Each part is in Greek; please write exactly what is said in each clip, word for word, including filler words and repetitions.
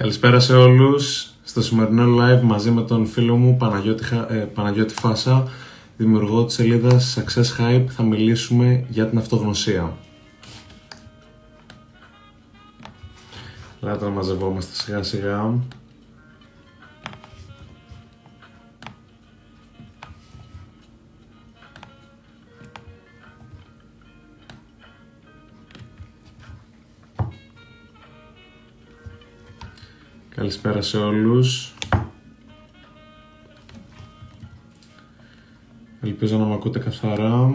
Καλησπέρα σε όλους. Στο σημερινό live μαζί με τον φίλο μου Παναγιώτη, ε, Παναγιώτη Φάσα, δημιουργό της σελίδας Success Hype, θα μιλήσουμε για την αυτογνωσία. Λάτε να μαζευόμαστε σιγά σιγά. Καλησπέρα σε όλους. Ελπίζω να με ακούτε καθαρά.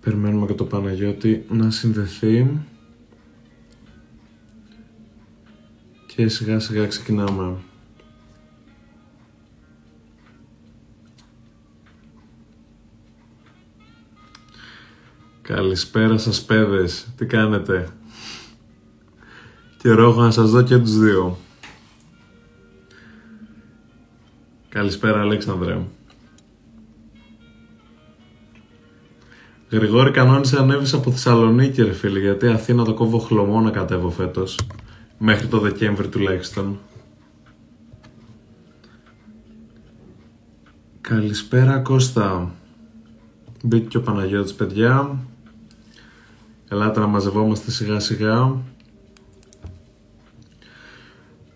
Περιμένουμε και το Παναγιώτη να συνδεθεί. Και σιγά σιγά ξεκινάμε. Καλησπέρα σας παιδες, τι κάνετε? Καιρό έχω να σας δω και τους δύο. Καλησπέρα Αλέξανδρε. Γρηγόρη, κανόνισε ανέβεις από Θεσσαλονίκη ρε φίλοι, γιατί Αθήνα το κόβω χλωμό να κατέβω φέτος. Μέχρι το Δεκέμβρη τουλάχιστον. Καλησπέρα Κώστα. Μπήκε και ο Παναγιώτης παιδιά. Ελάτε να μαζευόμαστε σιγά σιγά.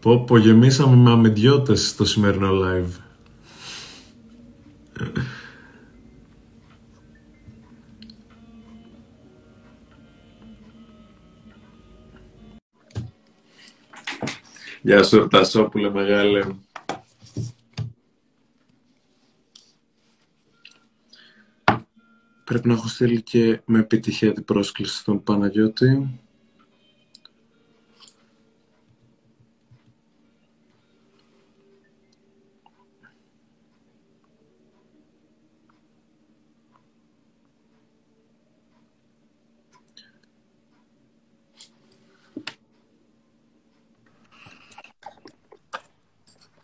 Πω πω, γεμίσαμε με αμυντιώτες στο σημερινό live. Γεια σου Ορτασόπουλε μεγάλε. Πρέπει να έχω στείλει και με επιτυχία την πρόσκληση στον Παναγιώτη.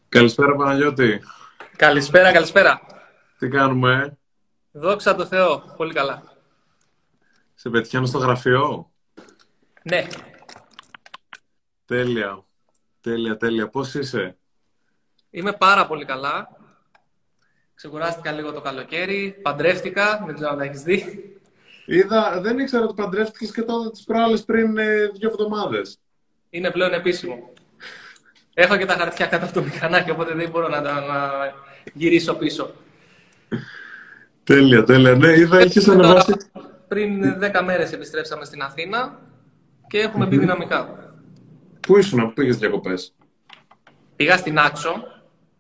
Καλησπέρα Παναγιώτη. Καλησπέρα, καλησπέρα. Τι κάνουμε, ε? Δόξα τω Θεώ, πολύ καλά. Σε πετυχαίνω στο γραφείο. Ναι. Τέλεια, τέλεια, τέλεια. Πώς είσαι? Είμαι πάρα πολύ καλά. Ξεκουράστηκα λίγο το καλοκαίρι, παντρεύτηκα, δεν ξέρω αν τα έχεις δει. Είδα, δεν ήξερα ότι παντρεύτηκες και τότε τις προάλλες πριν ε, δύο εβδομάδες. Είναι πλέον επίσημο. Έχω και τα χαρτιά κάτω από το μηχανάκι, οπότε δεν μπορώ να τα να γυρίσω πίσω. Τέλεια, τέλεια. Ναι, είδα, έχεις ανεβάσει. Πριν δέκα μέρες επιστρέψαμε στην Αθήνα και έχουμε μπει δυναμικά. Πού ήσουν, πού πήγες διακοπές? Πήγα στην Άξο,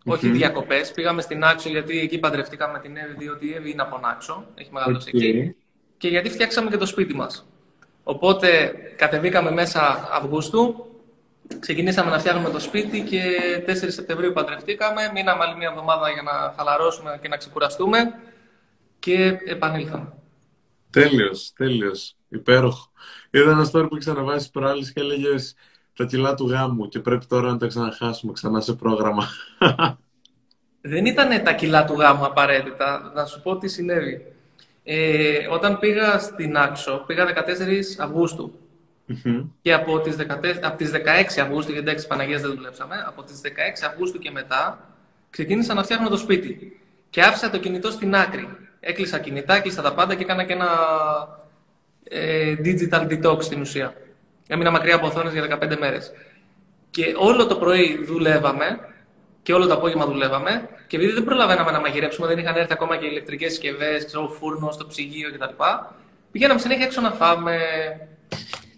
όχι διακοπές. Πήγαμε στην Άξο γιατί εκεί παντρευτήκαμε την Εύη, διότι η Εύη είναι από Νάξο, έχει μεγαλώσει εκεί. Και γιατί φτιάξαμε και το σπίτι μας. Οπότε κατεβήκαμε μέσα Αυγούστου, ξεκινήσαμε να φτιάχνουμε το σπίτι και τέσσερις Σεπτεμβρίου παντρευτήκαμε. Μείναμε άλλη μια εβδομάδα για να χαλαρώσουμε και να ξεκουραστούμε. Και επανήλθαμε. Τέλειος, τέλειος. Υπέροχο. Είδα ένα story που ξαναβάζεις προάλλης και έλεγες τα κιλά του γάμου και πρέπει τώρα να τα ξαναχάσουμε ξανά σε πρόγραμμα. Δεν ήταν τα κιλά του γάμου απαραίτητα. Να σου πω τι συνέβη. Ε, όταν πήγα στην Άξο, πήγα δεκατέσσερις Αυγούστου. Mm-hmm. Και από τις, δεκατέσσερις, από τις δεκαέξι Αυγούστου, γιατί εντάξει Παναγίας δεν δουλέψαμε, από τις δεκαέξι Αυγούστου και μετά ξεκίνησα να φτιάχνω το σπίτι. Και άφησα το κινητό στην άκρη. Έκλεισα κινητά, έκλεισα τα πάντα και έκανα και ένα ε, digital detox στην ουσία. Έμεινα μακριά από οθόνες για δεκαπέντε μέρες. Και όλο το πρωί δουλεύαμε και όλο το απόγευμα δουλεύαμε. Και επειδή δεν προλαβαίναμε να μαγειρέψουμε, δεν είχαν έρθει ακόμα και ηλεκτρικές συσκευές, ξέρω, φούρνο στο ψυγείο κτλ. Πηγαίναμε συνέχεια έξω να φάμε.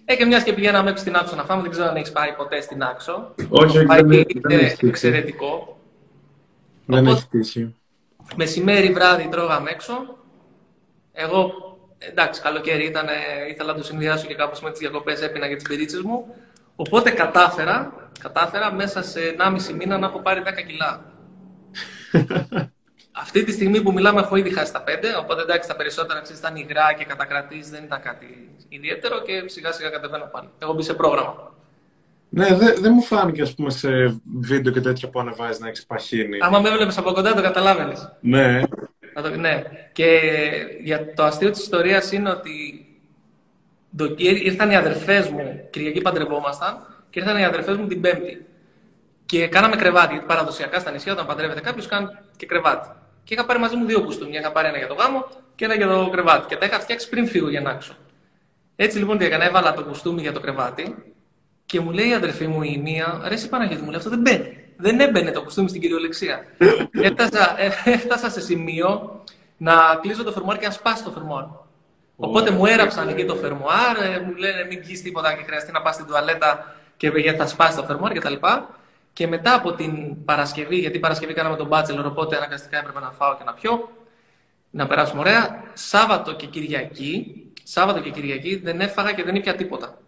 Ε, και μια και πηγαίναμε έξω στην Άξο να φάμε, δεν ξέρω αν έχει πάει ποτέ στην Άξο. Όχι, όχι. Δεν, είναι εξαιρετικό. Δεν έχει τύχει. Μεσημέρι, βράδυ τρώγαμε έξω. Εγώ, εντάξει, καλοκαίρι ήταν, ήθελα να το συνδυάσω και κάπως με τις διακοπές, έπινα για τις πυρίτσες μου. Οπότε κατάφερα, κατάφερα μέσα σε ενάμιση μήνα να έχω πάρει δέκα κιλά. Αυτή τη στιγμή που μιλάμε έχω ήδη χάσει τα πέντε, οπότε εντάξει τα περισσότερα ξέρεις, ήταν υγρά και κατακρατήσεις, δεν ήταν κάτι ιδιαίτερο και σιγά σιγά κατεβαίνω πάλι. Έχω μπει σε πρόγραμμα. Ναι, δεν δε μου φάνηκε, ας πούμε, σε βίντεο και τέτοια που ανεβάζει να έχεις παχύνει. Άμα με έβλεπες από κοντά, το καταλάβαινες. Ναι. Το, ναι. Και για το αστείο της ιστορίας είναι ότι το, ήρθαν οι αδερφές μου, Κυριακή παντρευόμασταν, και ήρθαν οι αδερφές μου την Πέμπτη. Και κάναμε κρεβάτι, γιατί παραδοσιακά στα νησιά, όταν παντρεύεται κάποιος, κάνει και κρεβάτι. Και είχα πάρει μαζί μου δύο κουστούμια. Είχα πάρει ένα για το γάμο και ένα για το κρεβάτι. Και τα είχα φτιάξει πριν φύγω για Νάξο. Έτσι λοιπόν τι έκανα, έβαλα το κουστούμι για το κρεβάτι. Και μου λέει η αδερφή μου η μία, ρε εσύ Παναγιώτη, μου λέει αυτό δεν μπαίνει. Δεν έμπαινε το κουστούμι στην κυριολεξία. Έφτασα, έφτασα σε σημείο να κλείσω το φερμοάρ και να σπάσει το φερμοάρ. Οπότε μου έραψαν εκεί το φερμοάρ, μου λένε μην πιεις τίποτα και χρειαστεί να πας στην τουαλέτα και θα σπάσει το φερμοάρ κτλ. Και, και μετά από την Παρασκευή, γιατί Παρασκευή κάναμε τον μπάτσελορ, οπότε αναγκαστικά έπρεπε να φάω και να πιω, να περάσουμε ωραία. Σάββατο και Κυριακή, Σάββατο και Κυριακή δεν έφαγα και δεν ήπια τίποτα.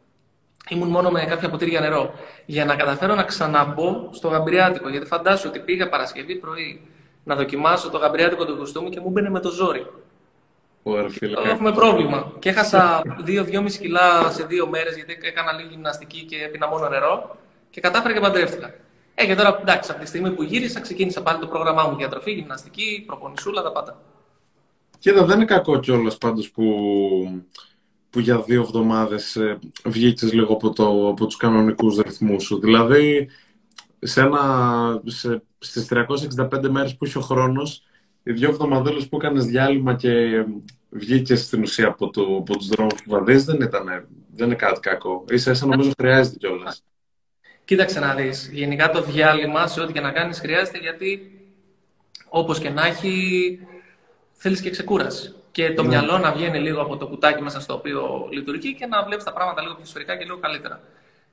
Ήμουν μόνο με κάποια ποτήρια νερό. Για να καταφέρω να ξαναμπω στο γαμπριάτικο. Γιατί φαντάζομαι ότι πήγα Παρασκευή πρωί να δοκιμάσω το γαμπριάτικο του κουστούμι και μου μπαίνε με το ζόρι. Ωραία, φίλε. Τώρα έχουμε πρόβλημα. Και έχασα δύο με δυόμισι κιλά σε δύο μέρες, γιατί έκανα λίγη γυμναστική και έπινα μόνο νερό. Και κατάφερα και παντρεύτηκα. Ε, και τώρα εντάξει, από τη στιγμή που γύρισα, ξεκίνησα πάλι το πρόγραμμά μου. Διατροφή, γυμναστική, προπονησούλα, τα πάντα. Κοίτα, δεν είναι κακό κιόλας πάντως που. που για δύο εβδομάδες βγήκες λίγο από, το, από τους κανονικούς ρυθμούς σου. Δηλαδή, σε ένα, σε, στις τριακόσιες εξήντα πέντε μέρες που είχε ο χρόνος, οι δύο εβδομαδέλους που έκανες διάλειμμα και βγήκες στην ουσία από, το, από τους δρόμους που βαδείς, δεν ήταν δεν είναι κάτι κακό. Ίσα ίσα νομίζω χρειάζεται κιόλας. Κοίταξε να δεις. Γενικά το διάλειμμα σε ό,τι και να κάνεις χρειάζεται, γιατί όπως και να έχει θέλεις και ξεκούραση. Και το yeah. μυαλό να βγαίνει λίγο από το κουτάκι μέσα στο οποίο λειτουργεί και να βλέπεις τα πράγματα λίγο πιο σφαιρικά και λίγο καλύτερα.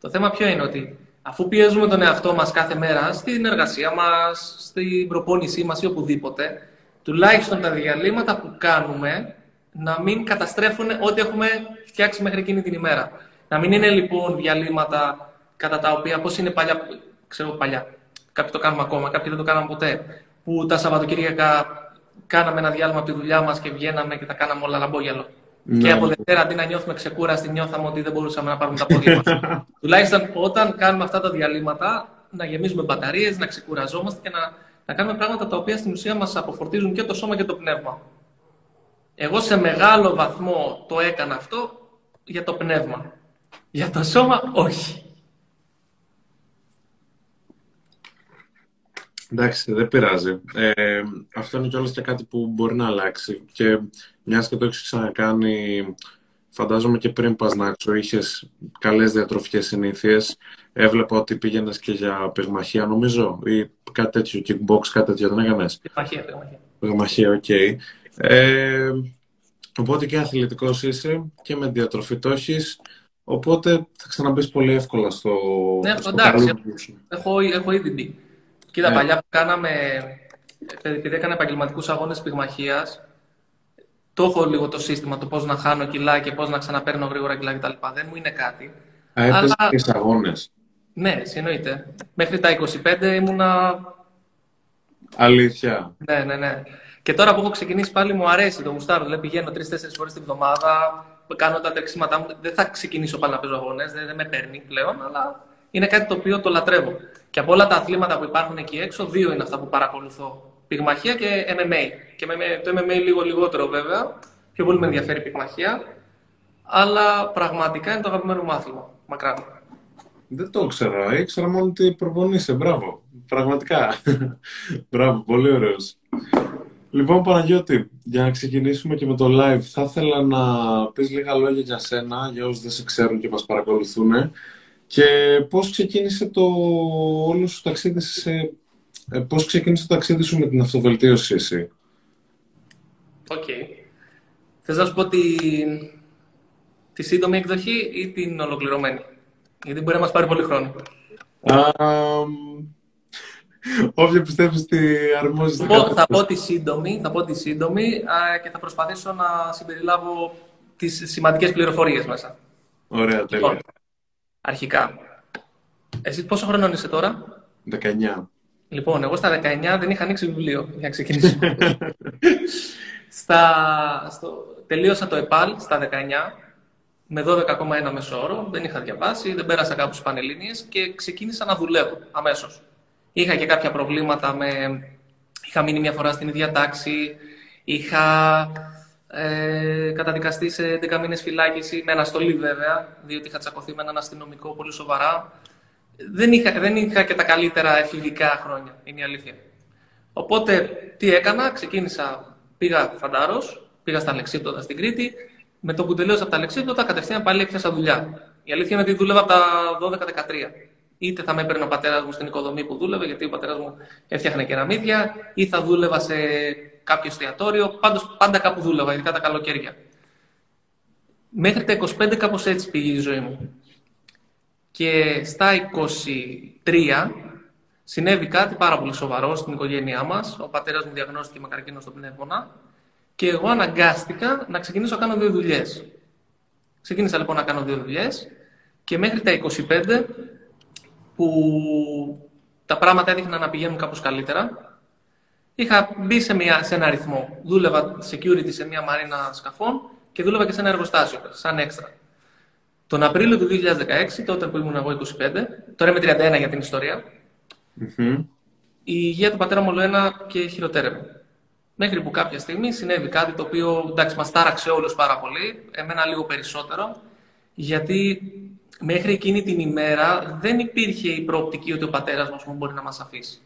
Το θέμα ποιο είναι ότι αφού πιέζουμε τον εαυτό μας κάθε μέρα στην εργασία μας, στην προπόνησή μας ή οπουδήποτε, τουλάχιστον τα διαλύματα που κάνουμε να μην καταστρέφουν ό,τι έχουμε φτιάξει μέχρι εκείνη την ημέρα. Να μην είναι λοιπόν διαλύματα κατά τα οποία, πώς είναι παλιά, ξέρω παλιά, κάποιοι το κάνουμε ακόμα, κάποιοι δεν το κάναμε ποτέ, που τα Σαββατοκύριακα. Κάναμε ένα διάλειμμα από τη δουλειά μας και βγαίναμε και τα κάναμε όλα λαμπόγιαλο. Ναι. Και από Δευτέρα, αντί να νιώθουμε ξεκούραστη, νιώθαμε ότι δεν μπορούσαμε να πάρουμε τα πόδια μας. Τουλάχιστον όταν κάνουμε αυτά τα διαλύματα, να γεμίζουμε μπαταρίες, να ξεκουραζόμαστε και να, να κάνουμε πράγματα τα οποία στην ουσία μας αποφορτίζουν και το σώμα και το πνεύμα. Εγώ σε μεγάλο βαθμό το έκανα αυτό για το πνεύμα. Για το σώμα, όχι. Εντάξει, δεν πειράζει. Ε, αυτό είναι κιόλας και κάτι που μπορεί να αλλάξει. Και μιας και το έχεις ξανακάνει, φαντάζομαι και πριν πας να Άξο, είχες καλές διατροφικές συνήθειες. Έβλεπα ότι πήγαινες και για πυγμαχία, νομίζω, ή κάτι τέτοιο, kickbox, κάτι τέτοιο, δεν έκανες. Πυγμαχία, πυγμαχία. Πυγμαχία, οκ. Okay. Ε, οπότε και αθλητικός είσαι και με διατροφή το έχεις. Οπότε θα ξαναμπείς πολύ εύκολα στο. Ναι, στο εντάξει, έχω, έχω ήδη μπει. Κοίτα, yeah. παλιά που κάναμε, επειδή έκανα επαγγελματικούς αγώνες πυγμαχίας, το έχω λίγο το σύστημα, το πώς να χάνω κιλά και πώς να ξαναπαίρνω γρήγορα κιλά κτλ. Δεν μου είναι κάτι. Α, έπαιζες και σε αγώνες. Ναι, εννοείται. Μέχρι τα είκοσι πέντε ήμουνα. Αλήθεια. Ναι, ναι, ναι. Και τώρα που έχω ξεκινήσει πάλι μου αρέσει το γουστάρω. Δηλαδή πηγαίνω τρεις τέσσερις φορές την εβδομάδα, κάνω τα τρεξίματά μου. Δεν θα ξεκινήσω πάλι να παίζω αγώνες, δεν, δεν με παίρνει πλέον, αλλά. Είναι κάτι το οποίο το λατρεύω. Και από όλα τα αθλήματα που υπάρχουν εκεί έξω, δύο είναι αυτά που παρακολουθώ. Πυγμαχία και εμ εμ έι. Και το εμ εμ έι λίγο λιγότερο βέβαια. Πιο πολύ με ενδιαφέρει η πυγμαχία. Αλλά πραγματικά είναι το αγαπημένο μου άθλημα. Μακράν. Δεν το ήξερα. Ήξερα μόνο ότι προπονείσαι. Μπράβο. Πραγματικά. Μπράβο. Πολύ ωραίος. Λοιπόν, Παναγιώτη, για να ξεκινήσουμε και με το live, θα ήθελα να πεις λίγα λόγια για σένα, για όσους δεν σε ξέρουν και μας παρακολουθούν. Και πώς ξεκίνησε το όλο σου ταξίδι, σε, πώς ξεκίνησε το ταξίδι σου με την αυτοβελτίωση εσύ. Οκ. Okay. Θες να σου πω τη, τη σύντομη εκδοχή ή την ολοκληρωμένη? Γιατί μπορεί να μας πάρει πολύ χρόνο. Um, όποια πιστεύεις ότι αρμόζεις. Λοιπόν, θα πω τη σύντομη, θα πω τη σύντομη α, και θα προσπαθήσω να συμπεριλάβω τις σημαντικές πληροφορίες μέσα. Ωραία, τέλεια. Λοιπόν, αρχικά. Εσύ πόσο χρονών είσαι τώρα? δεκαεννιά. Λοιπόν, εγώ στα δεκαεννιά δεν είχα ανοίξει βιβλίο για να ξεκινήσω. στα, στο, τελείωσα το ΕΠΑΛ στα δεκαεννιά με δώδεκα κόμμα ένα μέσο όρο, δεν είχα διαβάσει, δεν πέρασα κάπου στις πανελλήνιες και ξεκίνησα να δουλεύω αμέσως. Είχα και κάποια προβλήματα με... Είχα μείνει μια φορά στην ίδια τάξη, είχα ε, καταδικαστεί σε έντεκα μήνες φυλάκιση, με αναστολή βέβαια, διότι είχα τσακωθεί με έναν αστυνομικό πολύ σοβαρά. Δεν είχα, δεν είχα και τα καλύτερα εφηβικά χρόνια, είναι η αλήθεια. Οπότε, τι έκανα, ξεκίνησα, πήγα φαντάρος, πήγα στα Αλεξίπτωτα στην Κρήτη. Με το που τελείωσα από τα Αλεξίπτωτα, κατευθείαν πάλι έπιασα δουλειά. Η αλήθεια είναι ότι δούλευα από τα δώδεκα δεκατρία. Είτε θα με έπαιρνε ο πατέρας μου στην οικοδομή που δούλευε, γιατί ο πατέρας μου έφτιαχνε κεραμίδια, ή θα δούλευα σε κάποιο εστιατόριο. Πάντως, πάντα κάπου δούλευα, ειδικά τα καλοκαίρια. Μέχρι τα είκοσι πέντε, κάπως έτσι πήγε η ζωή μου. Και στα είκοσι τρία συνέβη κάτι πάρα πολύ σοβαρό στην οικογένειά μας. Ο πατέρας μου διαγνώστηκε με καρκίνο στο πνεύμονα και εγώ αναγκάστηκα να ξεκινήσω να κάνω δύο δουλειές. Ξεκίνησα λοιπόν να κάνω δύο δουλειές και μέχρι τα είκοσι πέντε που τα πράγματα έδειχναν να πηγαίνουν κάπως καλύτερα, είχα μπει σε, μια, σε ένα αριθμό. Δούλευα security σε μια μαρίνα σκαφών και δούλευα και σε ένα εργοστάσιο, σαν έξτρα. Τον Απρίλιο του δύο χιλιάδες δεκαέξι, τότε που ήμουν εγώ είκοσι πέντε, τώρα είμαι τριάντα ένα για την ιστορία, mm-hmm. η υγεία του πατέρα μου ολοένα και χειροτέρευε. Μέχρι που κάποια στιγμή συνέβη κάτι το οποίο, εντάξει, μας τάραξε όλους πάρα πολύ, εμένα λίγο περισσότερο, γιατί μέχρι εκείνη την ημέρα δεν υπήρχε η προοπτική ότι ο πατέρας μας μπορεί να μας αφήσει.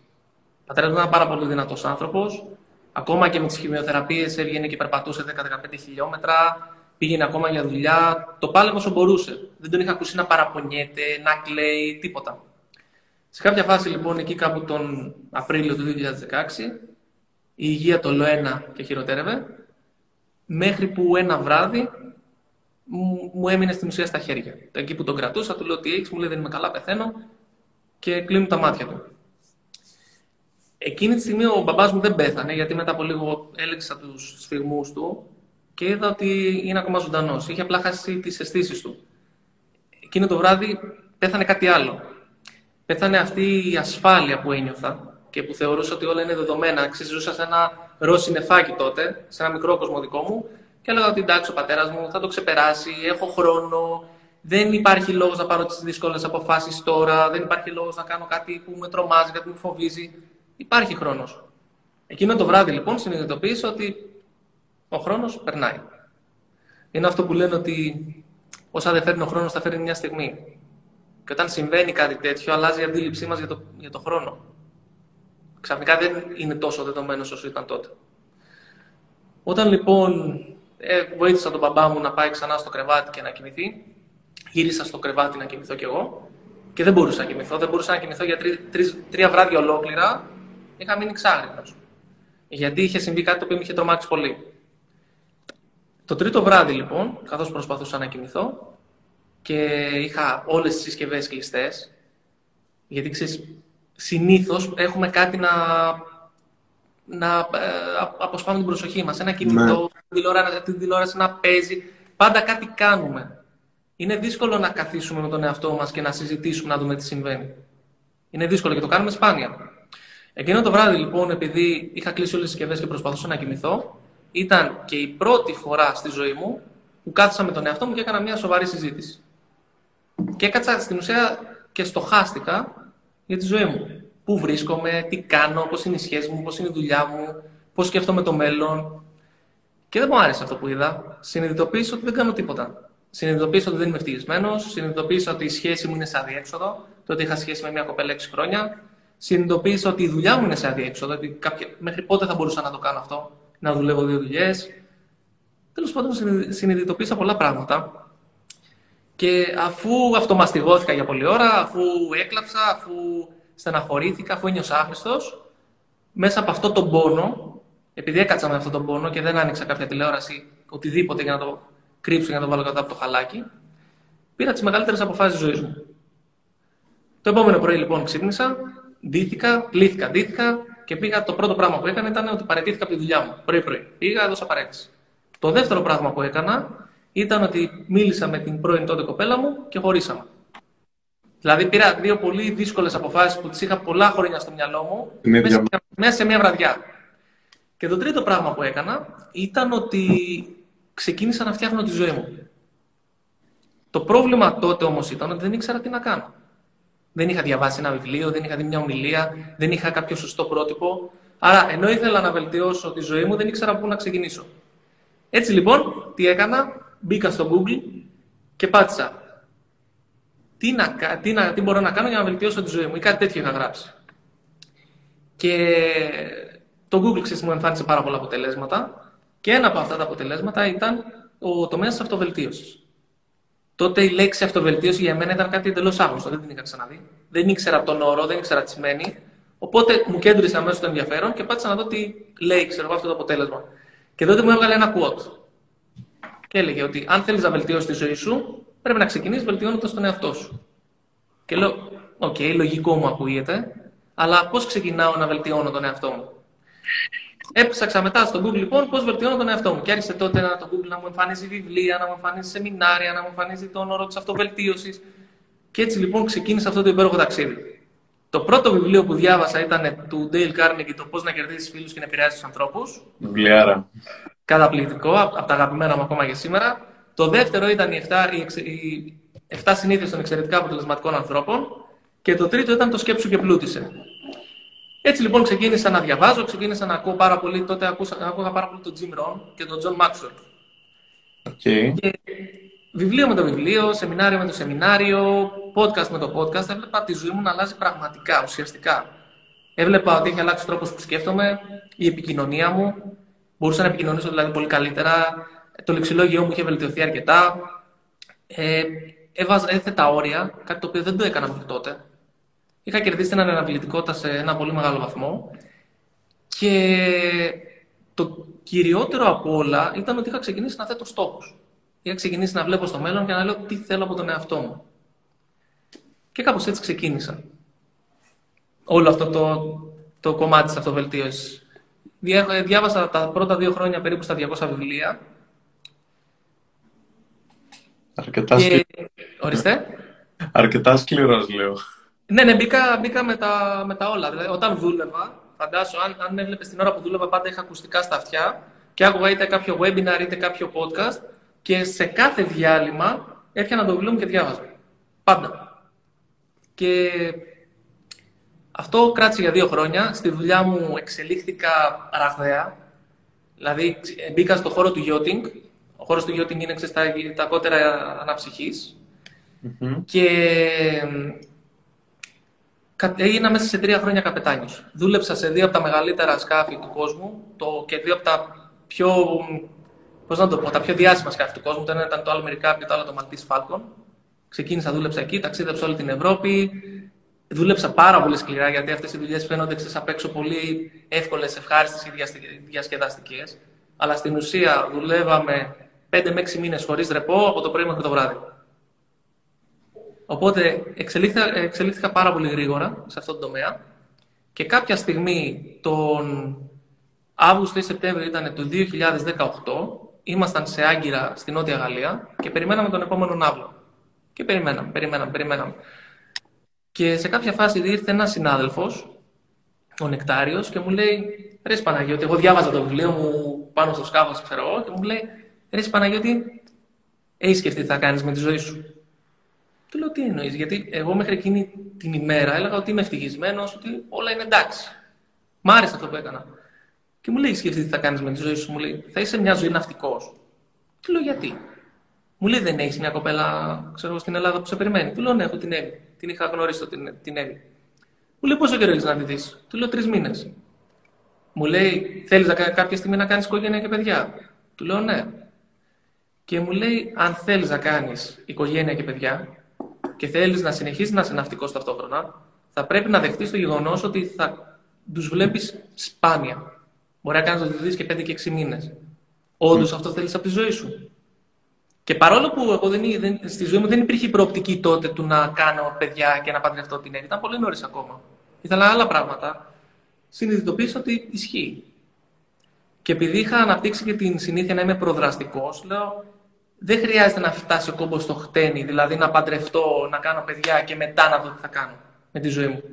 Ο πατέρας μου ήταν πάρα πολύ δυνατός άνθρωπος, ακόμα και με τις χημειοθεραπείες έβγαινε και περπατούσε δέκα με δεκαπέντε χιλιόμετρα, πήγαινε ακόμα για δουλειά, το πάλευε όσο μπορούσε. Δεν τον είχα ακούσει να παραπονιέται, να κλαίει, τίποτα. Σε κάποια φάση λοιπόν, εκεί κάπου τον Απρίλιο του δύο χιλιάδες δεκαέξι, η υγεία το ολοένα και χειροτέρευε, μέχρι που ένα βράδυ μου έμεινε στην ουσία στα χέρια. Εκεί που τον κρατούσα, του λέω τι έχεις, μου λέει δεν είμαι καλά, πεθαίνω και κλείνουν τα μάτια του. Εκείνη τη στιγμή ο μπαμπάς μου δεν πέθανε, γιατί μετά από λίγο έλεξα τους σφυγμούς του και είδα ότι είναι ακόμα ζωντανός. Είχε απλά χάσει τις αισθήσεις του. Εκείνο το βράδυ πέθανε κάτι άλλο. Πέθανε αυτή η ασφάλεια που ένιωθα και που θεωρούσα ότι όλα είναι δεδομένα. Ξεζούσα σε ένα ρο συννεφάκι τότε, σε ένα μικρό κόσμο δικό μου, και έλεγα ότι εντάξει, ο πατέρας μου θα το ξεπεράσει, έχω χρόνο, δεν υπάρχει λόγος να πάρω τις δύσκολες αποφάσεις τώρα, δεν υπάρχει λόγος να κάνω κάτι που με τρομάζει, κάτι που με φοβίζει. Υπάρχει χρόνος. Εκείνο το βράδυ λοιπόν συνειδητοποίησα ότι ο χρόνος περνάει. Είναι αυτό που λένε ότι όσα δεν φέρνει ο χρόνος θα φέρνει μια στιγμή. Και όταν συμβαίνει κάτι τέτοιο, αλλάζει η αντίληψή μας για το, για το χρόνο. Ξαφνικά δεν είναι τόσο δεδομένος όσο ήταν τότε. Όταν λοιπόν ε, βοήθησα τον μπαμπά μου να πάει ξανά στο κρεβάτι και να κοιμηθεί, γύρισα στο κρεβάτι να κοιμηθώ κι εγώ και δεν μπορούσα να κοιμηθώ. Δεν μπορούσα να κοιμηθώ για τρι, τρι, τρία βράδια ολόκληρα. Είχα μείνει ξάγρυπνος. Γιατί είχε συμβεί κάτι το οποίο με είχε τρομάξει πολύ. Το τρίτο βράδυ λοιπόν, καθώς προσπαθούσα να κοιμηθώ και είχα όλες τις συσκευές κλειστές, γιατί ξέρεις, συνήθως έχουμε κάτι να, να αποσπάμε την προσοχή μας. Ένα κινητό, ναι. την τηλεόραση να παίζει. Πάντα κάτι κάνουμε. Είναι δύσκολο να καθίσουμε με τον εαυτό μας και να συζητήσουμε, να δούμε τι συμβαίνει. Είναι δύσκολο και το κάνουμε σπάνια. Εκείνο το βράδυ λοιπόν, επειδή είχα κλείσει όλες τις συσκευές και προσπαθούσα να κοιμηθώ, ήταν και η πρώτη φορά στη ζωή μου που κάθισα με τον εαυτό μου και έκανα μια σοβαρή συζήτηση. Και έκατσα στην ουσία και στοχάστηκα για τη ζωή μου. Πού βρίσκομαι, τι κάνω, πώς είναι οι σχέσεις μου, πώς είναι η δουλειά μου, πώς σκέφτομαι το μέλλον. Και δεν μου άρεσε αυτό που είδα. Συνειδητοποίησα ότι δεν κάνω τίποτα. Συνειδητοποίησα ότι δεν είμαι ευτυχισμένος. Συνειδητοποίησα ότι η σχέση μου είναι σε αδιέξοδο. Τότε είχα σχέση με μια κοπέλα έξι χρόνια. Συνειδητοποίησα ότι η δουλειά μου είναι σε αδιέξοδο. Ότι κάποια... μέχρι πότε θα μπορούσα να το κάνω αυτό. Να δουλεύω δύο δουλειές. Τέλος πάντων, συνειδητοποίησα πολλά πράγματα. Και αφού αυτομαστιγώθηκα για πολλή ώρα, αφού έκλαψα, αφού στεναχωρήθηκα, αφού ένιωσα άχρηστος, μέσα από αυτόν τον πόνο, επειδή έκατσα με αυτόν τον πόνο και δεν άνοιξα κάποια τηλεόραση, οτιδήποτε για να το κρύψω, για να το βάλω κάτω από το χαλάκι, πήρα τις μεγαλύτερες αποφάσεις της ζωής μου. Το επόμενο πρωί λοιπόν ξύπνησα, ντύθηκα, πλήθηκα, ντύθηκα. Και πήγα, το πρώτο πράγμα που έκανα ήταν ότι παραιτήθηκα από τη δουλειά μου. Πρωί-πρωί. Πήγα, έδωσα παρέτηση. Το δεύτερο πράγμα που έκανα ήταν ότι μίλησα με την πρώην τότε κοπέλα μου και χωρίσαμε. Δηλαδή πήρα δύο πολύ δύσκολες αποφάσεις που τις είχα πολλά χρόνια στο μυαλό μου μέσα, μέσα σε μια βραδιά. Και το τρίτο πράγμα που έκανα ήταν ότι ξεκίνησα να φτιάχνω τη ζωή μου. Το πρόβλημα τότε όμως ήταν ότι δεν ήξερα τι να κάνω. Δεν είχα διαβάσει ένα βιβλίο, δεν είχα δει μια ομιλία, δεν είχα κάποιο σωστό πρότυπο. Άρα, ενώ ήθελα να βελτιώσω τη ζωή μου, δεν ήξερα πού να ξεκινήσω. Έτσι λοιπόν, τι έκανα, μπήκα στο Google και πάτησα τι, να, τι, να, τι μπορώ να κάνω για να βελτιώσω τη ζωή μου, ή κάτι τέτοιο είχα γράψει. Και το Google, ξέρεις, μου εμφάνισε πάρα πολλά αποτελέσματα. Και ένα από αυτά τα αποτελέσματα ήταν ο τομέας της αυτοβελτίωσης. Τότε η λέξη αυτοβελτίωση για μένα ήταν κάτι εντελώς άγνωστο, δεν την είχα ξαναδεί. Δεν ήξερα τον όρο, δεν ήξερα τι σημαίνει. Οπότε μου κέντρισε αμέσως το ενδιαφέρον και πάτησα να δω τι λέει, ξέρω εγώ, αυτό το αποτέλεσμα. Και τότε μου έβγαλε ένα quote. Και έλεγε ότι αν θέλεις να βελτιώσεις τη ζωή σου, πρέπει να ξεκινήσεις βελτιώνοντας τον εαυτό σου. Και λέω, οκ, okay, λογικό μου ακούγεται, αλλά πώς ξεκινάω να βελτιώνω τον εαυτό μου? Έψαξα μετά στο Google λοιπόν πώς βελτιώνω τον εαυτό μου. Και άρχισε τότε να, το Google να μου εμφανίζει βιβλία, να μου εμφανίζει σεμινάρια, να μου εμφανίζει τον όρο της αυτοβελτίωσης. Και έτσι λοιπόν ξεκίνησε αυτό το υπέροχο ταξίδι. Το πρώτο βιβλίο που διάβασα ήταν του Dale Carnegie, το πώς να κερδίσεις φίλους και να επηρεάζεις τους ανθρώπους. Βιβλιάρα. Καταπληκτικό, από τα αγαπημένα μου ακόμα και σήμερα. Το δεύτερο ήταν οι εφτά συνήθειες των εξαιρετικά αποτελεσματικών ανθρώπων. Και το τρίτο ήταν το σκέψου και πλούτησε. Έτσι λοιπόν ξεκίνησα να διαβάζω, ξεκίνησα να ακούω πάρα πολύ, τότε ακούσα, ακούγα πάρα πολύ τον Jim Rohn και τον John Maxwell. Okay. Και βιβλίο με το βιβλίο, σεμινάριο με το σεμινάριο, podcast με το podcast, έβλεπα τη ζωή μου να αλλάζει πραγματικά, ουσιαστικά. Έβλεπα ότι έχει αλλάξει τρόπος που σκέφτομαι, η επικοινωνία μου, μπορούσα να επικοινωνήσω δηλαδή πολύ καλύτερα, το λεξιλόγιό μου είχε βελτιωθεί αρκετά, ε, έβαζα, έθετα όρια, κάτι το οποίο δεν το έκανα μέχρι τότε. Είχα κερδίσει την αναβλητικότητα σε ένα πολύ μεγάλο βαθμό και το κυριότερο από όλα ήταν ότι είχα ξεκινήσει να θέτω στόχους. Είχα ξεκινήσει να βλέπω στο μέλλον και να λέω τι θέλω από τον εαυτό μου. Και κάπως έτσι ξεκίνησα όλο αυτό το, το κομμάτι της αυτοβελτίωσης. Διά, διάβασα τα πρώτα δύο χρόνια περίπου στα διακόσια βιβλία. Αρκετά και... σκληρός. Ορίστε. Αρκετά σκληρός, λέω. Ναι, ναι, μπήκα, μπήκα με, τα, με τα όλα. Δηλαδή, όταν δούλευα, φαντάσου, αν, αν έβλεπες την ώρα που δούλευα, πάντα είχα ακουστικά στα αυτιά και άκουγα είτε κάποιο webinar είτε κάποιο podcast και σε κάθε διάλειμμα έπιανα το βιβλίο μου και διάβαζα. Πάντα. Και αυτό κράτησε για δύο χρόνια. Στη δουλειά μου εξελίχθηκα ραγδαία. Δηλαδή, μπήκα στον χώρο του yachting. Ο χώρος του yachting είναι ξεστά, τα κότερα αναψυχής. Mm-hmm. Και... έγινα μέσα σε τρία χρόνια καπετάνιος. Δούλεψα σε δύο από τα μεγαλύτερα σκάφη του κόσμου το, και δύο από τα πιο, πώς να το πω, τα πιο διάσημα σκάφη του κόσμου. Το ένα ήταν το Αμερικάπ και το άλλο το Μαλτίς Φάλκον. Ξεκίνησα, δούλεψα εκεί, ταξίδεψα όλη την Ευρώπη. Δούλεψα πάρα πολύ σκληρά γιατί αυτές οι δουλειές φαίνονται εξής απ' έξω πολύ εύκολες, ευχάριστες και διασκεδαστικές. Αλλά στην ουσία δουλεύαμε πέντε με έξι μήνες χωρίς ρεπό από το πρωί μέχρι το βράδυ. Οπότε εξελίχθηκα, εξελίχθηκα πάρα πολύ γρήγορα σε αυτόν τον τομέα και κάποια στιγμή τον Αύγουστο ή Σεπτέμβριο ήταν του δύο χιλιάδες δεκαοκτώ, ήμασταν σε Άγκυρα στη Νότια Γαλλία και περιμέναμε τον επόμενο ναύλο. Και περιμέναμε, περιμέναμε, περιμέναμε. Και σε κάποια φάση ήρθε ένας συνάδελφος, ο Νεκτάριος, και μου λέει «Ρε Παναγιώτη», εγώ διάβαζα το βιβλίο μου πάνω στο σκάφος, ξέρω εγώ, και μου λέει «Ρε Παναγιώτη, έχεις σκεφτεί τι θα κάνεις με τη ζωή σου?» Του λέω τι εννοείς, γιατί εγώ μέχρι εκείνη την ημέρα έλεγα ότι είμαι ευτυχισμένος, ότι όλα είναι εντάξει. Μ' άρεσε αυτό που έκανα. Και μου λέει: σκεφτείτε τι θα κάνεις με τη ζωή σου. Μου λέει: θα είσαι μια ζωή ναυτικός. Του λέω: γιατί? Μου λέει: δεν έχεις μια κοπέλα, ξέρω, στην Ελλάδα που σε περιμένει? Του λέω: ναι, έχω την Εύη. Την είχα γνωρίσει την, την Εύη. Μου λέει: πόσο καιρό έχεις να τη δεις? Του λέω: τρεις μήνες. Μου λέει: θέλεις κάποια στιγμή να κάνεις οικογένεια και παιδιά? Του λέω: ναι. Και μου λέει: αν θέλεις να κάνεις οικογένεια και παιδιά και θέλεις να συνεχίσεις να είσαι ναυτικός ταυτόχρονα, θα πρέπει να δεχτείς το γεγονός ότι θα τους βλέπεις σπάνια. Μπορεί να κάνεις να τους δεις και πέντε και έξι μήνες. Όντως mm. αυτό θέλεις από τη ζωή σου. Και παρόλο που εγώ δεν, δεν, στη ζωή μου δεν υπήρχε η προοπτική τότε του να κάνω παιδιά και να παντρευτώ την Εύη, ήταν πολύ νωρίς ακόμα. Ήθελα άλλα πράγματα. Συνειδητοποίησα ότι ισχύει. Και επειδή είχα αναπτύξει και την συνήθεια να είμαι προδραστικός, λέω. Δεν χρειάζεται να φτάσει ο κόμπος στο χτένι, δηλαδή να παντρευτώ, να κάνω παιδιά και μετά να δω τι θα κάνω με τη ζωή μου.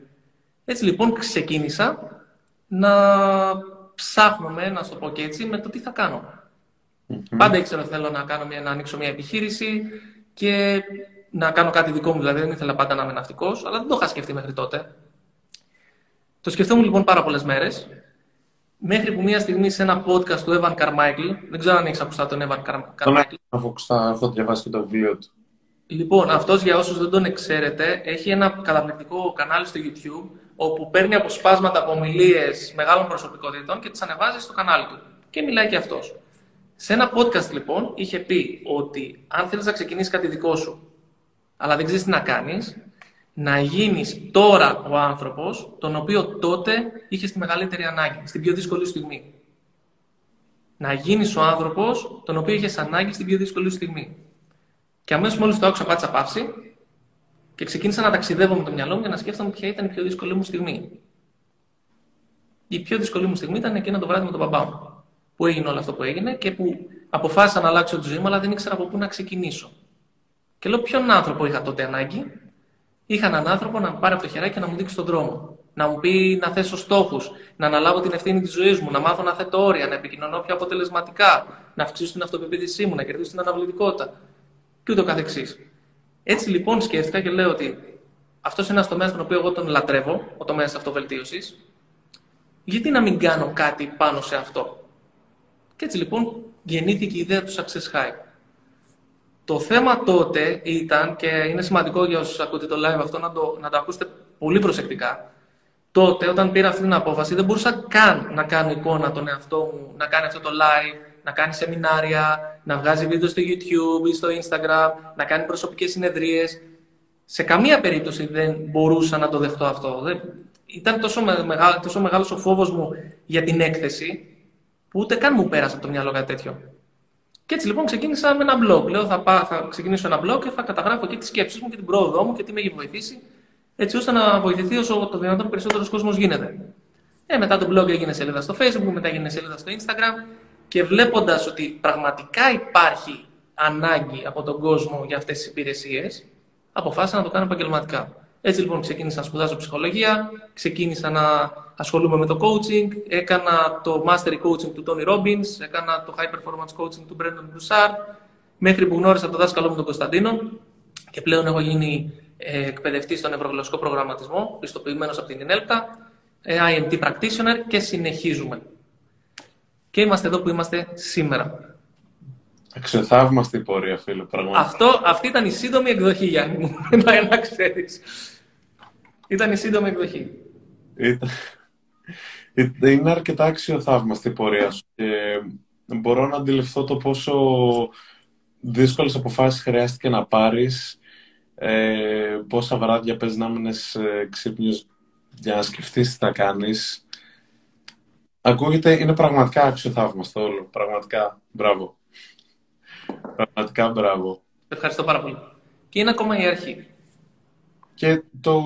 Έτσι λοιπόν ξεκίνησα να ψάχνω με, να το πω και έτσι, με το τι θα κάνω. Mm-hmm. Πάντα ήξερα ότι θέλω να, κάνω μια, να ανοίξω μια επιχείρηση, και να κάνω κάτι δικό μου. Δηλαδή, δεν ήθελα πάντα να είμαι ναυτικός, αλλά δεν το είχα σκεφτεί μέχρι τότε. Το σκεφτόμουν λοιπόν πάρα πολλές μέρες, μέχρι που μία στιγμή σε ένα podcast του Evan Carmichael, δεν ξέρω αν έχεις ακουστά τον Evan Carmichael. Τον έχω διαβάσει και το βιβλίο του. Λοιπόν, αυτός για όσους δεν τον ξέρετε, έχει ένα καταπληκτικό κανάλι στο YouTube, όπου παίρνει αποσπάσματα από ομιλίες μεγάλων προσωπικότητων και τις ανεβάζει στο κανάλι του. Και μιλάει και αυτός. Σε ένα podcast λοιπόν είχε πει ότι αν θέλεις να ξεκινήσεις κάτι δικό σου, αλλά δεν ξέρεις τι να κάνεις, να γίνεις τώρα ο άνθρωπος τον οποίο τότε είχες τη μεγαλύτερη ανάγκη, στην πιο δύσκολη στιγμή. Να γίνεις ο άνθρωπος τον οποίο είχες ανάγκη στην πιο δύσκολη στιγμή. Και αμέσως μόλις το άκουσα, πάτησα παύση και ξεκίνησα να ταξιδεύω με το μυαλό μου για να σκέφτομαι ποια ήταν η πιο δύσκολη μου στιγμή. Η πιο δύσκολη μου στιγμή ήταν εκείνο το βράδυ με τον μπαμπά μου, που έγινε όλο αυτό που έγινε και που αποφάσισα να αλλάξω τη ζωή μου, αλλά δεν ήξερα από πού να ξεκινήσω. Και λέω ποιον άνθρωπο είχα τότε ανάγκη. Είχα έναν άνθρωπο να με πάρει από το χεράκι και να μου δείξει τον δρόμο. Να μου πει να θέσω στόχους, να αναλάβω την ευθύνη της ζωής μου, να μάθω να θέτω όρια, να επικοινωνώ πιο αποτελεσματικά, να αυξήσω την αυτοπεποίθησή μου, να κερδίσω την αναβλητικότητα και ούτω καθεξής. Έτσι λοιπόν σκέφτηκα και λέω ότι αυτός είναι ένας τομέας τον οποίο εγώ τον λατρεύω, ο τομέας της αυτοβελτίωσης. Γιατί να μην κάνω κάτι πάνω σε αυτό? Και έτσι λοιπόν γεννήθηκε η ιδέα του Success Hype. Το θέμα τότε ήταν, και είναι σημαντικό για όσους ακούτε το live αυτό να το, να το ακούσετε πολύ προσεκτικά. Τότε, όταν πήρα αυτή την απόφαση, δεν μπορούσα καν να κάνω εικόνα τον εαυτό μου, να κάνει αυτό το live, να κάνει σεμινάρια, να βγάζει βίντεο στο YouTube ή στο Instagram, να κάνει προσωπικές συνεδρίες. Σε καμία περίπτωση δεν μπορούσα να το δεχτώ αυτό. Δεν... Ήταν τόσο, μεγάλο, τόσο μεγάλος ο φόβος μου για την έκθεση, που ούτε καν μου πέρασε από το μυαλό κάτι τέτοιο. Και έτσι λοιπόν ξεκίνησα με ένα blog. Λέω θα, πά, θα ξεκινήσω ένα blog και θα καταγράφω εκεί τις σκέψεις μου και την πρόοδό μου και τι με έχει βοηθήσει, έτσι ώστε να βοηθηθεί όσο το δυνατόν περισσότερος κόσμος γίνεται. Ε, μετά το blog έγινε σελίδα στο Facebook, μετά έγινε σελίδα στο Instagram και βλέποντας ότι πραγματικά υπάρχει ανάγκη από τον κόσμο για αυτές τις υπηρεσίες, αποφάσισα να το κάνω επαγγελματικά. Έτσι λοιπόν ξεκίνησα να σπουδάζω ψυχολογία, ξεκίνησα να ασχολούμαι με το coaching, έκανα το mastery coaching του Tony Robbins, έκανα το high performance coaching του Brennan Broussard, μέχρι που γνώρισα τον δάσκαλό μου τον Κωνσταντίνο και πλέον έχω γίνει εκπαιδευτής στον ευρωγλωσσικό προγραμματισμό, πιστοποιημένος από την ΙΝΕΛΤΑ, άι εμ τι Practitioner και συνεχίζουμε. Και είμαστε εδώ που είμαστε σήμερα. Εξωθαύμαστη πορεία, φίλε, πραγματικά. Αυτό, αυτή ήταν η σύντομη εκδοχή, Γιάννη μου, να ξέρεις. Ήταν η σύντομη εκδοχή. Ήταν... Είναι αρκετά αξιοθαύμαστη η πορεία σου και μπορώ να αντιληφθώ το πόσο δύσκολες αποφάσεις χρειάστηκε να πάρεις, ε, πόσα βράδια πες να μείνες ξύπνιος για να σκεφτείς τι θα κάνεις. Ακούγεται, είναι πραγματικά αξιοθαύμαστο όλο, πραγματικά, μπράβο. Πραγματικά μπράβο. Ευχαριστώ πάρα πολύ. Και είναι ακόμα η αρχή. Και το,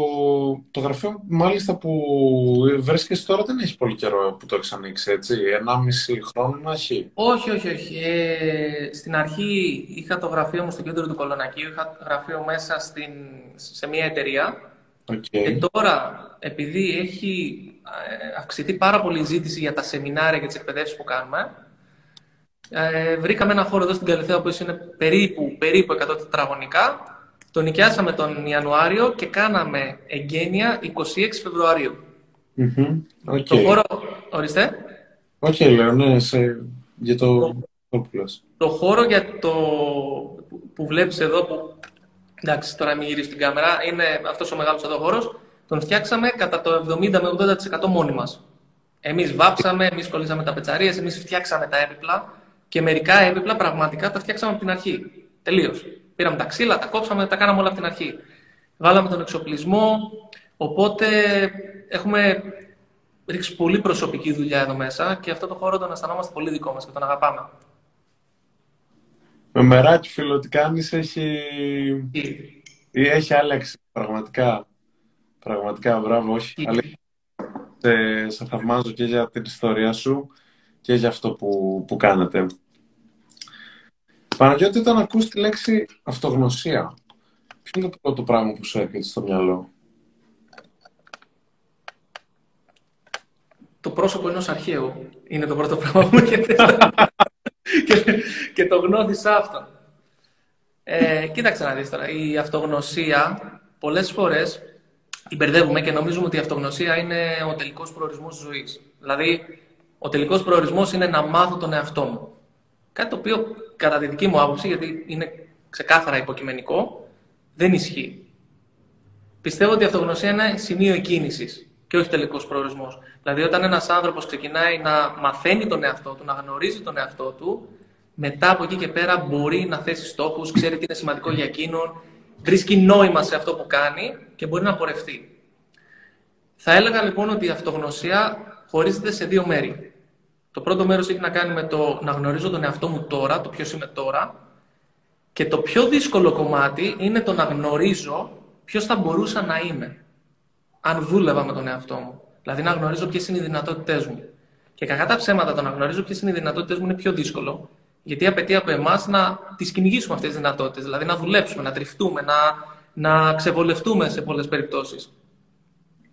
το γραφείο μάλιστα που βρίσκεσαι τώρα δεν έχει πολύ καιρό που το έχεις ανοίξει, έτσι, ενάμιση χρόνο να έχει. Όχι, όχι, όχι. Ε, στην αρχή είχα το γραφείο μου στο κέντρο του Κολονακίου, είχα το γραφείο μέσα στην, σε μια εταιρεία. Okay. Και τώρα, επειδή έχει αυξηθεί πάρα πολύ η ζήτηση για τα σεμινάρια και τις εκπαιδεύσεις που κάνουμε, Ε, βρήκαμε ένα χώρο εδώ στην Καλλιθέα που είναι περίπου, περίπου εκατό τετραγωνικά. Το νοικιάσαμε τον Ιανουάριο και κάναμε εγκαίνια είκοσι έξι Φεβρουαρίου. Mm-hmm. Okay. Το χώρο... Ορίστε. Οκ, okay, λέω, ναι, σε... για το... Το... το χώρο για το... που βλέπεις εδώ, που... εντάξει, τώρα μην γυρίσει την κάμερα, είναι αυτός ο μεγάλος εδώ χώρος, τον φτιάξαμε κατά το εβδομήντα με ογδόντα τοις εκατό μόνοι μας. Εμείς βάψαμε, εμείς κολλήσαμε τα πετσαρίες, εμείς φτιάξαμε τα έπιπλα. Και μερικά έπιπλα πραγματικά τα φτιάξαμε από την αρχή. Τελείως. Πήραμε τα ξύλα, τα κόψαμε, τα κάναμε όλα από την αρχή. Βάλαμε τον εξοπλισμό. Οπότε έχουμε ρίξει πολύ προσωπική δουλειά εδώ μέσα και αυτό το χώρο τον αισθανόμαστε πολύ δικό μας και τον αγαπάμε. Με μεράκι, φίλο, τι κάνεις, έχει... έχει άλλαξει. Πραγματικά. Πραγματικά, μπράβο, όχι. Αλλά... σε, σε θαυμάζω και για την ιστορία σου και για αυτό που, που κάνετε. Παναγιώτη, όταν ακούς τη λέξη αυτογνωσία, ποιο είναι το πρώτο πράγμα που σου έρχεται στο μυαλό? Το πρόσωπο ενός αρχαίου είναι το πρώτο πράγμα που έρχεται. και, και το γνώρισα αυτό. Ε, κοίταξε να δεις τώρα. Η αυτογνωσία, πολλές φορές την μπερδεύουμε και νομίζουμε ότι η αυτογνωσία είναι ο τελικός προορισμός της ζωής. Δηλαδή, ο τελικός προορισμός είναι να μάθω τον εαυτό μου. Κάτι το οποίο, κατά τη δική μου άποψη, γιατί είναι ξεκάθαρα υποκειμενικό, δεν ισχύει. Πιστεύω ότι η αυτογνωσία είναι σημείο εκκίνησης και όχι τελικός προορισμός. Δηλαδή, όταν ένας άνθρωπος ξεκινάει να μαθαίνει τον εαυτό του, να γνωρίζει τον εαυτό του, μετά από εκεί και πέρα μπορεί να θέσει στόχους, ξέρει τι είναι σημαντικό για εκείνον, βρίσκει νόημα σε αυτό που κάνει και μπορεί να πορευτεί. Θα έλεγα λοιπόν ότι η αυτογνωσία χωρίζεται σε δύο μέρη. Το πρώτο μέρος έχει να κάνει με το να γνωρίζω τον εαυτό μου τώρα, το ποιος είμαι τώρα. Και το πιο δύσκολο κομμάτι είναι το να γνωρίζω ποιος θα μπορούσα να είμαι, αν δούλευα με τον εαυτό μου. Δηλαδή να γνωρίζω ποιες είναι οι δυνατότητές μου. Και κακά τα ψέματα, το να γνωρίζω ποιες είναι οι δυνατότητές μου είναι πιο δύσκολο. Γιατί απαιτεί από εμάς να τις κυνηγήσουμε αυτές τις δυνατότητες, δηλαδή να δουλέψουμε, να τριφτούμε, να, να ξεβολευτούμε σε πολλές περιπτώσεις.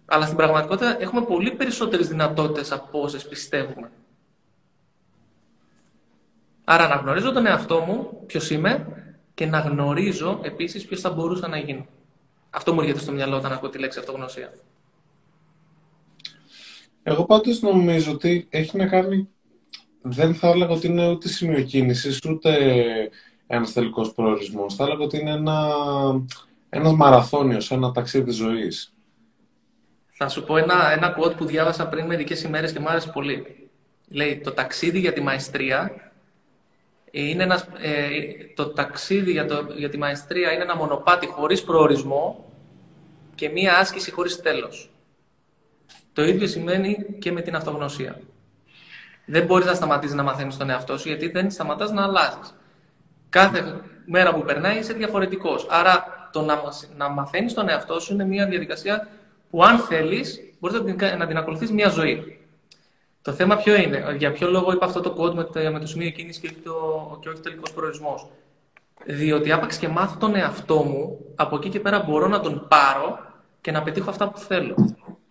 Αλλά στην πραγματικότητα έχουμε πολύ περισσότερες δυνατότητες από όσες πιστεύουμε. Άρα να γνωρίζω τον εαυτό μου, ποιος είμαι, και να γνωρίζω επίσης ποιος θα μπορούσα να γίνω. Αυτό μου έρχεται στο μυαλό όταν ακούω τη λέξη αυτογνωσία. Εγώ πάντως νομίζω ότι έχει να κάνει... Δεν θα έλεγα ότι είναι ούτε σημείο κίνησης, ούτε ένας τελικός προορισμός. Θα έλεγα ότι είναι ένα, ένας μαραθώνιος, ένα ταξίδι της ζωής. Θα σου πω ένα, ένα quote που διάβασα πριν μερικές ημέρες και μου άρεσε πολύ. Λέει, το ταξίδι για τη μαεστρία είναι, ένας, ε, το ταξίδι για, το, για τη μαεστρία είναι ένα μονοπάτι χωρίς προορισμό και μία άσκηση χωρίς τέλος. Το ίδιο σημαίνει και με την αυτογνωσία. Δεν μπορείς να σταματήσεις να μαθαίνεις τον εαυτό σου, γιατί δεν σταματάς να αλλάζεις. Κάθε μέρα που περνάει είσαι διαφορετικός. Άρα το να, να μαθαίνεις τον εαυτό σου είναι μια διαδικασία που, αν θέλεις, μπορείς να την, να την ακολουθείς μια ζωή. Το θέμα ποιο είναι, για ποιο λόγο είπα αυτό το quote με, με το σημείο κίνησης και, και όχι τελικός προορισμός. Διότι άπαξ και μάθω τον εαυτό μου, από εκεί και πέρα μπορώ να τον πάρω και να πετύχω αυτά που θέλω.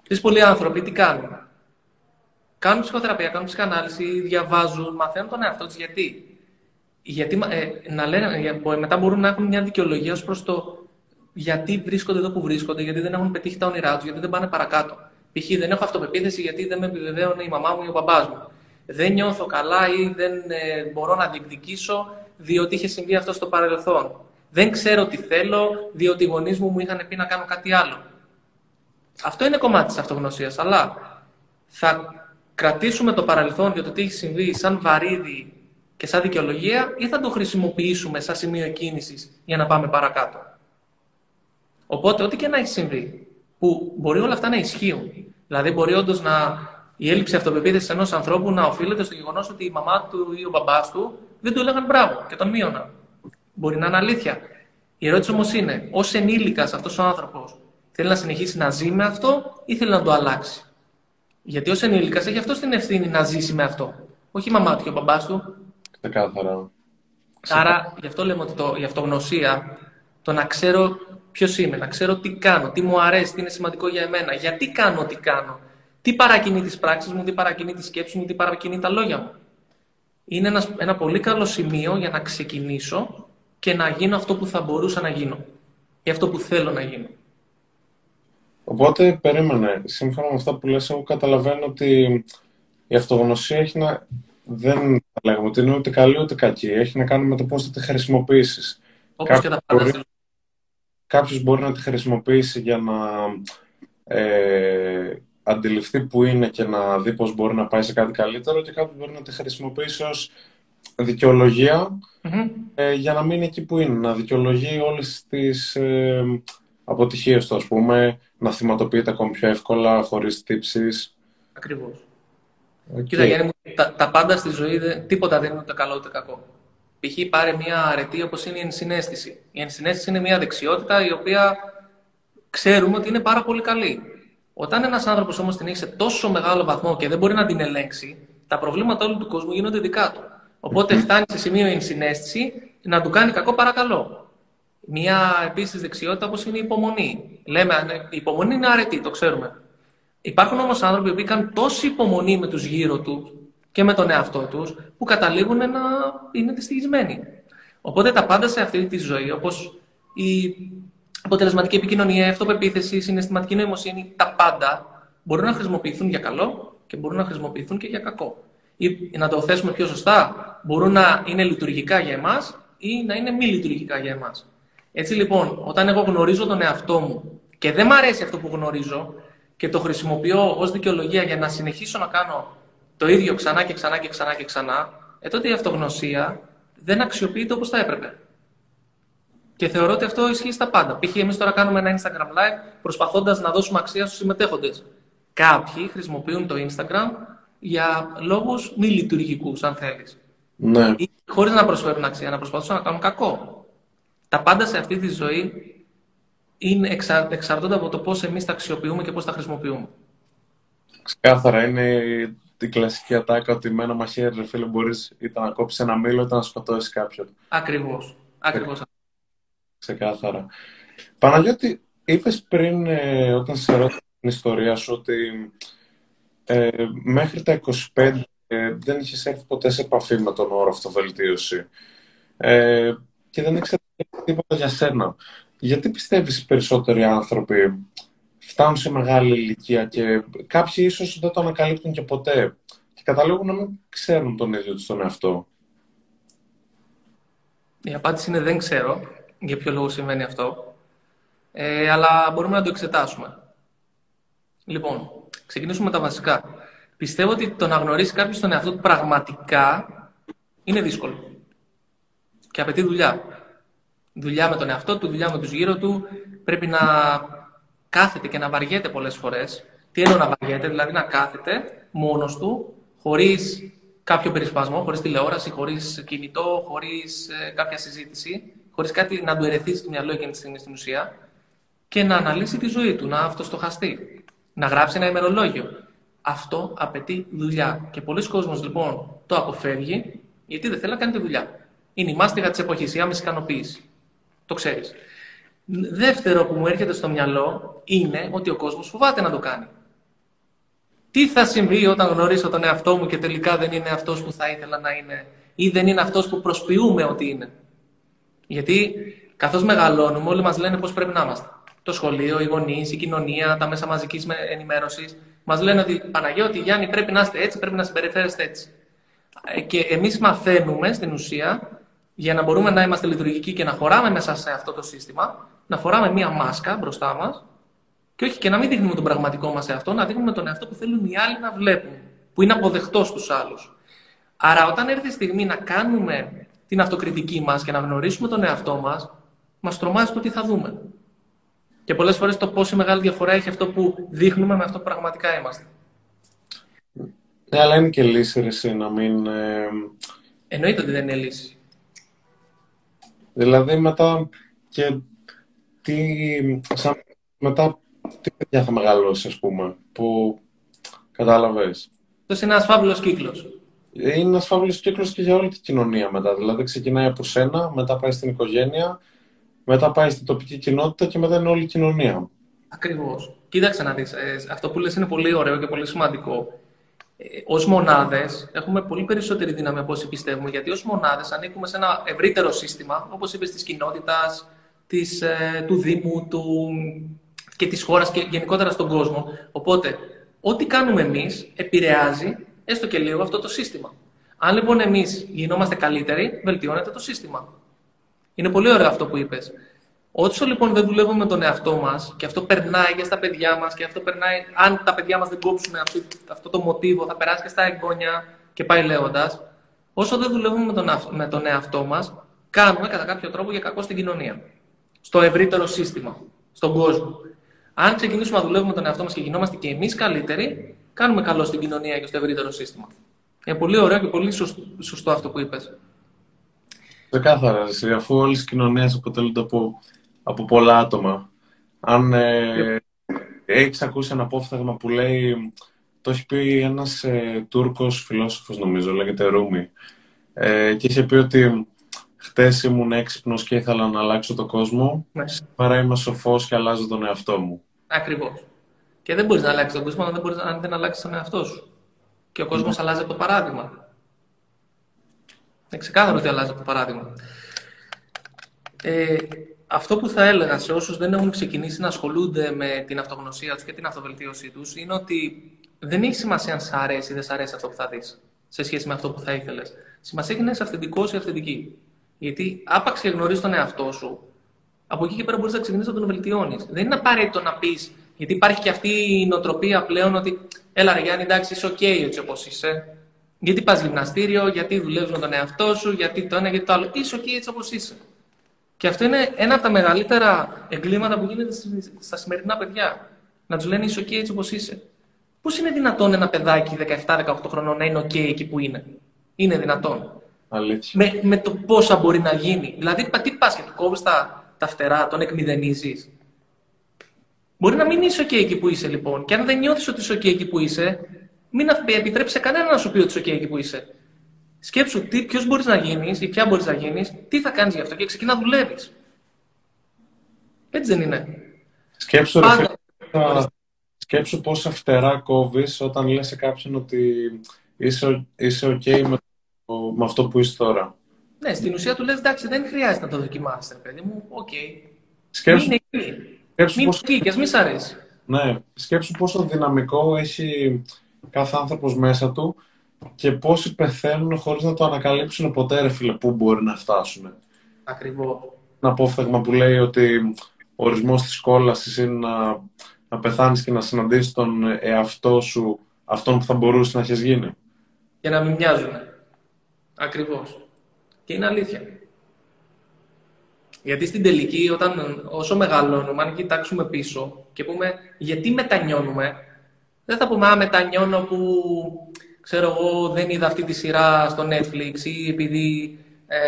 Τις πολλοί άνθρωποι τι κάνουν. Κάνουν ψυχοθεραπεία, κάνουν ψυχανάλυση, διαβάζουν, μαθαίνουν τον εαυτό τους. Γιατί, γιατί ε, να λένε, μετά μπορούν να έχουν μια δικαιολογία ως προς το γιατί βρίσκονται εδώ που βρίσκονται, γιατί δεν έχουν πετύχει τα όνειρά τους, γιατί δεν πάνε παρακάτω. Π.χ. δεν έχω αυτοπεποίθηση γιατί δεν με επιβεβαίωνε η μαμά μου ή ο μπαμπάς μου. Δεν νιώθω καλά ή δεν ε, μπορώ να διεκδικήσω διότι είχε συμβεί αυτό στο παρελθόν. Δεν ξέρω τι θέλω διότι οι γονείς μου μου είχαν πει να κάνω κάτι άλλο. Αυτό είναι κομμάτι της αυτογνωσίας, αλλά θα κρατήσουμε το παρελθόν για το τι έχει συμβεί σαν βαρύδι και σαν δικαιολογία, ή θα το χρησιμοποιήσουμε σαν σημείο κίνησης για να πάμε παρακάτω. Οπότε, ό,τι και να έχει συμβεί, που μπορεί όλα αυτά να ισχύουν. Δηλαδή, μπορεί όντως να... η έλλειψη αυτοπεποίθησης ενός ανθρώπου να οφείλεται στο γεγονός ότι η μαμά του ή ο μπαμπάς του δεν του έλεγαν μπράβο και τον μείωναν. Μπορεί να είναι αλήθεια. Η ερώτηση όμως είναι, ως ενήλικας αυτός ο άνθρωπος θέλει να συνεχίσει να ζει με αυτό ή θέλει να το αλλάξει. Γιατί ως ενήλικας έχει αυτός την ευθύνη να ζήσει με αυτό. Όχι η μαμά του και ο μπαμπάς του. Ξεκάθαρα. Άρα, γι' αυτό λέμε ότι το, η αυτογνωσία, το να ξέρω ποιος είμαι, να ξέρω τι κάνω, τι μου αρέσει, τι είναι σημαντικό για εμένα, γιατί κάνω τι κάνω, τι παρακινεί τις πράξεις μου, τι παρακινεί τις σκέψεις μου, τι παρακινεί τα λόγια μου. Είναι ένα, ένα πολύ καλό σημείο για να ξεκινήσω και να γίνω αυτό που θα μπορούσα να γίνω ή αυτό που θέλω να γίνω. Οπότε, περίμενε, σύμφωνα με αυτά που λες, εγώ καταλαβαίνω ότι η αυτογνωσία έχει να... δεν θα λέγαμε ότι είναι ούτε καλή ούτε κακή. Έχει να κάνει με το πώς θα τη χρησιμοποιήσεις. Όπως και τα πάντα. Κάποιος μπορεί να τη χρησιμοποιήσει για να ε, αντιληφθεί που είναι και να δει πώς μπορεί να πάει σε κάτι καλύτερο, και κάποιος μπορεί να τη χρησιμοποιήσει ως δικαιολογία mm-hmm. ε, για να μείνει εκεί που είναι. Να δικαιολογεί όλες τις... Ε, αποτυχίες του, ας πούμε, να θυματοποιείται ακόμη πιο εύκολα, χωρίς τύψεις. Ακριβώς. Okay. Κοίτα, Γιάννη μου, τα, τα πάντα στη ζωή, τίποτα δεν είναι ούτε καλό ούτε κακό. Π.χ. πάρε μια αρετή όπως είναι η ενσυναίσθηση. Η ενσυναίσθηση είναι μια δεξιότητα η οποία ξέρουμε ότι είναι πάρα πολύ καλή. Όταν ένας άνθρωπος όμως την έχει σε τόσο μεγάλο βαθμό και δεν μπορεί να την ελέγξει, τα προβλήματα όλου του κόσμου γίνονται δικά του. Οπότε φτάνει σε σημείο η ενσυναίσθηση να του κάνει κακό, παρακαλώ. Μία επίσης δεξιότητα όπως είναι η υπομονή. Λέμε, η υπομονή είναι αρετή, το ξέρουμε. Υπάρχουν όμως άνθρωποι που κάνουν τόση υπομονή με τους γύρω του και με τον εαυτό τους, που καταλήγουν να είναι δυστυχισμένοι. Οπότε τα πάντα σε αυτή τη ζωή, όπως η αποτελεσματική επικοινωνία, η αυτοπεποίθηση, η συναισθηματική νοημοσύνη, τα πάντα μπορούν να χρησιμοποιηθούν για καλό και μπορούν να χρησιμοποιηθούν και για κακό. Ή να το θέσουμε πιο σωστά, μπορούν να είναι λειτουργικά για εμάς ή να είναι μη λειτουργικά για εμάς. Έτσι λοιπόν, όταν εγώ γνωρίζω τον εαυτό μου και δεν μ' αρέσει αυτό που γνωρίζω και το χρησιμοποιώ ως δικαιολογία για να συνεχίσω να κάνω το ίδιο ξανά και ξανά και ξανά και ξανά, ε, τότε η αυτογνωσία δεν αξιοποιείται όπως θα έπρεπε. Και θεωρώ ότι αυτό ισχύει στα πάντα. Π.χ. εμείς τώρα κάνουμε ένα Instagram Live προσπαθώντας να δώσουμε αξία στους συμμετέχοντες. Κάποιοι χρησιμοποιούν το Instagram για λόγους μη λειτουργικούς, αν θέλεις. Ναι. Ή χωρίς να προσφέρουν αξία, να προσπαθούν να κάνουν κακό. Τα πάντα σε αυτή τη ζωή είναι εξα... εξαρτώνται από το πώς εμείς τα αξιοποιούμε και πώς τα χρησιμοποιούμε. Ξεκάθαρα, είναι την κλασική ατάκα ότι με ένα μαχαίρι, φίλε, μπορείς είτε να κόψεις ένα μήλο είτε να σκοτώσεις κάποιον. Ακριβώς. Ακριβώς. Ξεκάθαρα. Παναγιώτη, είπες πριν, ε, όταν σε ρώτησα την ιστορία σου, ότι ε, μέχρι τα είκοσι πέντε ε, δεν είχες έρθει ποτέ σε επαφή με τον όρο αυτοβελτίωση. Ε, και δεν ήξερα τίποτα για σένα. Γιατί πιστεύεις οι περισσότεροι άνθρωποι φτάνουν σε μεγάλη ηλικία και κάποιοι ίσως δεν το ανακαλύπτουν και ποτέ και καταλήγουν να μην ξέρουν τον ίδιο τους τον εαυτό? Η απάντηση είναι δεν ξέρω για ποιο λόγο συμβαίνει αυτό, ε, αλλά μπορούμε να το εξετάσουμε. Λοιπόν, ξεκινήσουμε με τα βασικά. Πιστεύω ότι το να γνωρίσει κάποιος τον εαυτό του πραγματικά είναι δύσκολο και απαιτεί δουλειά. Δουλειά με τον εαυτό του, δουλειά με τους γύρω του. Πρέπει να κάθεται και να βαριέται πολλές φορές. Τι εννοώ να βαριέται? Δηλαδή να κάθεται μόνος του, χωρίς κάποιο περισπασμό, χωρίς τηλεόραση, χωρίς κινητό, χωρίς ε, κάποια συζήτηση, χωρίς κάτι να του ερεθίσει στο μυαλό εκείνη τη στιγμή στην ουσία, και να αναλύσει τη ζωή του, να αυτοστοχαστεί, να γράψει ένα ημερολόγιο. Αυτό απαιτεί δουλειά. Και πολλοί κόσμος λοιπόν το αποφεύγει, γιατί δεν θέλει να κάνει τη δουλειά. Είναι η μάστιγα της εποχής, η άμεση ικανοποίηση. Το ξέρεις. Δεύτερο που μου έρχεται στο μυαλό είναι ότι ο κόσμος φοβάται να το κάνει. Τι θα συμβεί όταν γνωρίσω τον εαυτό μου και τελικά δεν είναι αυτός που θα ήθελα να είναι ή δεν είναι αυτός που προσποιούμε ότι είναι? Γιατί καθώς μεγαλώνουμε, όλοι μας λένε πώς πρέπει να είμαστε. Το σχολείο, οι γονείς, η κοινωνία, τα μέσα μαζικής ενημέρωσης μας λένε ότι Παναγιώτη, Γιάννη, πρέπει να είστε έτσι, πρέπει να συμπεριφέρεστε έτσι. Και εμείς μαθαίνουμε στην ουσία, για να μπορούμε να είμαστε λειτουργικοί και να χωράμε μέσα σε αυτό το σύστημα, να φοράμε μία μάσκα μπροστά μας και όχι και να μην δείχνουμε τον πραγματικό μας εαυτό, να δείχνουμε τον εαυτό που θέλουν οι άλλοι να βλέπουν, που είναι αποδεκτός στους άλλους. Άρα, όταν έρθει η στιγμή να κάνουμε την αυτοκριτική μας και να γνωρίσουμε τον εαυτό μας, μας τρομάζει το τι θα δούμε. Και πολλές φορές το πόση μεγάλη διαφορά έχει αυτό που δείχνουμε με αυτό που πραγματικά είμαστε. Ναι, αλλά είναι και λύση, εσύ, να μην. Ε... Εννοείται ότι δεν είναι λύση. Δηλαδή, μετά και τι, σαν, μετά τι παιδιά θα μεγαλώσει, ας πούμε, που κατάλαβες. Αυτό είναι ένας φαύλος κύκλος. Είναι ένας φαύλος κύκλος και για όλη την κοινωνία μετά. Δηλαδή, ξεκινάει από σένα, μετά πάει στην οικογένεια, μετά πάει στην τοπική κοινότητα και μετά είναι όλη η κοινωνία. Ακριβώς. Κοίταξε να δεις. Ε, αυτό που λες είναι πολύ ωραίο και πολύ σημαντικό. Ε, ως μονάδες έχουμε πολύ περισσότερη δύναμη από όσοι πιστεύουμε, γιατί ως μονάδες ανήκουμε σε ένα ευρύτερο σύστημα, όπως είπες, της κοινότητας, της, ε, του Δήμου του, και της χώρας και γενικότερα στον κόσμο. Οπότε, ό,τι κάνουμε εμείς επηρεάζει έστω και λίγο αυτό το σύστημα. Αν λοιπόν εμείς γινόμαστε καλύτεροι, βελτιώνεται το σύστημα. Είναι πολύ ωραίο αυτό που είπες. Όσο λοιπόν δεν δουλεύουμε με τον εαυτό μας, και αυτό περνάει και στα παιδιά μας, και αυτό περνάει, αν τα παιδιά μας δεν κόψουν αυτό, αυτό το μοτίβο, θα περάσει και στα εγγόνια και πάει λέγοντας. Όσο δεν δουλεύουμε με τον, με τον εαυτό μας, κάνουμε κατά κάποιο τρόπο για κακό στην κοινωνία. Στο ευρύτερο σύστημα, στον κόσμο. Αν ξεκινήσουμε να δουλεύουμε με τον εαυτό μας και γινόμαστε και εμείς καλύτεροι, κάνουμε καλό στην κοινωνία και στο ευρύτερο σύστημα. Είναι πολύ ωραίο και πολύ σωστό, σωστό αυτό που είπες. Ξεκάθαρα, αφού όλες οι κοινωνίες αποτελούνται από. Από πολλά άτομα. Αν ε, έχεις ακούσει ένα απόφθαγμα που λέει, το έχει πει ένας ε, Τούρκος φιλόσοφος, νομίζω, λέγεται Ρούμι, ε, και είχε πει ότι χτες ήμουν έξυπνος και ήθελα να αλλάξω τον κόσμο, ναι. Σήμερα είμαι σοφός και αλλάζω τον εαυτό μου. Ακριβώς. Και δεν μπορείς να αλλάξεις τον κόσμο αν δεν, μπορείς, αν δεν αλλάξεις τον εαυτό σου. Και ο κόσμος mm. αλλάζει το παράδειγμα. Είναι ξεκάθαρο ότι αλλάζει το παράδειγμα. Ε, αυτό που θα έλεγα σε όσους δεν έχουν ξεκινήσει να ασχολούνται με την αυτογνωσία τους και την αυτοβελτίωσή τους είναι ότι δεν έχει σημασία αν σ' αρέσει ή δεν σ' αρέσει αυτό που θα δεις σε σχέση με αυτό που θα ήθελες. Σημασία έχει να είσαι αυθεντικός ή αυθεντική. Γιατί άπαξ και γνωρίζεις τον εαυτό σου, από εκεί και πέρα μπορείς να ξεκινήσεις να τον βελτιώνεις. Δεν είναι απαραίτητο να πεις, γιατί υπάρχει και αυτή η νοοτροπία πλέον ότι έλα ρε Γιάννη, εντάξει, είσαι οκ okay, έτσι όπως είσαι. Γιατί πας γυμναστήριο, γιατί δουλεύεις με τον εαυτό σου, γιατί το ένα, γιατί το άλλο. Είσαι οκ okay, έτσι όπως είσαι. Και αυτό είναι ένα από τα μεγαλύτερα εγκλήματα που γίνεται στα σημερινά παιδιά. Να τους λένε είσαι οκ okay, έτσι όπως είσαι. Πώς είναι δυνατόν ένα παιδάκι δεκαεπτά δεκαοκτώ χρονών να είναι οκ okay εκεί που είναι? Είναι δυνατόν? Με, με το πόσα μπορεί να γίνει. Δηλαδή, τι πας και του κόβεις τα, τα φτερά, τον εκμηδενίζεις? Μπορεί να μην είσαι οκ okay εκεί που είσαι λοιπόν. Και αν δεν νιώθεις ότι είσαι οκ okay εκεί που είσαι, μην επιτρέψεις κανένα να σου πει ότι είσαι οκ okay εκεί που είσαι. Σκέψου ποιος μπορείς να γίνεις ή ποια μπορείς να γίνεις, τι θα κάνεις γι' αυτό και ξεκινά να δουλεύεις. Έτσι δεν είναι? Σκέψου, Πάντα... ρε, θα... Σκέψου πόσα φτερά κόβεις όταν λες σε κάποιον ότι είσαι, είσαι ok με, το... με αυτό που είσαι τώρα. Ναι, στην ουσία του λες εντάξει, δεν χρειάζεται να το δοκιμάσεις, ρε παιδί μου, οκ. Okay. Σκέψου... Μην είναι εκεί. Σκέψου μην πόσο... εκεί και ας μην σ' αρέσει. Ναι, σκέψου πόσο δυναμικό έχει κάθε άνθρωπος μέσα του και πόσοι πεθαίνουν χωρίς να το ανακαλύψουν ποτέ, ρε φίλε, πού μπορεί να φτάσουν. Ακριβώς. Ένα απόφθεγμα που λέει ότι ο ορισμός της κόλασης είναι να, να πεθάνεις και να συναντήσεις τον εαυτό σου, αυτόν που θα μπορούσε να έχεις γίνει. Και να μην μοιάζουν. Ακριβώς. Και είναι αλήθεια. Γιατί στην τελική, όταν, όσο μεγαλώνουμε, αν κοιτάξουμε πίσω και πούμε γιατί μετανιώνουμε, δεν θα πούμε «Α, μετανιώνω που, ξέρω εγώ, δεν είδα αυτή τη σειρά στο Netflix» ή «επειδή ε,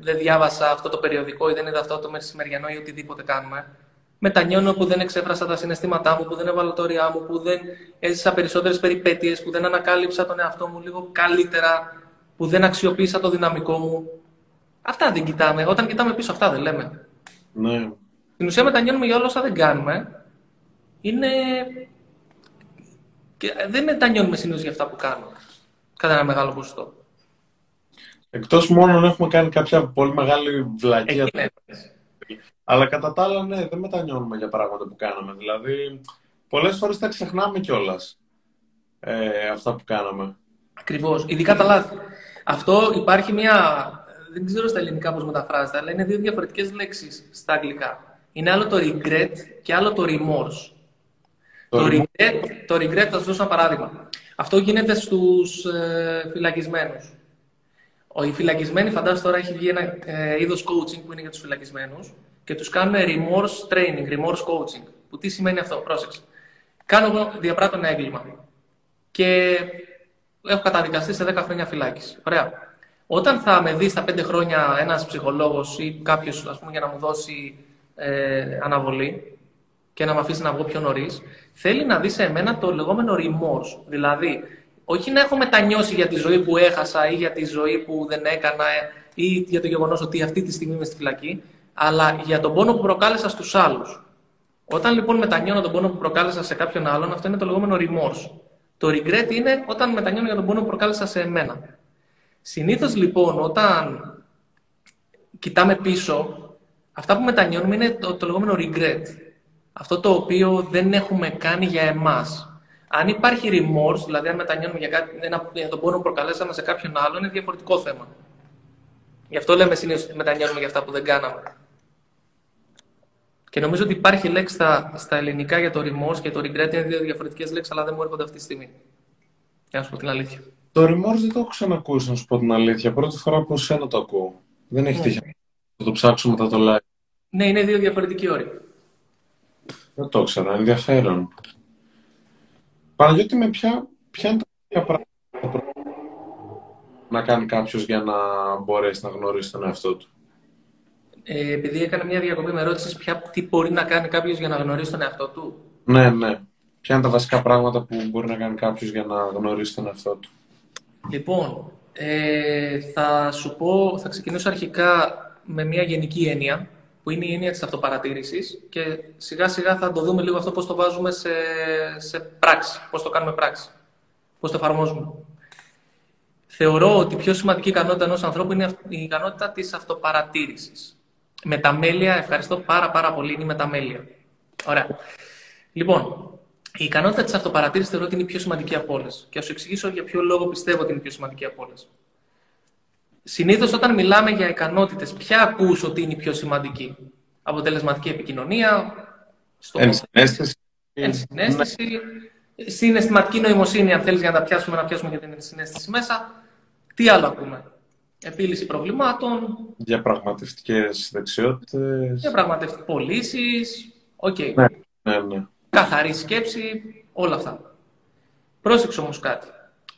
δεν διάβασα αυτό το περιοδικό» ή «δεν είδα αυτό το μεσημεριανό» ή οτιδήποτε κάνουμε. Μετανιώνω που δεν εξέφρασα τα συναισθήματά μου, που δεν έβαλα τα όρια μου, που δεν έζησα περισσότερες περιπέτειες, που δεν ανακάλυψα τον εαυτό μου λίγο καλύτερα, που δεν αξιοποίησα το δυναμικό μου. Αυτά δεν κοιτάμε. Όταν κοιτάμε πίσω, αυτά δεν λέμε. Ναι. Στην ουσία, μετανιώνουμε για όλα όσα δεν κάνουμε. Είναι... Και δεν μετανιώνουμε συνήθως για αυτά που κάνουμε, κατά ένα μεγάλο ποσοστό. Εκτός μόνον έχουμε κάνει κάποια πολύ μεγάλη βλακία. Αλλά κατά τα άλλα, ναι, δεν μετανιώνουμε για πράγματα που κάναμε. Δηλαδή, πολλές φορές τα ξεχνάμε κιόλας ε, αυτά που κάναμε. Ακριβώς, ειδικά τα λάθη. Αυτό υπάρχει μια. Δεν ξέρω στα ελληνικά πώς μεταφράζεται, αλλά είναι δύο διαφορετικές λέξεις στα αγγλικά. Είναι άλλο το regret και άλλο το remorse. Το regret, το regret, θα σας δώσω ένα παράδειγμα. Αυτό γίνεται στους ε, φυλακισμένους. Ο, οι φυλακισμένοι, φαντάζομαι τώρα, έχει βγει ένα ε, είδος coaching που είναι για τους φυλακισμένους και τους κάνουν remorse training, remorse coaching. Που τι σημαίνει αυτό, πρόσεξε. Κάνω, διαπράττω ένα έγκλημα και έχω καταδικαστεί σε δέκα χρόνια φυλάκιση. Ωραία. Όταν θα με δει στα πέντε χρόνια ένας ψυχολόγος ή κάποιος, ας πούμε, για να μου δώσει ε, αναβολή, και να με αφήσει να βγω πιο νωρίς, θέλει να δει σε εμένα το λεγόμενο remorse. Δηλαδή, όχι να έχω μετανιώσει για τη ζωή που έχασα ή για τη ζωή που δεν έκανα ή για το γεγονός ότι αυτή τη στιγμή είμαι στη φυλακή, αλλά για τον πόνο που προκάλεσα στους άλλους. Όταν λοιπόν μετανιώνω τον πόνο που προκάλεσα σε κάποιον άλλον, αυτό είναι το λεγόμενο remorse. Το regret είναι όταν μετανιώνω για τον πόνο που προκάλεσα σε εμένα. Συνήθως λοιπόν, όταν κοιτάμε πίσω, αυτά που μετανιώνουμε είναι το, το λεγόμενο regret. Αυτό το οποίο δεν έχουμε κάνει για εμάς. Αν υπάρχει remorse, δηλαδή αν μετανιώνουμε για, κάτι, για τον πόνο που προκαλέσαμε σε κάποιον άλλο, είναι διαφορετικό θέμα. Γι' αυτό λέμε συνήθως ότι μετανιώνουμε για αυτά που δεν κάναμε. Και νομίζω ότι υπάρχει λέξη στα, στα ελληνικά για το remorse και το regret, είναι δύο διαφορετικές λέξεις, αλλά δεν μου έρχονται αυτή τη στιγμή. Για να σου πω την αλήθεια. Το remorse δεν το έχω ξανακούσει, να σου πω την αλήθεια. Πρώτη φορά από σένα το ακούω. Δεν έχει τύχει να mm. το ψάξω μετά το live. Ναι, είναι δύο διαφορετικοί όροι. Δεν το ξέρω, ενδιαφέρον. Παναγιώτη, με ποια, ποια είναι τα πράγματα να κάνει κάποιος για να μπορέσει να γνωρίσει τον εαυτό του? Ε, επειδή έκανε μια διακοπή, με ρώτησες ποια, τι μπορεί να κάνει κάποιος για να γνωρίσει τον εαυτό του. Ναι, ναι. Ποια είναι τα βασικά πράγματα που μπορεί να κάνει κάποιος για να γνωρίσει τον εαυτό του? Λοιπόν, ε, θα σου πω, θα ξεκινήσω αρχικά με μια γενική έννοια, που είναι η έννοια της αυτοπαρατήρησης και σιγά σιγά θα το δούμε λίγο αυτό πώς το βάζουμε σε, σε πράξη, πώς το κάνουμε πράξη, πώς το εφαρμόζουμε. Θεωρώ ότι η πιο σημαντική ικανότητα ενός ανθρώπου είναι η ικανότητα της αυτοπαρατήρησης. Μεταμέλεια, ευχαριστώ πάρα πάρα πολύ, είναι η μεταμέλεια. Ωραία. Λοιπόν, η ικανότητα της αυτοπαρατήρησης θεωρώ ότι είναι η πιο σημαντική από όλες. Και θα σου εξηγήσω για ποιο λόγο πιστεύω ότι είναι η πιο σημαντική από όλες. Συνήθως, όταν μιλάμε για ικανότητες, ποια ακούς ότι είναι η πιο σημαντική? Αποτελεσματική επικοινωνία, ενσυναίσθηση, ενσυναίσθηση, συναισθηματική νοημοσύνη, αν θέλεις, για να τα πιάσουμε, να πιάσουμε για την ενσυναίσθηση μέσα. Τι άλλο ακούμε? Επίλυση προβλημάτων. Διαπραγματευτικές δεξιότητες. Διαπραγματευτικές πωλήσεις. Okay. Ναι, ναι, ναι. Καθαρή σκέψη. Όλα αυτά. Πρόσεξε όμως κάτι.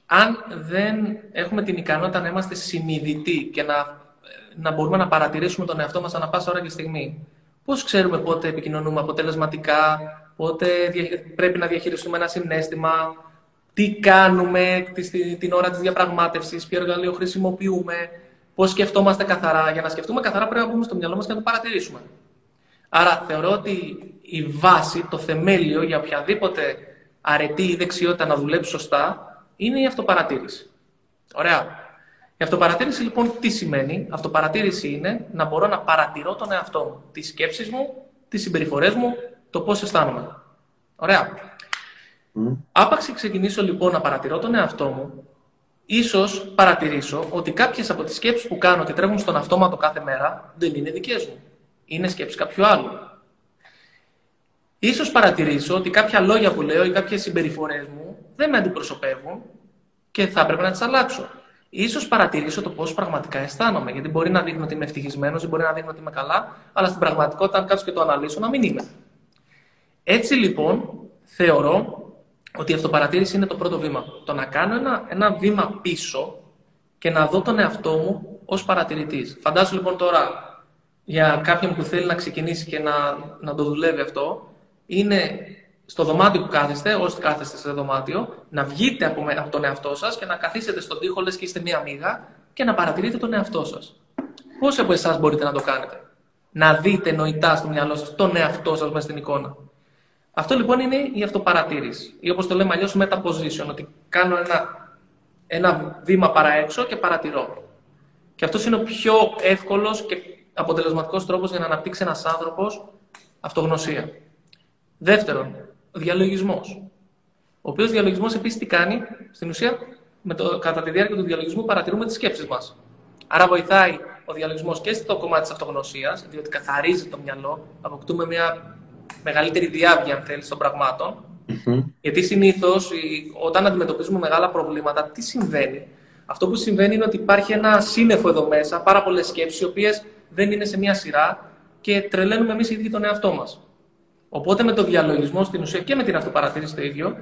Αν δεν έχουμε την ικανότητα να είμαστε συνειδητοί και να, να μπορούμε να παρατηρήσουμε τον εαυτό μας ανά πάσα ώρα και στιγμή, πώς ξέρουμε πότε επικοινωνούμε αποτελεσματικά, πότε πρέπει να διαχειριστούμε ένα συναίσθημα, τι κάνουμε την ώρα της διαπραγμάτευσης, ποιο εργαλείο χρησιμοποιούμε, πώς σκεφτόμαστε καθαρά? Για να σκεφτούμε καθαρά, πρέπει να μπούμε στο μυαλό μας και να το παρατηρήσουμε. Άρα, θεωρώ ότι η βάση, το θεμέλιο για οποιαδήποτε αρετή ή δεξιότητα να δουλέψει σωστά είναι η αυτοπαρατήρηση. Ωραία. Η αυτοπαρατήρηση, λοιπόν, τι σημαίνει? Αυτοπαρατήρηση είναι να μπορώ να παρατηρώ τον εαυτό μου, τις σκέψεις μου, τις συμπεριφορές μου, το πώς αισθάνομαι. Ωραία. Mm. Άπαξ ξεκινήσω λοιπόν να παρατηρώ τον εαυτό μου, ίσως παρατηρήσω ότι κάποιες από τις σκέψεις που κάνω και τρέχουν στον αυτόματο κάθε μέρα δεν είναι δικές μου. Είναι σκέψεις κάποιου άλλου. Ίσως παρατηρήσω ότι κάποια λόγια που λέω ή κάποιες συμπεριφορές μου δεν με αντιπροσωπεύουν και θα πρέπει να τις αλλάξω. Ίσως παρατηρήσω το πώς πραγματικά αισθάνομαι. Γιατί μπορεί να δείχνω ότι είμαι ευτυχισμένος ή μπορεί να δείχνω ότι είμαι καλά, αλλά στην πραγματικότητα, αν κάτσω και το αναλύσω, να μην είμαι. Έτσι λοιπόν, θεωρώ ότι η αυτοπαρατήρηση είναι το πρώτο βήμα. Το να κάνω ένα, ένα βήμα πίσω και να δω τον εαυτό μου ως παρατηρητής. Φαντάσου λοιπόν τώρα για κάποιον που θέλει να ξεκινήσει και να, να το δουλεύει αυτό, είναι στο δωμάτιο που κάθεστε, όσοι κάθεστε σε δωμάτιο, να βγείτε από, από τον εαυτό σας και να καθίσετε στον τοίχο, λες και είστε μία μύγα, και να παρατηρείτε τον εαυτό σας. Πόσοι από εσάς μπορείτε να το κάνετε? Να δείτε νοητά στο μυαλό σας τον εαυτό σας μέσα στην εικόνα. Αυτό λοιπόν είναι η αυτοπαρατήρηση, ή όπως το λέμε αλλιώς metaposition, ότι κάνω ένα, ένα βήμα παραέξω και παρατηρώ. Και αυτός είναι ο πιο εύκολος και αποτελεσματικός τρόπος για να αναπτύξει ένας άνθρωπος αυτογνωσία. Δεύτερον, ο διαλογισμός. Ο οποίος διαλογισμός επίσης τι κάνει? Στην ουσία, με το, κατά τη διάρκεια του διαλογισμού παρατηρούμε τις σκέψεις μας. Άρα βοηθάει ο διαλογισμός και στο κομμάτι της αυτογνωσίας, διότι καθαρίζει το μυαλό, αποκτούμε μια μεγαλύτερη διάβγεια, αν θέλεις, των πραγμάτων. Mm-hmm. Γιατί συνήθως, όταν αντιμετωπίζουμε μεγάλα προβλήματα, τι συμβαίνει? Αυτό που συμβαίνει είναι ότι υπάρχει ένα σύννεφο εδώ μέσα, πάρα πολλές σκέψεις, οι οποίες δεν είναι σε μια σειρά και τρελαίνουμε εμείς ήδη τον εαυτό μας. Οπότε με τον διαλογισμό, στην ουσία και με την αυτοπαρατήρηση το ίδιο,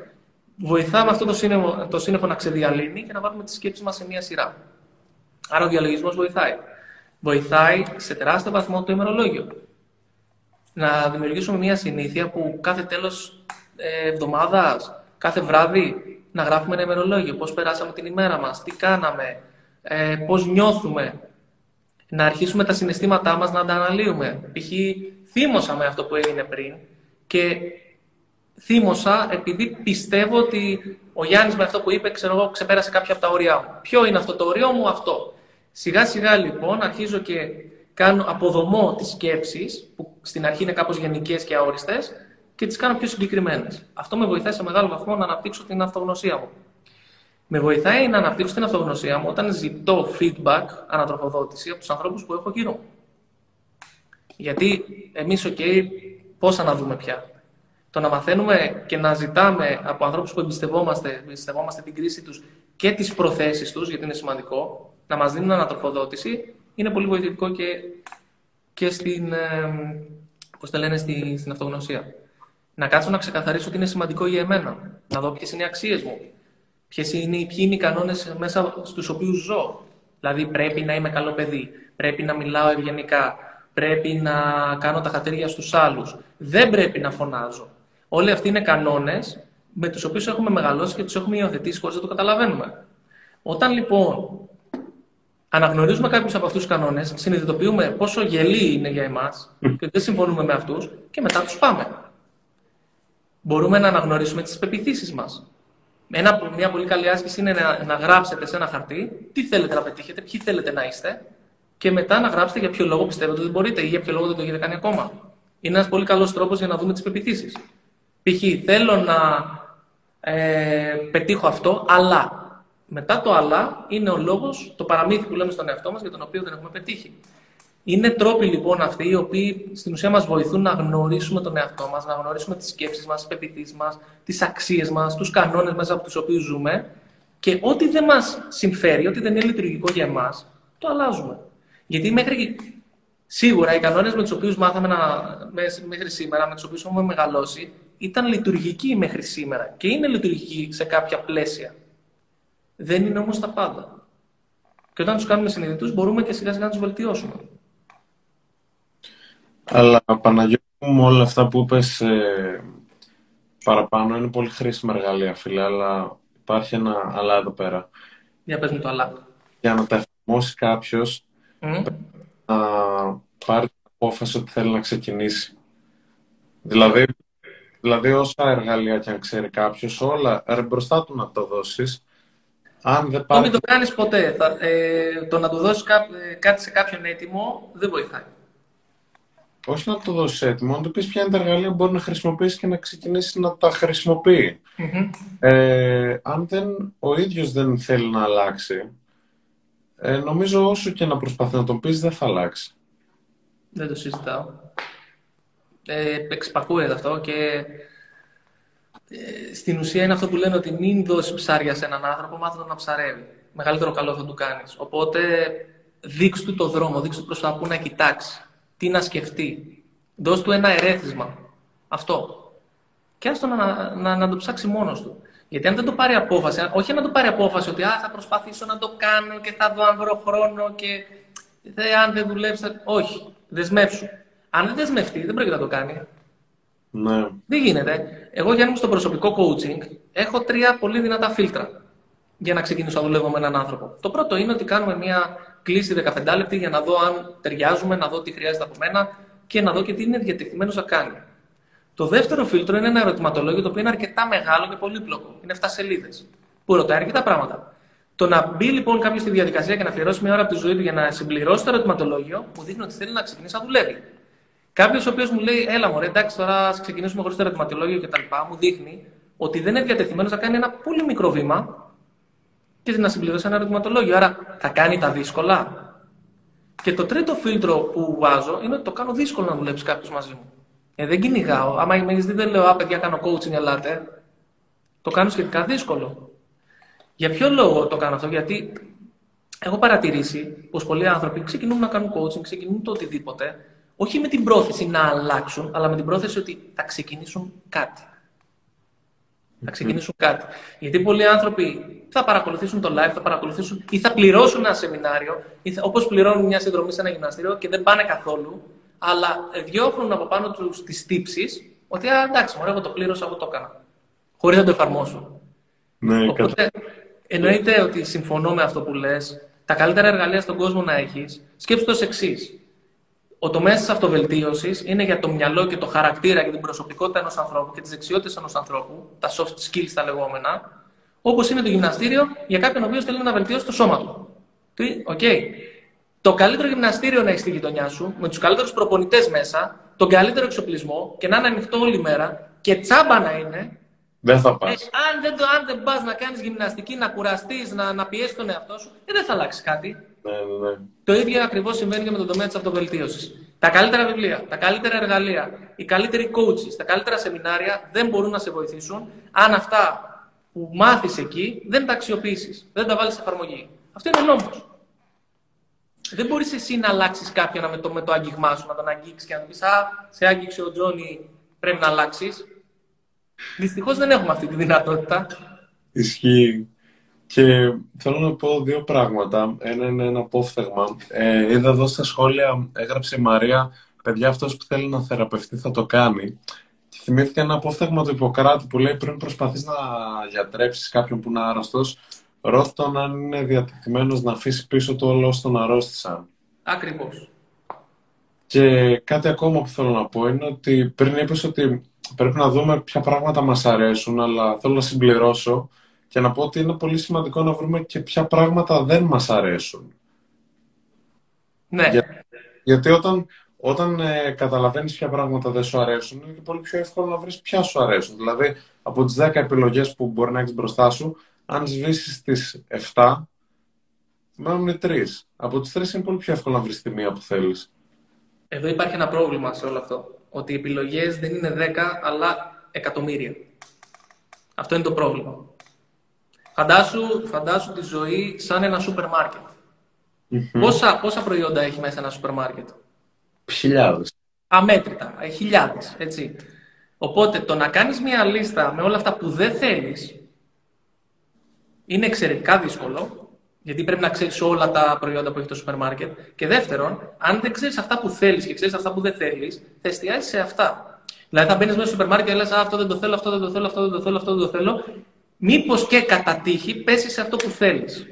βοηθάμε αυτό το σύννεφο, το σύννεφο να ξεδιαλύνει και να βάλουμε τις σκέψεις μας σε μια σειρά. Άρα ο διαλογισμός βοηθάει. Βοηθάει σε τεράστιο βαθμό το ημερολόγιο. Να δημιουργήσουμε μια συνήθεια που κάθε τέλος εβδομάδας, κάθε βράδυ, να γράφουμε ένα ημερολόγιο. Πώς περάσαμε την ημέρα μας, τι κάναμε, πώς νιώθουμε. Να αρχίσουμε τα συναισθήματά μας να τα αναλύουμε. Π.χ. θύμωσα με αυτό που έγινε πριν και θύμωσα επειδή πιστεύω ότι ο Γιάννης με αυτό που είπε, ξέρω εγώ, ξεπέρασε κάποια από τα όρια μου. Ποιο είναι αυτό το όριό μου? Αυτό. Σιγά σιγά λοιπόν αρχίζω και κάνω, αποδομώ τις σκέψεις, που στην αρχή είναι κάπως γενικές και αόριστες, και τις κάνω πιο συγκεκριμένες. Αυτό με βοηθάει σε μεγάλο βαθμό να αναπτύξω την αυτογνωσία μου. Με βοηθάει να αναπτύξω την αυτογνωσία μου όταν ζητώ feedback, ανατροφοδότηση, από τους ανθρώπους που έχω γύρω μου. Γιατί εμείς, οκ, okay, πώς αναδούμε πια? Το να μαθαίνουμε και να ζητάμε από ανθρώπους που εμπιστευόμαστε, εμπιστευόμαστε την κρίση τους και τις προθέσεις τους, γιατί είναι σημαντικό, να μας δίνουν ανατροφοδότηση, είναι πολύ βοηθητικό και, και στην, ε, πώς το λένε, στην, στην αυτογνωσία. Να κάτσω να ξεκαθαρίσω τι είναι σημαντικό για εμένα, να δω ποιες είναι οι αξίες μου, ποιες είναι, ποιοι είναι οι κανόνες μέσα στους οποίους ζω. Δηλαδή, πρέπει να είμαι καλό παιδί, πρέπει να μιλάω ευγενικά, πρέπει να κάνω τα χατήρια στους άλλους, δεν πρέπει να φωνάζω. Όλοι αυτοί είναι κανόνες με τους οποίους έχουμε μεγαλώσει και τους έχουμε υιοθετήσει χωρίς να το καταλαβαίνουμε. Όταν λοιπόν αναγνωρίζουμε κάποιους από αυτούς τους κανόνες, συνειδητοποιούμε πόσο γελοί είναι για εμάς και ότι δεν συμφωνούμε με αυτούς, και μετά τους πάμε. Μπορούμε να αναγνωρίσουμε τις πεποιθήσεις μας. Ένα, μια πολύ καλή άσκηση είναι να, να γράψετε σε ένα χαρτί τι θέλετε να πετύχετε, ποιοι θέλετε να είστε, και μετά να γράψετε για ποιο λόγο πιστεύετε ότι μπορείτε ή για ποιο λόγο δεν το έχετε κάνει ακόμα. Είναι ένας πολύ καλός τρόπος για να δούμε τις πεποιθήσεις. Π.χ. θέλω να ε, πετύχω αυτό, αλλά. Μετά το αλλά είναι ο λόγος, το παραμύθι που λέμε στον εαυτό μας για τον οποίο δεν έχουμε πετύχει. Είναι τρόποι λοιπόν αυτοί οι οποίοι στην ουσία μας βοηθούν να γνωρίσουμε τον εαυτό μας, να γνωρίσουμε τις σκέψεις μας, τις πεποιθήσεις μας, τις αξίες μας, τους κανόνες μέσα από τους οποίους ζούμε και ό,τι δεν μας συμφέρει, ό,τι δεν είναι λειτουργικό για εμάς, το αλλάζουμε. Γιατί μέχρι σίγουρα οι κανόνες με τους οποίους μάθαμε να... μέχρι σήμερα, με τους οποίους έχουμε μεγαλώσει, ήταν λειτουργικοί μέχρι σήμερα και είναι λειτουργικοί σε κάποια πλαίσια. Δεν είναι όμως τα πάντα. Και όταν τους κάνουμε συνειδητούς, μπορούμε και σιγά σιγά να τους βελτιώσουμε. Αλλά, Παναγιώτη μου, όλα αυτά που είπες ε, παραπάνω είναι πολύ χρήσιμα εργαλεία, φίλε, αλλά υπάρχει ένα αλλά εδώ πέρα. Για πες μου το αλλά. Για να τα εφαρμόσει κάποιος, mm. να πάρει την απόφαση ότι θέλει να ξεκινήσει. Δηλαδή, δηλαδή όσα εργαλεία και αν ξέρει κάποιος, όλα ρε, μπροστά του να το δώσεις. Αν δεν πάρει... Το μην το κάνεις ποτέ. Θα, ε, το να του δώσεις κά, ε, κάτι σε κάποιον έτοιμο δεν βοηθάει. Όχι να το δώσεις έτοιμο, να του πεις ποια είναι τα εργαλεία που μπορεί να χρησιμοποιήσει και να ξεκινήσει να τα χρησιμοποιεί. Mm-hmm. Ε, αν δεν, ο ίδιος δεν θέλει να αλλάξει, ε, νομίζω όσο και να προσπαθεί να τον πεις δεν θα αλλάξει. Δεν το συζητάω. Ε, εξυπακούεται αυτό και... Στην ουσία είναι αυτό που λένε ότι μην δώσεις ψάρια σε έναν άνθρωπο, μάθε να ψαρεύει. Μεγαλύτερο καλό θα του κάνεις. Οπότε δείξ' του το δρόμο, δείξ' του προς τα που να κοιτάξει, τι να σκεφτεί. Δώσ' του ένα ερέθισμα. Αυτό. Και άστο να, να, να, να το ψάξει μόνος του. Γιατί αν δεν το πάρει απόφαση, όχι να το πάρει απόφαση ότι α, θα προσπαθήσω να το κάνω και θα δω αν βρω χρόνο και δε, αν δεν δουλέψει. Όχι. Δεσμεύσου. Αν δεν δεσμευτεί, δεν πρέπει να το κάνει. Ναι. Δεν γίνεται. Εγώ, Γιάννη μου, στο προσωπικό coaching έχω τρία πολύ δυνατά φίλτρα για να ξεκινήσω να δουλεύω με έναν άνθρωπο. Το πρώτο είναι ότι κάνουμε μια κλίση δεκαπέντε λεπτή για να δω αν ταιριάζουμε, να δω τι χρειάζεται από μένα και να δω και τι είναι διατεθειμένος να κάνει. Το δεύτερο φίλτρο είναι ένα ερωτηματολόγιο το οποίο είναι αρκετά μεγάλο και πολύπλοκο. Είναι επτά σελίδες. Που ρωτάει αρκετά πράγματα. Το να μπει λοιπόν κάποιος στη διαδικασία και να αφιερώσει μια ώρα από τη ζωή του για να συμπληρώσει το ερωτηματολόγιο μου δείχνει ότι θέλει να ξεκινήσει να δουλεύει. Κάποιος ο οποίος μου λέει, έλα μωρέ, εντάξει, τώρα ας ξεκινήσουμε χωρίς το ερωτηματολόγιο κτλ. Μου δείχνει ότι δεν είναι διατεθειμένος να κάνει ένα πολύ μικρό βήμα και να συμπληρώσει ένα ερωτηματολόγιο. Άρα θα κάνει τα δύσκολα. Και το τρίτο φίλτρο που βάζω είναι ότι το κάνω δύσκολο να δουλέψει κάποιος μαζί μου. Ε, δεν κυνηγάω. Άμα με δει, δεν λέω, α παιδιά, κάνω coaching, ελάτε. Το κάνω σχετικά δύσκολο. Για ποιο λόγο το κάνω αυτό, γιατί έχω παρατηρήσει πως πολλοί άνθρωποι ξεκινούν να κάνουν coaching, ξεκινούν το οτιδήποτε. Όχι με την πρόθεση να αλλάξουν, αλλά με την πρόθεση ότι θα ξεκινήσουν κάτι. Θα ξεκινήσουν κάτι. Γιατί πολλοί άνθρωποι θα παρακολουθήσουν το live, θα παρακολουθήσουν ή θα πληρώσουν ένα σεμινάριο, θα, όπως πληρώνουν μια συνδρομή σε ένα γυμναστήριο και δεν πάνε καθόλου, αλλά διώχνουν από πάνω τους τις τύψεις ότι α, εντάξει, μωρέ, εγώ το πλήρωσα, εγώ το έκανα. Χωρίς να το εφαρμόσω. Ναι, οπότε εννοείται ότι συμφωνώ με αυτό που λες. Τα καλύτερα εργαλεία στον κόσμο να έχεις, σκέψου το ως εξής. Ο τομέας της αυτοβελτίωσης είναι για το μυαλό και το χαρακτήρα και την προσωπικότητα ενός ανθρώπου και τις δεξιότητες ενός ανθρώπου, τα soft skills τα λεγόμενα, όπως είναι το γυμναστήριο για κάποιον ο οποίος θέλει να βελτιώσει το σώμα του. Τι, οκ. Okay. Το καλύτερο γυμναστήριο να έχεις στη γειτονιά σου, με τους καλύτερους προπονητές μέσα, τον καλύτερο εξοπλισμό και να είναι ανοιχτό όλη μέρα και τσάμπα να είναι. Δεν θα πας. Ε, αν δεν, δεν πας να κάνεις γυμναστική, να κουραστείς, να, να πιέσεις τον εαυτό σου, ε, δεν θα αλλάξει κάτι. Ναι, ναι. Το ίδιο ακριβώς συμβαίνει και με τον τομέα της αυτοβελτίωσης. Τα καλύτερα βιβλία, τα καλύτερα εργαλεία, οι καλύτεροι coaches, τα καλύτερα σεμινάρια δεν μπορούν να σε βοηθήσουν αν αυτά που μάθεις εκεί δεν τα αξιοποιήσεις, δεν τα βάλεις σε εφαρμογή. Αυτό είναι ο νόμος. Δεν μπορείς εσύ να αλλάξεις κάποιον με το, με το άγγιγμά σου, να τον αγγίξεις και να του πεις α, σε άγγιξε ο Τζόνι, πρέπει να αλλάξεις. Δυστυχώς δεν έχουμε αυτή τη δυνατότητα. Ισχύει. Και θέλω να πω δύο πράγματα. Ένα είναι ένα απόφθεγμα. Ε, είδα εδώ στα σχόλια, έγραψε η Μαρία, παιδιά, αυτός που θέλει να θεραπευτεί θα το κάνει. Και θυμήθηκα ένα απόφθεγμα του Ιπποκράτη που λέει πριν προσπαθείς να γιατρέψεις κάποιον που είναι άρρωστος, ρώτα τον αν είναι διατεθειμένος να αφήσει πίσω του όλο όσοι τον αρρώστησαν. Ακριβώς. Και κάτι ακόμα που θέλω να πω είναι ότι πριν είπες ότι πρέπει να δούμε ποια πράγματα μας αρέσουν, αλλά θέλω να συμπληρώσω. Και να πω ότι είναι πολύ σημαντικό να βρούμε και ποια πράγματα δεν μας αρέσουν. Ναι. Για, γιατί όταν, όταν ε, καταλαβαίνεις ποια πράγματα δεν σου αρέσουν, είναι πολύ πιο εύκολο να βρεις ποια σου αρέσουν. Δηλαδή, από τις δέκα επιλογές που μπορεί να έχεις μπροστά σου, αν σβήσεις τις εφτά, μένουν τρεις. Από τις τρεις είναι πολύ πιο εύκολο να βρεις τη μία που θέλεις. Εδώ υπάρχει ένα πρόβλημα σε όλο αυτό. Ότι οι επιλογές δεν είναι δέκα, αλλά εκατομμύρια. Αυτό είναι το πρόβλημα. Φαντάσου, φαντάσου τη ζωή σαν ένα σούπερ μάρκετ. Mm-hmm. Πόσα, πόσα προϊόντα έχει μέσα ένα σούπερ μάρκετ? Χιλιάδες. Αμέτρητα, χιλιάδες, έτσι. Οπότε το να κάνεις μια λίστα με όλα αυτά που δεν θέλεις είναι εξαιρετικά δύσκολο, γιατί πρέπει να ξέρεις όλα τα προϊόντα που έχει το σούπερ μάρκετ. Και δεύτερον, αν δεν ξέρεις αυτά που θέλεις και ξέρεις αυτά που δεν θέλεις, θα εστιάσεις σε αυτά. Δηλαδή θα μπαίνεις μέσα στο σούπερ μάρκετ και λες αυτό δεν το θέλω, αυτό δεν το θέλω, αυτό δεν το θέλω, αυτό δεν το θέλω. Μήπως και κατά τύχη πέσεις σε αυτό που θέλεις.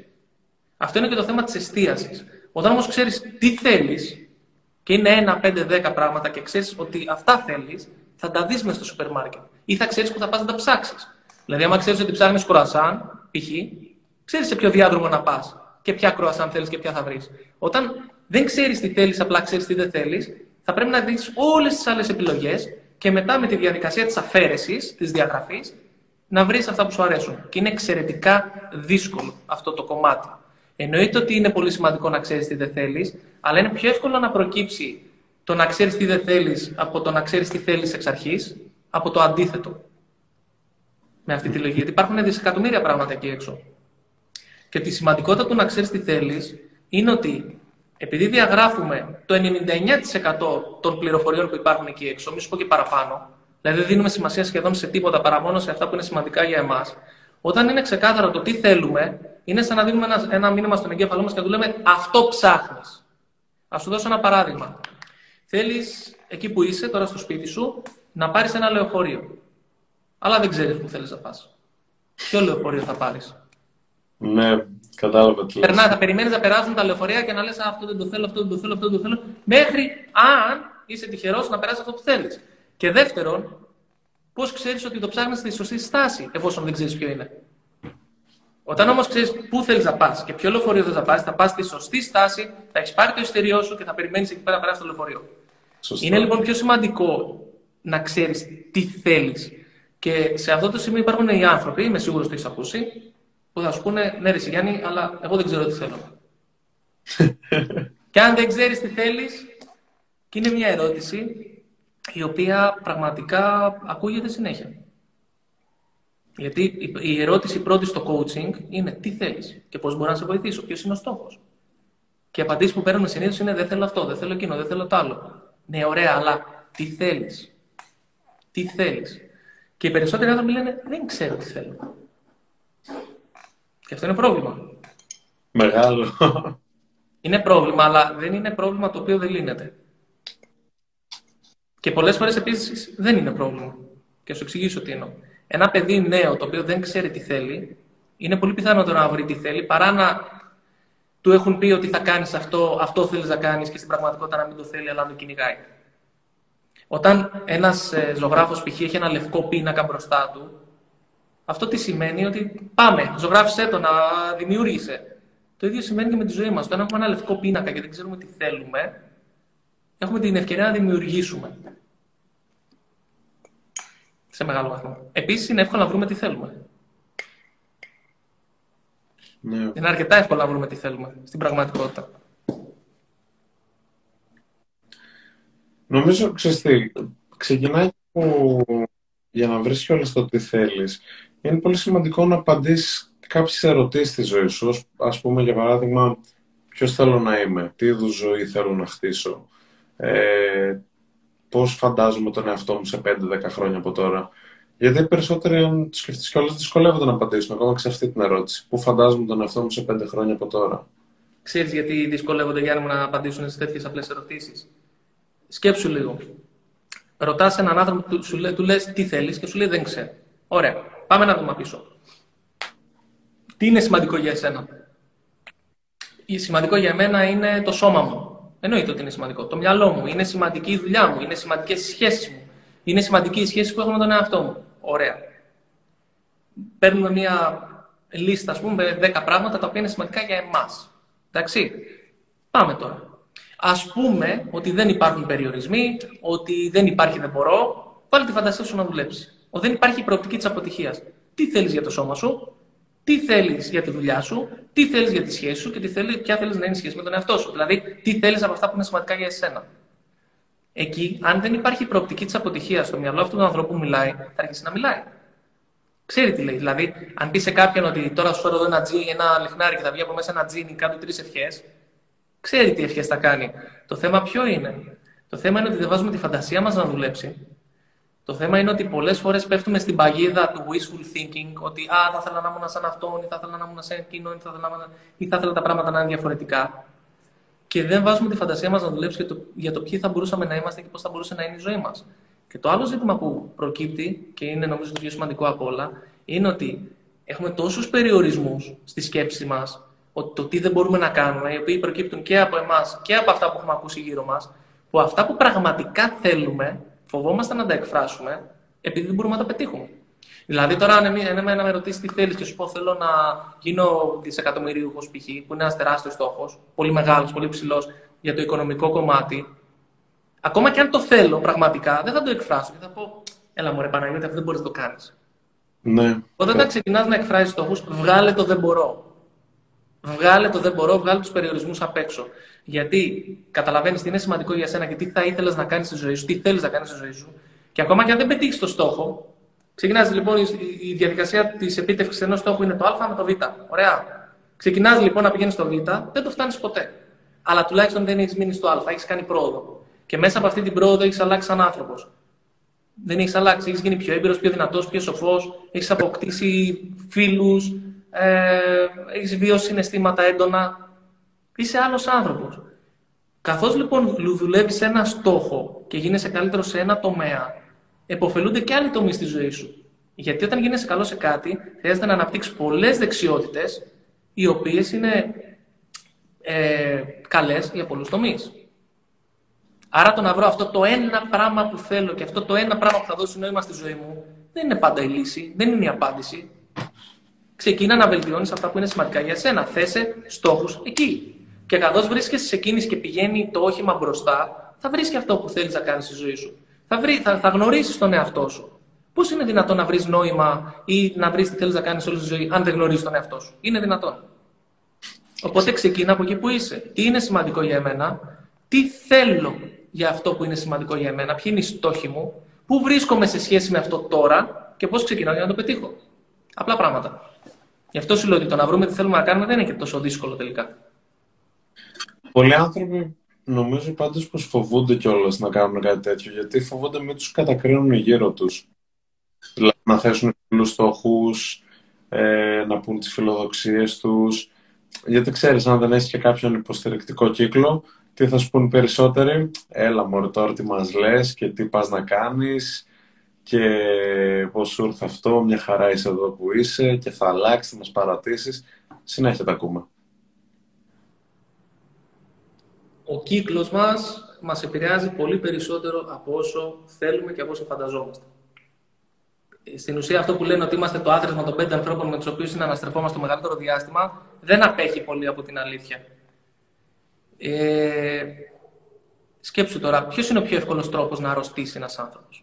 Αυτό είναι και το θέμα της εστίασης. Όταν όμως ξέρεις τι θέλεις, και είναι ένα, πέντε, δέκα πράγματα, και ξέρεις ότι αυτά θέλεις, θα τα δεις μέσα στο σούπερ μάρκετ. Ή θα ξέρεις που θα πας να τα ψάξεις. Δηλαδή, άμα ξέρεις ότι ψάχνεις κροασάν, π.χ., ξέρεις σε ποιο διάδρομο να πας και ποια κροασάν θέλεις και ποια θα βρεις. Όταν δεν ξέρεις τι θέλεις, απλά ξέρεις τι δεν θέλεις, θα πρέπει να δεις όλες τις άλλες επιλογές και μετά με τη διαδικασία της αφαίρεσης, της διαγραφής, να βρεις αυτά που σου αρέσουν. Και είναι εξαιρετικά δύσκολο αυτό το κομμάτι. Εννοείται ότι είναι πολύ σημαντικό να ξέρεις τι δεν θέλεις, αλλά είναι πιο εύκολο να προκύψει το να ξέρεις τι δεν θέλεις από το να ξέρεις τι θέλεις εξ αρχής, από το αντίθετο. Με αυτή τη λογική. Γιατί υπάρχουν δισεκατομμύρια πράγματα εκεί έξω. Και τη σημαντικότητα του να ξέρεις τι θέλεις είναι ότι επειδή διαγράφουμε το ενενήντα εννέα τοις εκατό των πληροφοριών που υπάρχουν εκεί έξω, μη σου πω και παραπάνω, δηλαδή δεν δίνουμε σημασία σχεδόν σε τίποτα παρά μόνο σε αυτά που είναι σημαντικά για εμάς, όταν είναι ξεκάθαρο το τι θέλουμε, είναι σαν να δίνουμε ένα, ένα μήνυμα στον εγκέφαλό μας και να του λέμε αυτό ψάχνεις. Ας σου δώσω ένα παράδειγμα. Θέλεις εκεί που είσαι, τώρα στο σπίτι σου, να πάρεις ένα λεωφορείο. Αλλά δεν ξέρεις που θέλεις να πας. Ποιο λεωφορείο θα πάρεις? Ναι, κατάλαβα τι λες. Θα περιμένεις να περάσουν τα λεωφορεία και να λες αυτό δεν το θέλω, αυτό δεν το θέλω, αυτό δεν το θέλω. Μέχρι αν είσαι τυχερός να περάσεις αυτό που θέλεις. Και δεύτερον, πώς ξέρεις ότι το ψάχνεις στη σωστή στάση, εφόσον δεν ξέρεις ποιο είναι? Όταν όμως ξέρεις πού θέλεις να πας και ποιο λεωφορείο θες να πας, θα πας στη σωστή στάση, θα έχεις πάρει το εισιτήριό σου και θα περιμένεις εκεί πέρα να περάσεις το λεωφορείο. Σωστό. Είναι λοιπόν πιο σημαντικό να ξέρεις τι θέλεις. Και σε αυτό το σημείο υπάρχουν οι άνθρωποι, είμαι σίγουρος ότι έχεις ακούσει, που θα σου πούνε ναι, ρε Γιάννη, αλλά εγώ δεν ξέρω τι θέλω. Και αν δεν ξέρεις τι θέλεις, και είναι μια ερώτηση η οποία πραγματικά ακούγεται συνέχεια. Γιατί η ερώτηση πρώτη στο coaching είναι τι θέλεις και πώς μπορώ να σε βοηθήσω, ποιος είναι ο στόχος. Και οι απαντήσεις που παίρνουμε συνήθως είναι δεν θέλω αυτό, δεν θέλω εκείνο, δεν θέλω το άλλο. Ναι, ωραία, αλλά τι θέλεις? Τι θέλεις? Και οι περισσότεροι άνθρωποι λένε δεν ξέρω τι θέλω. Και αυτό είναι πρόβλημα. Μεγάλο. Είναι πρόβλημα, αλλά δεν είναι πρόβλημα το οποίο δεν λύνεται. Και πολλές φορές επίσης δεν είναι πρόβλημα. Και σου εξηγήσω τι εννοώ. Ένα παιδί νέο το οποίο δεν ξέρει τι θέλει, είναι πολύ πιθανότερο να βρει τι θέλει παρά να του έχουν πει ότι θα κάνεις αυτό, αυτό θέλεις να κάνεις και στην πραγματικότητα να μην το θέλει, αλλά να το κυνηγάει. Όταν ένας ζωγράφος π.χ. έχει ένα λευκό πίνακα μπροστά του, αυτό τι σημαίνει? Ότι πάμε, ζωγράφισε το, να δημιούργησε. Το ίδιο σημαίνει και με τη ζωή μας. Όταν έχουμε ένα λευκό πίνακα και δεν ξέρουμε τι θέλουμε, έχουμε την ευκαιρία να δημιουργήσουμε. Σε μεγάλο βαθμό. Επίσης, είναι εύκολο να βρούμε τι θέλουμε. Ναι. Είναι αρκετά εύκολο να βρούμε τι θέλουμε στην πραγματικότητα. Νομίζω, ξέρεις τι, ξεκινάει που για να βρεις κιόλας το τι θέλεις. Είναι πολύ σημαντικό να απαντήσεις κάποιες ερωτήσεις στη ζωή σου. Ας πούμε, για παράδειγμα, ποιος θέλω να είμαι, τι είδους ζωή θέλω να χτίσω. Ε, πώς φαντάζομαι τον εαυτό μου σε πέντε δέκα χρόνια από τώρα. Γιατί οι περισσότεροι, αν τους σκεφτείς κιόλας, δυσκολεύονται να απαντήσουν ακόμα και σε αυτή την ερώτηση. Πού φαντάζομαι τον εαυτό μου σε πέντε χρόνια από τώρα. Ξέρεις γιατί δυσκολεύονται, Γιάννη μου, να απαντήσουν σε τέτοιες απλές ερωτήσεις? Σκέψου λίγο. Ρωτάς έναν άνθρωπο, σου λέ, του λες τι θέλεις και σου λέει δεν ξέρω. Ωραία, πάμε ένα βήμα πίσω. Τι είναι σημαντικό για εσένα? Σημαντικό για μένα είναι το σώμα μου. Εννοείται ότι είναι σημαντικό. Το μυαλό μου, είναι σημαντική η δουλειά μου, είναι σημαντικές οι σχέσεις μου, είναι σημαντική η σχέση που έχω με τον εαυτό μου. Ωραία. Παίρνουμε μια λίστα, ας πούμε, δέκα πράγματα τα οποία είναι σημαντικά για εμάς. Εντάξει. Πάμε τώρα. Ας πούμε ότι δεν υπάρχουν περιορισμοί, ότι δεν υπάρχει δεν μπορώ. Βάλε τη φαντασία σου να δουλέψει. Δεν υπάρχει προοπτική της αποτυχίας. Τι θέλεις για το σώμα σου, τι θέλεις για τη δουλειά σου, τι θέλεις για τη σχέση σου και τι θέλεις, ποια θέλεις να είναι η σχέση με τον εαυτό σου. Δηλαδή, τι θέλεις από αυτά που είναι σημαντικά για εσένα. Εκεί, αν δεν υπάρχει προοπτική της αποτυχίας στο μυαλό αυτού του ανθρώπου που μιλάει, θα αρχίσει να μιλάει. Ξέρει τι λέει. Δηλαδή, αν πει σε κάποιον ότι τώρα σου φέρω εδώ ένα τζι, ένα λιχνάρι και θα βγει από μέσα ένα τζι, κάτω τρεις ευχές, ξέρει τι ευχές θα κάνει. Το θέμα ποιο είναι. Το θέμα είναι ότι δεν βάζουμε τη φαντασία μας να δουλέψει. Το θέμα είναι ότι πολλές φορές πέφτουμε στην παγίδα του wishful thinking, ότι α, θα ήθελα να ήμουν σαν αυτόν, ή θα ήθελα να ήμουν σαν εκείνον, ή θα ήθελα, να... ή θα ήθελα τα πράγματα να είναι διαφορετικά. Και δεν βάζουμε τη φαντασία μας να δουλέψει για το, για το ποιοι θα μπορούσαμε να είμαστε και πώς θα μπορούσε να είναι η ζωή μας. Και το άλλο ζήτημα που προκύπτει, και είναι νομίζω το πιο σημαντικό απ' όλα, είναι ότι έχουμε τόσους περιορισμούς στη σκέψη μας, ότι το τι δεν μπορούμε να κάνουμε, οι οποίοι προκύπτουν και από εμάς και από αυτά που έχουμε ακούσει γύρω μας, που αυτά που πραγματικά θέλουμε. Φοβόμαστε να τα εκφράσουμε επειδή δεν μπορούμε να τα πετύχουμε. Δηλαδή, τώρα, αν εμένα με ρωτήσει τι θέλει και σου πω, θέλω να γίνω δισεκατομμυρίουχο π.χ., που είναι ένα τεράστιο στόχο, πολύ μεγάλο, πολύ ψηλό για το οικονομικό κομμάτι, ακόμα και αν το θέλω πραγματικά, δεν θα το εκφράσω και θα πω, έλα μωρέ Παναγιώτη, αυτό δεν μπορεί να το κάνει. Ναι. Όταν ναι. ξεκινά να εκφράζει στόχου, βγάλε το δεν μπορώ. Βγάλε το δεν μπορώ, βγάλε τους περιορισμούς απ' έξω. Γιατί καταλαβαίνεις τι είναι σημαντικό για σένα και τι θα ήθελες να κάνεις στη ζωή σου, τι θέλεις να κάνεις στη ζωή σου. Και ακόμα και αν δεν πετύχεις το στόχο, ξεκινάς λοιπόν η διαδικασία της επίτευξης ενός στόχου είναι το Α με το Β. Ωραία. Ξεκινάς λοιπόν να πηγαίνεις στο Β, δεν το φτάνεις ποτέ. Αλλά τουλάχιστον δεν έχεις μείνει στο Α, έχεις κάνει πρόοδο. Και μέσα από αυτή την πρόοδο έχεις αλλάξει σαν άνθρωπος. Δεν έχεις αλλάξει, έχεις γίνει πιο έμπειρος, πιο δυνατός, πιο σοφός, έχεις αποκτήσει φίλους. Ε, έχεις βιώσει συναισθήματα έντονα, είσαι άλλος άνθρωπος. Καθώς λοιπόν δουλεύεις ένα στόχο και γίνεσαι καλύτερο σε ένα τομέα, επωφελούνται και άλλοι τομείς στη ζωή σου. Γιατί όταν γίνεσαι καλό σε κάτι, χρειάζεται να αναπτύξεις πολλές δεξιότητες, οι οποίες είναι ε, καλές για πολλούς τομείς. Άρα το να βρω αυτό το ένα πράγμα που θέλω και αυτό το ένα πράγμα που θα δώσει νόημα στη ζωή μου, δεν είναι πάντα η λύση, δεν είναι η απάντηση. Ξεκίνα να βελτιώνεις αυτά που είναι σημαντικά για σένα. Θέσε στόχους εκεί. Και καθώς βρίσκεσαι σε κίνηση και πηγαίνει το όχημα μπροστά, θα βρεις και αυτό που θέλεις να κάνεις στη ζωή σου. Θα, βρει, θα, θα γνωρίσεις τον εαυτό σου. Πώς είναι δυνατόν να βρεις νόημα ή να βρεις τι θέλεις να κάνεις όλη τη ζωή, αν δεν γνωρίζεις τον εαυτό σου. Είναι δυνατόν. Οπότε ξεκίνα από εκεί που είσαι. Τι είναι σημαντικό για εμένα, τι θέλω για αυτό που είναι σημαντικό για εμένα, ποιοι είναι οι στόχοι μου, πού βρίσκομαι σε σχέση με αυτό τώρα και πώς ξεκινάω για να το πετύχω. Απλά πράγματα. Γι' αυτό σου λέω ότι το να βρούμε τι θέλουμε να κάνουμε δεν είναι και τόσο δύσκολο τελικά. Πολλοί άνθρωποι νομίζω πάντως πως φοβούνται κιόλας να κάνουν κάτι τέτοιο, γιατί φοβούνται μην τους κατακρίνουν γύρω τους. Δηλαδή να θέσουν υψηλούς στόχους, ε, να πούν τις φιλοδοξίες τους. Γιατί ξέρεις, αν δεν έχεις και κάποιον υποστηρικτικό κύκλο, τι θα σου πούν περισσότεροι, έλα μωρέ τώρα τι μας λες και τι πας να κάνεις. Και πώς σου ήρθε αυτό, μια χαρά είσαι εδώ που είσαι και θα αλλάξει, θα μας παρατήσεις. Συνέχεια τα ακούμε. Ο κύκλος μας μας επηρεάζει πολύ περισσότερο από όσο θέλουμε και από όσο φανταζόμαστε. Στην ουσία αυτό που λένε ότι είμαστε το άθροισμα των πέντε ανθρώπων με τους οποίους συναναστρεφόμαστε το μεγαλύτερο διάστημα, δεν απέχει πολύ από την αλήθεια. Ε, σκέψου τώρα, ποιος είναι ο πιο εύκολος τρόπος να αρρωστήσει ένας άνθρωπος.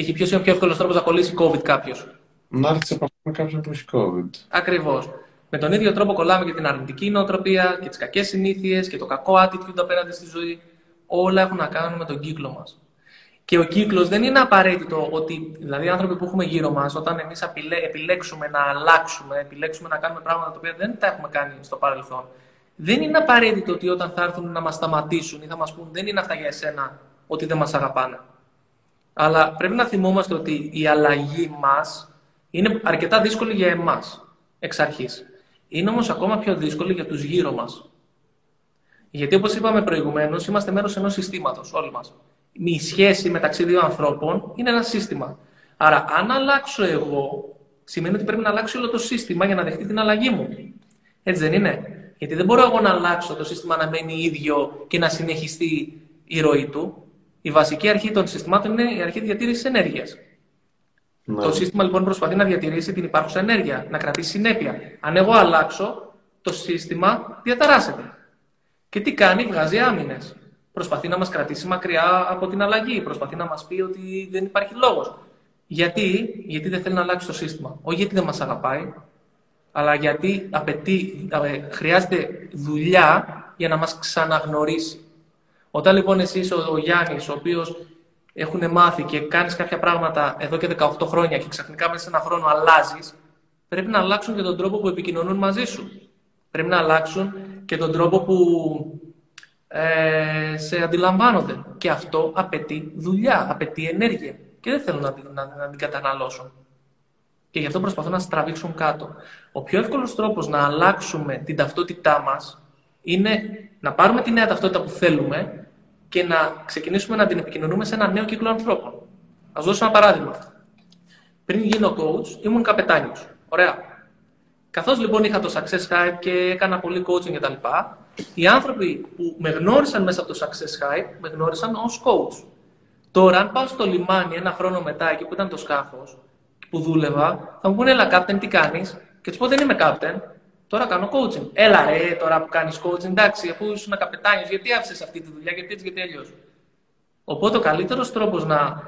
Π.χ. ποιος είναι ο πιο εύκολος τρόπος να κολλήσει COVID κάποιος. Να έρθει σε επαφή με κάποιον που έχει COVID. Ακριβώς. Με τον ίδιο τρόπο κολλάμε και την αρνητική νοοτροπία και τις κακές συνήθειες και το κακό attitude απέναντι στη ζωή. Όλα έχουν να κάνουν με τον κύκλο μας. Και ο κύκλος δεν είναι απαραίτητο ότι, δηλαδή, οι άνθρωποι που έχουμε γύρω μας, όταν εμείς επιλέξουμε να αλλάξουμε, επιλέξουμε να κάνουμε πράγματα τα οποία δεν τα έχουμε κάνει στο παρελθόν, δεν είναι απαραίτητο ότι όταν θα έρθουν να μας σταματήσουν ή θα μας πούν δεν είναι αυτά για εσένα, ότι δεν μας αγαπάνε. Αλλά πρέπει να θυμόμαστε ότι η αλλαγή μας είναι αρκετά δύσκολη για εμάς, εξ αρχής. Είναι όμως ακόμα πιο δύσκολη για τους γύρω μας. Γιατί όπως είπαμε προηγουμένως, είμαστε μέρος ενός συστήματος όλοι μας. Η σχέση μεταξύ δύο ανθρώπων είναι ένα σύστημα. Άρα, αν αλλάξω εγώ, σημαίνει ότι πρέπει να αλλάξει όλο το σύστημα για να δεχτεί την αλλαγή μου. Έτσι δεν είναι. Γιατί δεν μπορώ εγώ να αλλάξω το σύστημα να μένει ίδιο και να συνεχιστεί η ροή του. Η βασική αρχή των συστημάτων είναι η αρχή διατήρησης ενέργειας. Ναι. Το σύστημα λοιπόν προσπαθεί να διατηρήσει την υπάρχουσα ενέργεια, να κρατήσει συνέπεια. Αν εγώ αλλάξω, το σύστημα διαταράσσεται. Και τι κάνει, βγάζει άμυνες. Προσπαθεί να μας κρατήσει μακριά από την αλλαγή. Προσπαθεί να μας πει ότι δεν υπάρχει λόγος. Γιατί, γιατί δεν θέλει να αλλάξει το σύστημα. Όχι γιατί δεν μας αγαπάει, αλλά γιατί απαιτεί, χρειάζεται δουλειά για να μας ξαναγνωρίσει. Όταν λοιπόν εσείς, ο, ο Γιάννης, ο οποίος έχουν μάθει και κάνεις κάποια πράγματα εδώ και δεκαοκτώ χρόνια και ξαφνικά μέσα σε ένα χρόνο αλλάζεις, πρέπει να αλλάξουν και τον τρόπο που επικοινωνούν μαζί σου. Πρέπει να αλλάξουν και τον τρόπο που ε, σε αντιλαμβάνονται. Και αυτό απαιτεί δουλειά, απαιτεί ενέργεια. Και δεν θέλουν να, να, να την καταναλώσουν. Και γι' αυτό προσπαθούν να στραβήξουν κάτω. Ο πιο εύκολος τρόπος να αλλάξουμε την ταυτότητά μας είναι να πάρουμε τη νέα ταυτότητα που θέλουμε και να ξεκινήσουμε να την επικοινωνούμε σε ένα νέο κύκλο ανθρώπων. Ας δώσω ένα παράδειγμα. Πριν γίνω coach, ήμουν καπετάνιος. Ωραία. Καθώς λοιπόν είχα το Success Hype και έκανα πολύ coaching κτλ., οι άνθρωποι που με γνώρισαν μέσα από το Success Hype με γνώρισαν ως coach. Τώρα, αν πάω στο λιμάνι ένα χρόνο μετά, εκεί που ήταν το σκάφος, που δούλευα, θα μου πούνε, έλα, Captain, τι κάνεις? Και τους πω, δεν είμαι Captain. Τώρα κάνω coaching. Έλα, ρε, τώρα που κάνεις coaching, εντάξει, αφού ήσουν καπετάνιος, γιατί άφησες αυτή τη δουλειά, γιατί έτσι, γιατί αλλιώς. Οπότε, ο καλύτερος τρόπος να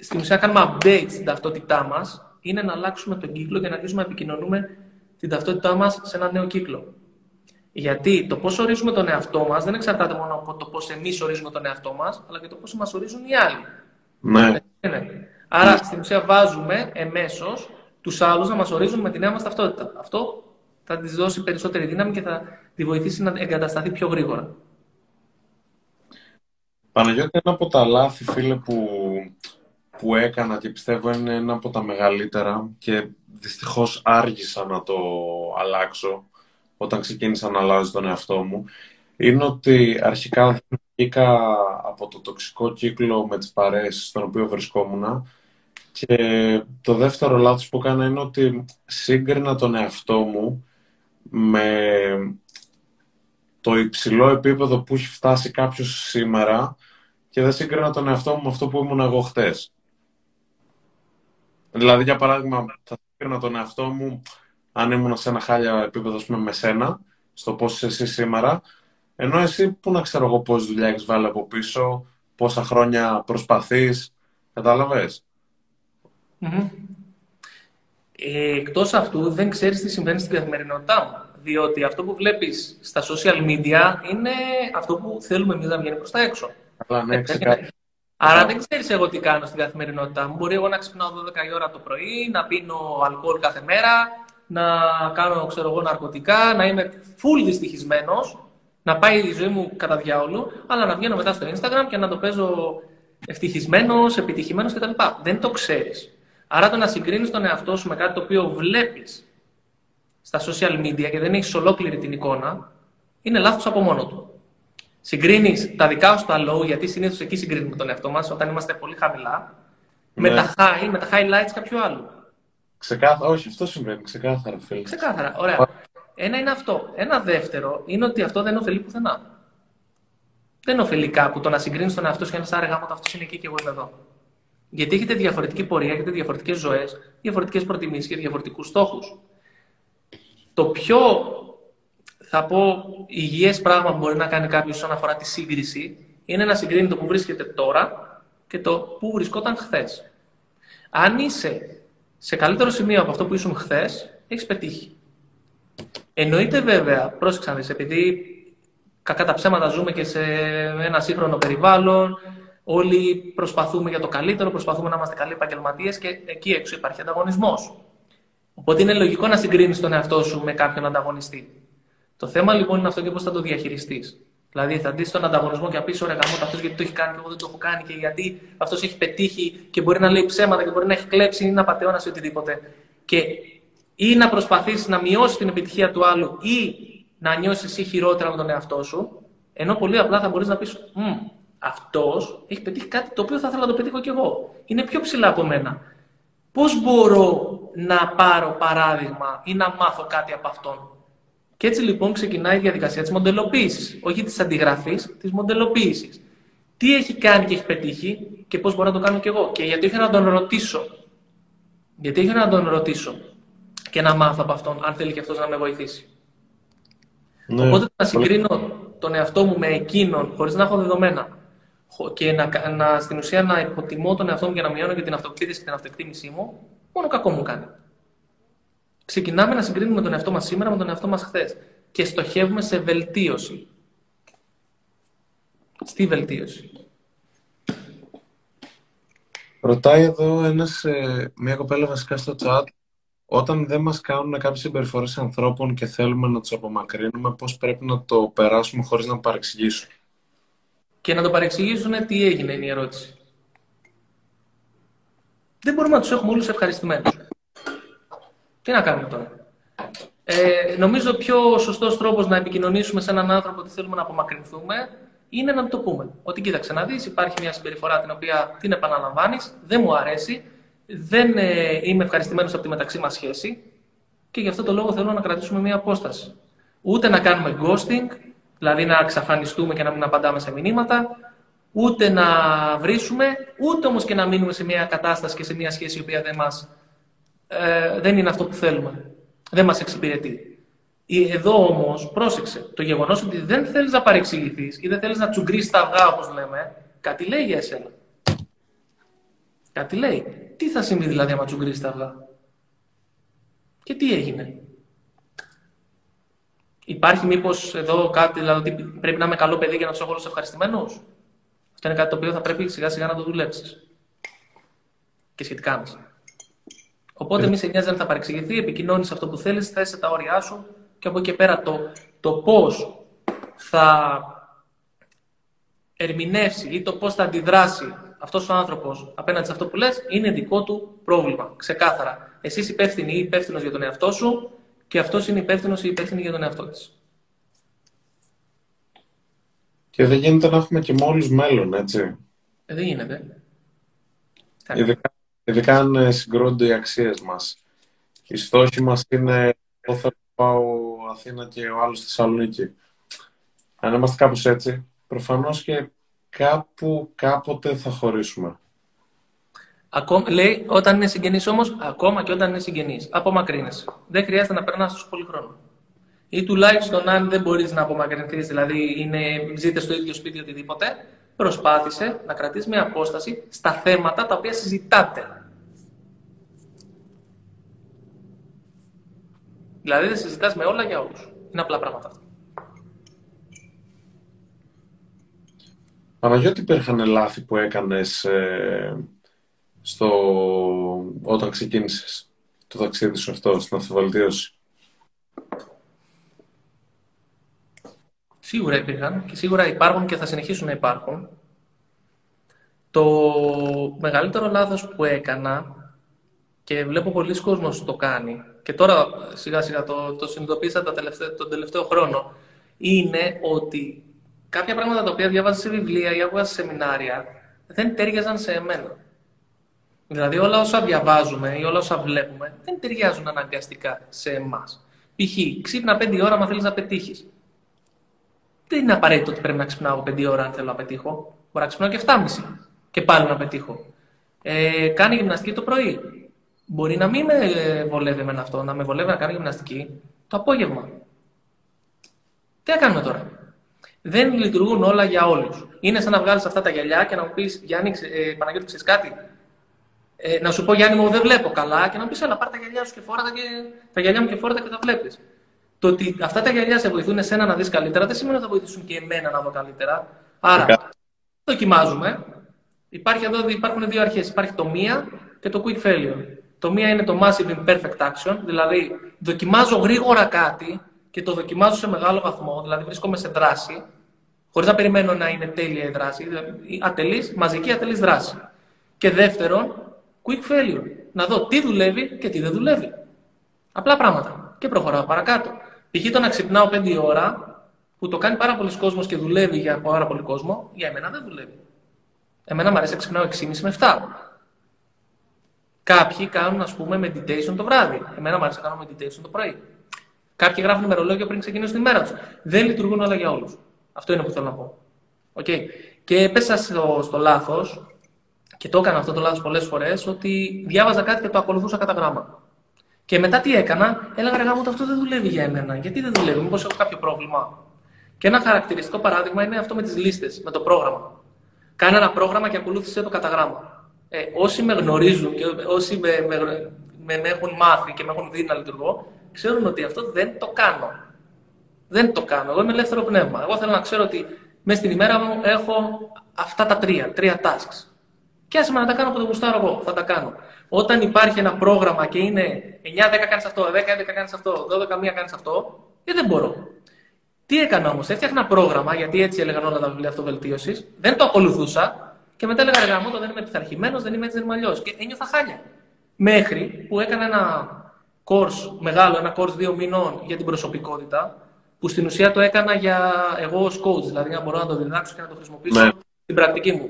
στην ουσία κάνουμε update στην ταυτότητά μας είναι να αλλάξουμε τον κύκλο και να αρχίσουμε να επικοινωνούμε την ταυτότητά μας σε ένα νέο κύκλο. Γιατί το πώς ορίζουμε τον εαυτό μας δεν εξαρτάται μόνο από το πώς εμείς ορίζουμε τον εαυτό μας, αλλά και το πώς μας ορίζουν οι άλλοι. Ναι. Ναι, ναι. Άρα, στην ουσία, βάζουμε εμέσως τους άλλους να μας ορίζουν με τη νέα μας ταυτότητα. Αυτό θα της δώσει περισσότερη δύναμη και θα τη βοηθήσει να εγκατασταθεί πιο γρήγορα. Παναγιώτη, ένα από τα λάθη, φίλε, που, που έκανα και πιστεύω είναι ένα από τα μεγαλύτερα και δυστυχώς άργησα να το αλλάξω όταν ξεκίνησα να αλλάζω τον εαυτό μου, είναι ότι αρχικά βγήκα από το τοξικό κύκλο με τις παρέες στον οποίο βρισκόμουν και το δεύτερο λάθος που έκανα είναι ότι σύγκρινα τον εαυτό μου με το υψηλό επίπεδο που έχει φτάσει κάποιος σήμερα και δεν σύγκρινα τον εαυτό μου με αυτό που ήμουν εγώ χτες. Δηλαδή, για παράδειγμα, θα σύγκρινα τον εαυτό μου αν ήμουν σε ένα χάλια επίπεδο, ας πούμε, με σένα, στο πώς είσαι εσύ σήμερα, ενώ εσύ που να ξέρω εγώ πόση δουλειά έχεις βάλει από πίσω, πόσα χρόνια προσπαθείς, κατάλαβες. Mm-hmm. Ε, εκτός αυτού δεν ξέρεις τι συμβαίνει στην καθημερινότητά μου, διότι αυτό που βλέπεις στα social media είναι αυτό που θέλουμε εμείς να βγαίνει προς τα έξω. Αλλά, ναι, ξεκάθαρα. Άρα δεν ξέρεις εγώ τι κάνω στην καθημερινότητά μου. Μπορεί εγώ να ξυπνάω δώδεκα η ώρα το πρωί, να πίνω αλκοόλ κάθε μέρα, να κάνω, ξέρω εγώ, ναρκωτικά, να είμαι full δυστυχισμένος, να πάει η ζωή μου κατά διάολο, αλλά να βγαίνω μετά στο Instagram και να το παίζω ευτυχισμένος, επιτυχημένος κτλ. Δεν το ξέρεις. Άρα το να συγκρίνεις τον εαυτό σου με κάτι το οποίο βλέπεις στα social media και δεν έχεις ολόκληρη την εικόνα, είναι λάθος από μόνο του. Συγκρίνεις τα δικά σου τα low, γιατί συνήθως εκεί συγκρίνουμε τον εαυτό μας, όταν είμαστε πολύ χαμηλά, ναι, με τα high, με τα highlights κάποιου άλλου. Ξεκάθαρα, όχι, αυτό συμβαίνει. Ξεκάθαρα, φίλε. Ξεκάθαρα, ωραία. Ένα είναι αυτό. Ένα δεύτερο είναι ότι αυτό δεν ωφελεί πουθενά. Δεν ωφελεί κάπου το να συγκρίνεις τον εαυτό σου και να λες, άρα γάμο, αυτός είναι εκεί και εγώ είμαι εδώ. Γιατί έχετε διαφορετική πορεία, έχετε διαφορετικές ζωές, διαφορετικές προτιμήσεις και διαφορετικούς στόχους. Το πιο, θα πω, υγιές πράγμα που μπορεί να κάνει κάποιος όσον αφορά τη σύγκριση είναι να συγκρίνει το που βρίσκεται τώρα και το που βρισκόταν χθες. Αν είσαι σε καλύτερο σημείο από αυτό που ήσουν χθες, έχεις πετύχει. Εννοείται βέβαια, πρόσεξα να δεις, επειδή κακά τα ψέματα ζούμε και σε ένα σύγχρονο περιβάλλον, όλοι προσπαθούμε για το καλύτερο, προσπαθούμε να είμαστε καλοί επαγγελματίες και εκεί έξω υπάρχει ανταγωνισμός. Οπότε είναι λογικό να συγκρίνεις τον εαυτό σου με κάποιον ανταγωνιστή. Το θέμα λοιπόν είναι αυτό και πώς θα το διαχειριστείς. Δηλαδή, θα δεις τον ανταγωνισμό και να πεις: ωραία, γαμώτα αυτός γιατί το έχει κάνει και εγώ δεν το έχω κάνει, και γιατί αυτός έχει πετύχει και μπορεί να λέει ψέματα και μπορεί να έχει κλέψει ή να απατεώνας ή οτιδήποτε. Και ή να προσπαθείς να μειώσεις την επιτυχία του άλλου ή να νιώσεις εσύ χειρότερα με τον εαυτό σου, ενώ πολύ απλά θα μπορείς να πεις: αυτός έχει πετύχει κάτι το οποίο θα ήθελα να το πετύχω κι εγώ. Είναι πιο ψηλά από μένα. Πώς μπορώ να πάρω παράδειγμα ή να μάθω κάτι από αυτόν? Και έτσι λοιπόν ξεκινάει η διαδικασία της μοντελοποίησης. Όχι της αντιγραφής, της μοντελοποίησης. Τι έχει κάνει και έχει πετύχει και πώς μπορώ να το κάνω κι εγώ. Και γιατί ήθελα να τον ρωτήσω. Γιατί ήθελα να τον ρωτήσω και να μάθω από αυτόν, αν θέλει και αυτός να με βοηθήσει. Ναι, οπότε να συγκρίνω τον εαυτό μου με εκείνον, χωρίς να έχω δεδομένα. Και να, να, στην ουσία να υποτιμώ τον εαυτό μου και να μειώνω και την αυτοκτήτηση και την αυτοεκτίμησή μου, μόνο κακό μου κάνει. Ξεκινάμε να συγκρίνουμε τον εαυτό μας σήμερα με τον εαυτό μας χθες. Και στοχεύουμε σε βελτίωση. Στη βελτίωση. Ρωτάει εδώ ένας, ε, μια κοπέλα βασικά στο chat. Όταν δεν μας κάνουν κάποιες συμπεριφορές ανθρώπων και θέλουμε να τους απομακρύνουμε, πώς πρέπει να το περάσουμε χωρίς να παρεξηγήσουν? Και να το παρεξηγήσουν τι έγινε είναι η ερώτηση. Δεν μπορούμε να τους έχουμε όλους ευχαριστημένους. Τι να κάνουμε τώρα? Ε, νομίζω ο πιο σωστός τρόπος να επικοινωνήσουμε σε έναν άνθρωπο ότι θέλουμε να απομακρυνθούμε είναι να το πούμε. Ότι κοίταξε να δεις, υπάρχει μια συμπεριφορά την οποία την επαναλαμβάνεις, δεν μου αρέσει, δεν ε, είμαι ευχαριστημένος από τη μεταξύ μας σχέση και γι' αυτό το λόγο θέλω να κρατήσουμε μια απόσταση. Ούτε να κάνουμε ghosting, δηλαδή να εξαφανιστούμε και να μην απαντάμε σε μηνύματα, ούτε να βρίσουμε, ούτε όμως και να μείνουμε σε μια κατάσταση και σε μια σχέση η οποία δεν, μας, ε, δεν είναι αυτό που θέλουμε. Δεν μας εξυπηρετεί. Εδώ όμως, πρόσεξε, το γεγονός ότι δεν θέλεις να παρεξηγηθείς ή δεν θέλεις να τσουγκρίσεις τα αυγά, όπως λέμε, κάτι λέει για εσένα. Κάτι λέει. Τι θα συμβεί δηλαδή άμα τσουγκρίσεις τα αυγά? Και τι έγινε? Υπάρχει μήπως εδώ κάτι, δηλαδή ότι πρέπει να είμαι καλό παιδί για να τους έχω όλους ευχαριστημένους? Αυτό είναι κάτι το οποίο θα πρέπει σιγά σιγά να το δουλέψεις. Και σχετικά μας. Οπότε μη σε νοιάζει αν θα παρεξηγηθεί, επικοινώνεις αυτό που θέλεις, θέσαι τα όρια σου και από εκεί και πέρα το, το πώς θα ερμηνεύσει ή το πώς θα αντιδράσει αυτός ο άνθρωπος απέναντι σε αυτό που λες είναι δικό του πρόβλημα, ξεκάθαρα. Εσύ είσαι υπεύθυνη ή υπεύθυνος για τον εαυτό σου και αυτός είναι υπεύθυνος ή υπεύθυνη για τον εαυτό της. Και δεν γίνεται να έχουμε και μόλις μέλλον, έτσι. Ε, δεν γίνεται. Ειδικά. Ειδικά αν συγκρούνται οι αξίες μας. Οι στόχοι μας είναι εγώ θέλω να πάω Αθήνα και ο άλλος Θεσσαλονίκη. Αν είμαστε κάπως έτσι, προφανώς και κάπου κάποτε θα χωρίσουμε. Ακόμα, λέει, όταν είναι συγγενείς όμως, ακόμα και όταν είναι συγγενείς, απομακρύνεσαι. Δεν χρειάζεται να περνάς τόσο πολύ χρόνο. Ή τουλάχιστον αν δεν μπορείς να απομακρυνθείς, δηλαδή είναι, ζείτε στο ίδιο σπίτι οτιδήποτε, προσπάθησε να κρατήσει μια απόσταση στα θέματα τα οποία συζητάτε. Δηλαδή δεν συζητάς με όλα για όλους. Είναι απλά πράγματα αυτά. Παναγιώτη, υπήρχαν λάθη που έκανες ε, στο... όταν ξεκίνησες το ταξίδι σου αυτό, στην αυτοβελτίωση? Σίγουρα υπήρχαν και σίγουρα υπάρχουν και θα συνεχίσουν να υπάρχουν. Το μεγαλύτερο λάθος που έκανα και βλέπω πολλοί κόσμος το κάνει και τώρα σιγά σιγά το, το συνειδητοποίησα τα τελευταί, τον τελευταίο χρόνο είναι ότι κάποια πράγματα τα οποία διάβαζα σε βιβλία ή άκουγα σε σεμινάρια δεν τέριαζαν σε εμένα. Δηλαδή όλα όσα διαβάζουμε ή όλα όσα βλέπουμε δεν ταιριάζουν αναγκαστικά σε εμάς. Π.χ. ξύπνα πέντε ώρα μα θέλεις να πετύχεις. Δεν είναι απαραίτητο ότι πρέπει να ξυπνάω πέντε ώρα αν θέλω να πετύχω. Μπορώ να ξυπνάω και εφτάμιση και πάλι να πετύχω. Ε, κάνει γυμναστική το πρωί. Μπορεί να μην με βολεύει εμένα αυτό, να με βολεύει να κάνω γυμναστική το απόγευμα. Τι θα κάνουμε τώρα? Δεν λειτουργούν όλα για όλους. Είναι σαν να βγάλεις αυτά τα γυαλιά και να μου πεις Γιάννη, ε, Παναγιώτη, ξέρεις κάτι? Ε, να σου πω Γιάννη μου, δεν βλέπω καλά και να μου πεις έλα, πάρε τα γυαλιά σου και φόρατα και... τα γυαλιά μου και φόρατα και τα βλέπεις. Το ότι αυτά τα γυαλιά σε βοηθούν εσένα να δεις καλύτερα δεν σημαίνει ότι θα βοηθήσουν και εμένα να δω καλύτερα. Άρα, Εκα... δοκιμάζουμε. Υπάρχει εδώ, υπάρχουν δύο αρχές. Υπάρχει το μία και το quick failure. Το μία είναι το massive imperfect action, δηλαδή δοκιμάζω γρήγορα κάτι και το δοκιμάζω σε μεγάλο βαθμό, δηλαδή βρίσκομαι σε δράση, χωρίς να περιμένω να είναι τέλεια η δράση, ατελής, μαζική ατελής δράση. Και δεύτερον, quick failure. Να δω τι δουλεύει και τι δεν δουλεύει. Απλά πράγματα. Και προχωράω παρακάτω. Π.χ. το να ξυπνάω πέντε ώρα, που το κάνει πάρα πολλοί κόσμος και δουλεύει για πάρα πολλοί κόσμο, για εμένα δεν δουλεύει. Εμένα μου αρέσει να ξυπνάω έξι και μισή με εφτά. Κάποιοι κάνουν, ας πούμε, meditation το βράδυ. Εμένα μου αρέσει να κάνω meditation το πρωί. Κάποιοι γράφουν ημερολόγιο πριν ξεκινήσουν την μέρα τους. Δεν λειτουργούν όλα για όλους. Αυτό είναι που θέλω να πω. Okay. Και έπεσα στο, στο λάθος, και το έκανα αυτό το λάθος πολλές φορές, ότι διάβαζα κάτι και το ακολουθούσα κατά γράμμα. Και μετά τι έκανα, έλεγα ρε γάμο, αυτό δεν δουλεύει για εμένα. Γιατί δεν δουλεύει, μήπως έχω κάποιο πρόβλημα? Και ένα χαρακτηριστικό παράδειγμα είναι αυτό με τις λίστες, με το πρόγραμμα. Κάνε ένα πρόγραμμα και ακολούθησε το κατά γράμμα. Ε, όσοι με γνωρίζουν και όσοι με, με, με, με έχουν μάθει και με έχουν δει να λειτουργώ, ξέρουν ότι αυτό δεν το κάνω. Δεν το κάνω. Εγώ είμαι ελεύθερο πνεύμα. Εγώ θέλω να ξέρω ότι μέσα στην ημέρα μου έχω αυτά τα τρία, τρία tasks. Και άσε με να τα κάνω που το γουστάρω εγώ, θα τα κάνω. Όταν υπάρχει ένα πρόγραμμα και είναι εννιά δέκα κάνεις αυτό, δέκα έντεκα κάνεις αυτό, δώδεκα μία κάνεις αυτό, ε, δεν μπορώ. Τι έκανα όμως, έφτιαχνα πρόγραμμα, γιατί έτσι έλεγαν όλα τα βιβλία αυτοβελτίωσης, δεν το ακολουθούσα και μετά έλεγα: ρε γαμώτο, δεν είμαι πειθαρχημένος, δεν είμαι έτσι, δεν είμαι αλλιώς. Και ένιωθα χάλια. Μέχρι που έκανα ένα course μεγάλο, ένα course δύο μηνών για την προσωπικότητα, που στην ουσία το έκανα για εγώ ως coach, δηλαδή να μπορώ να το διδάξω και να το χρησιμοποιήσω ναι. στην πρακτική μου.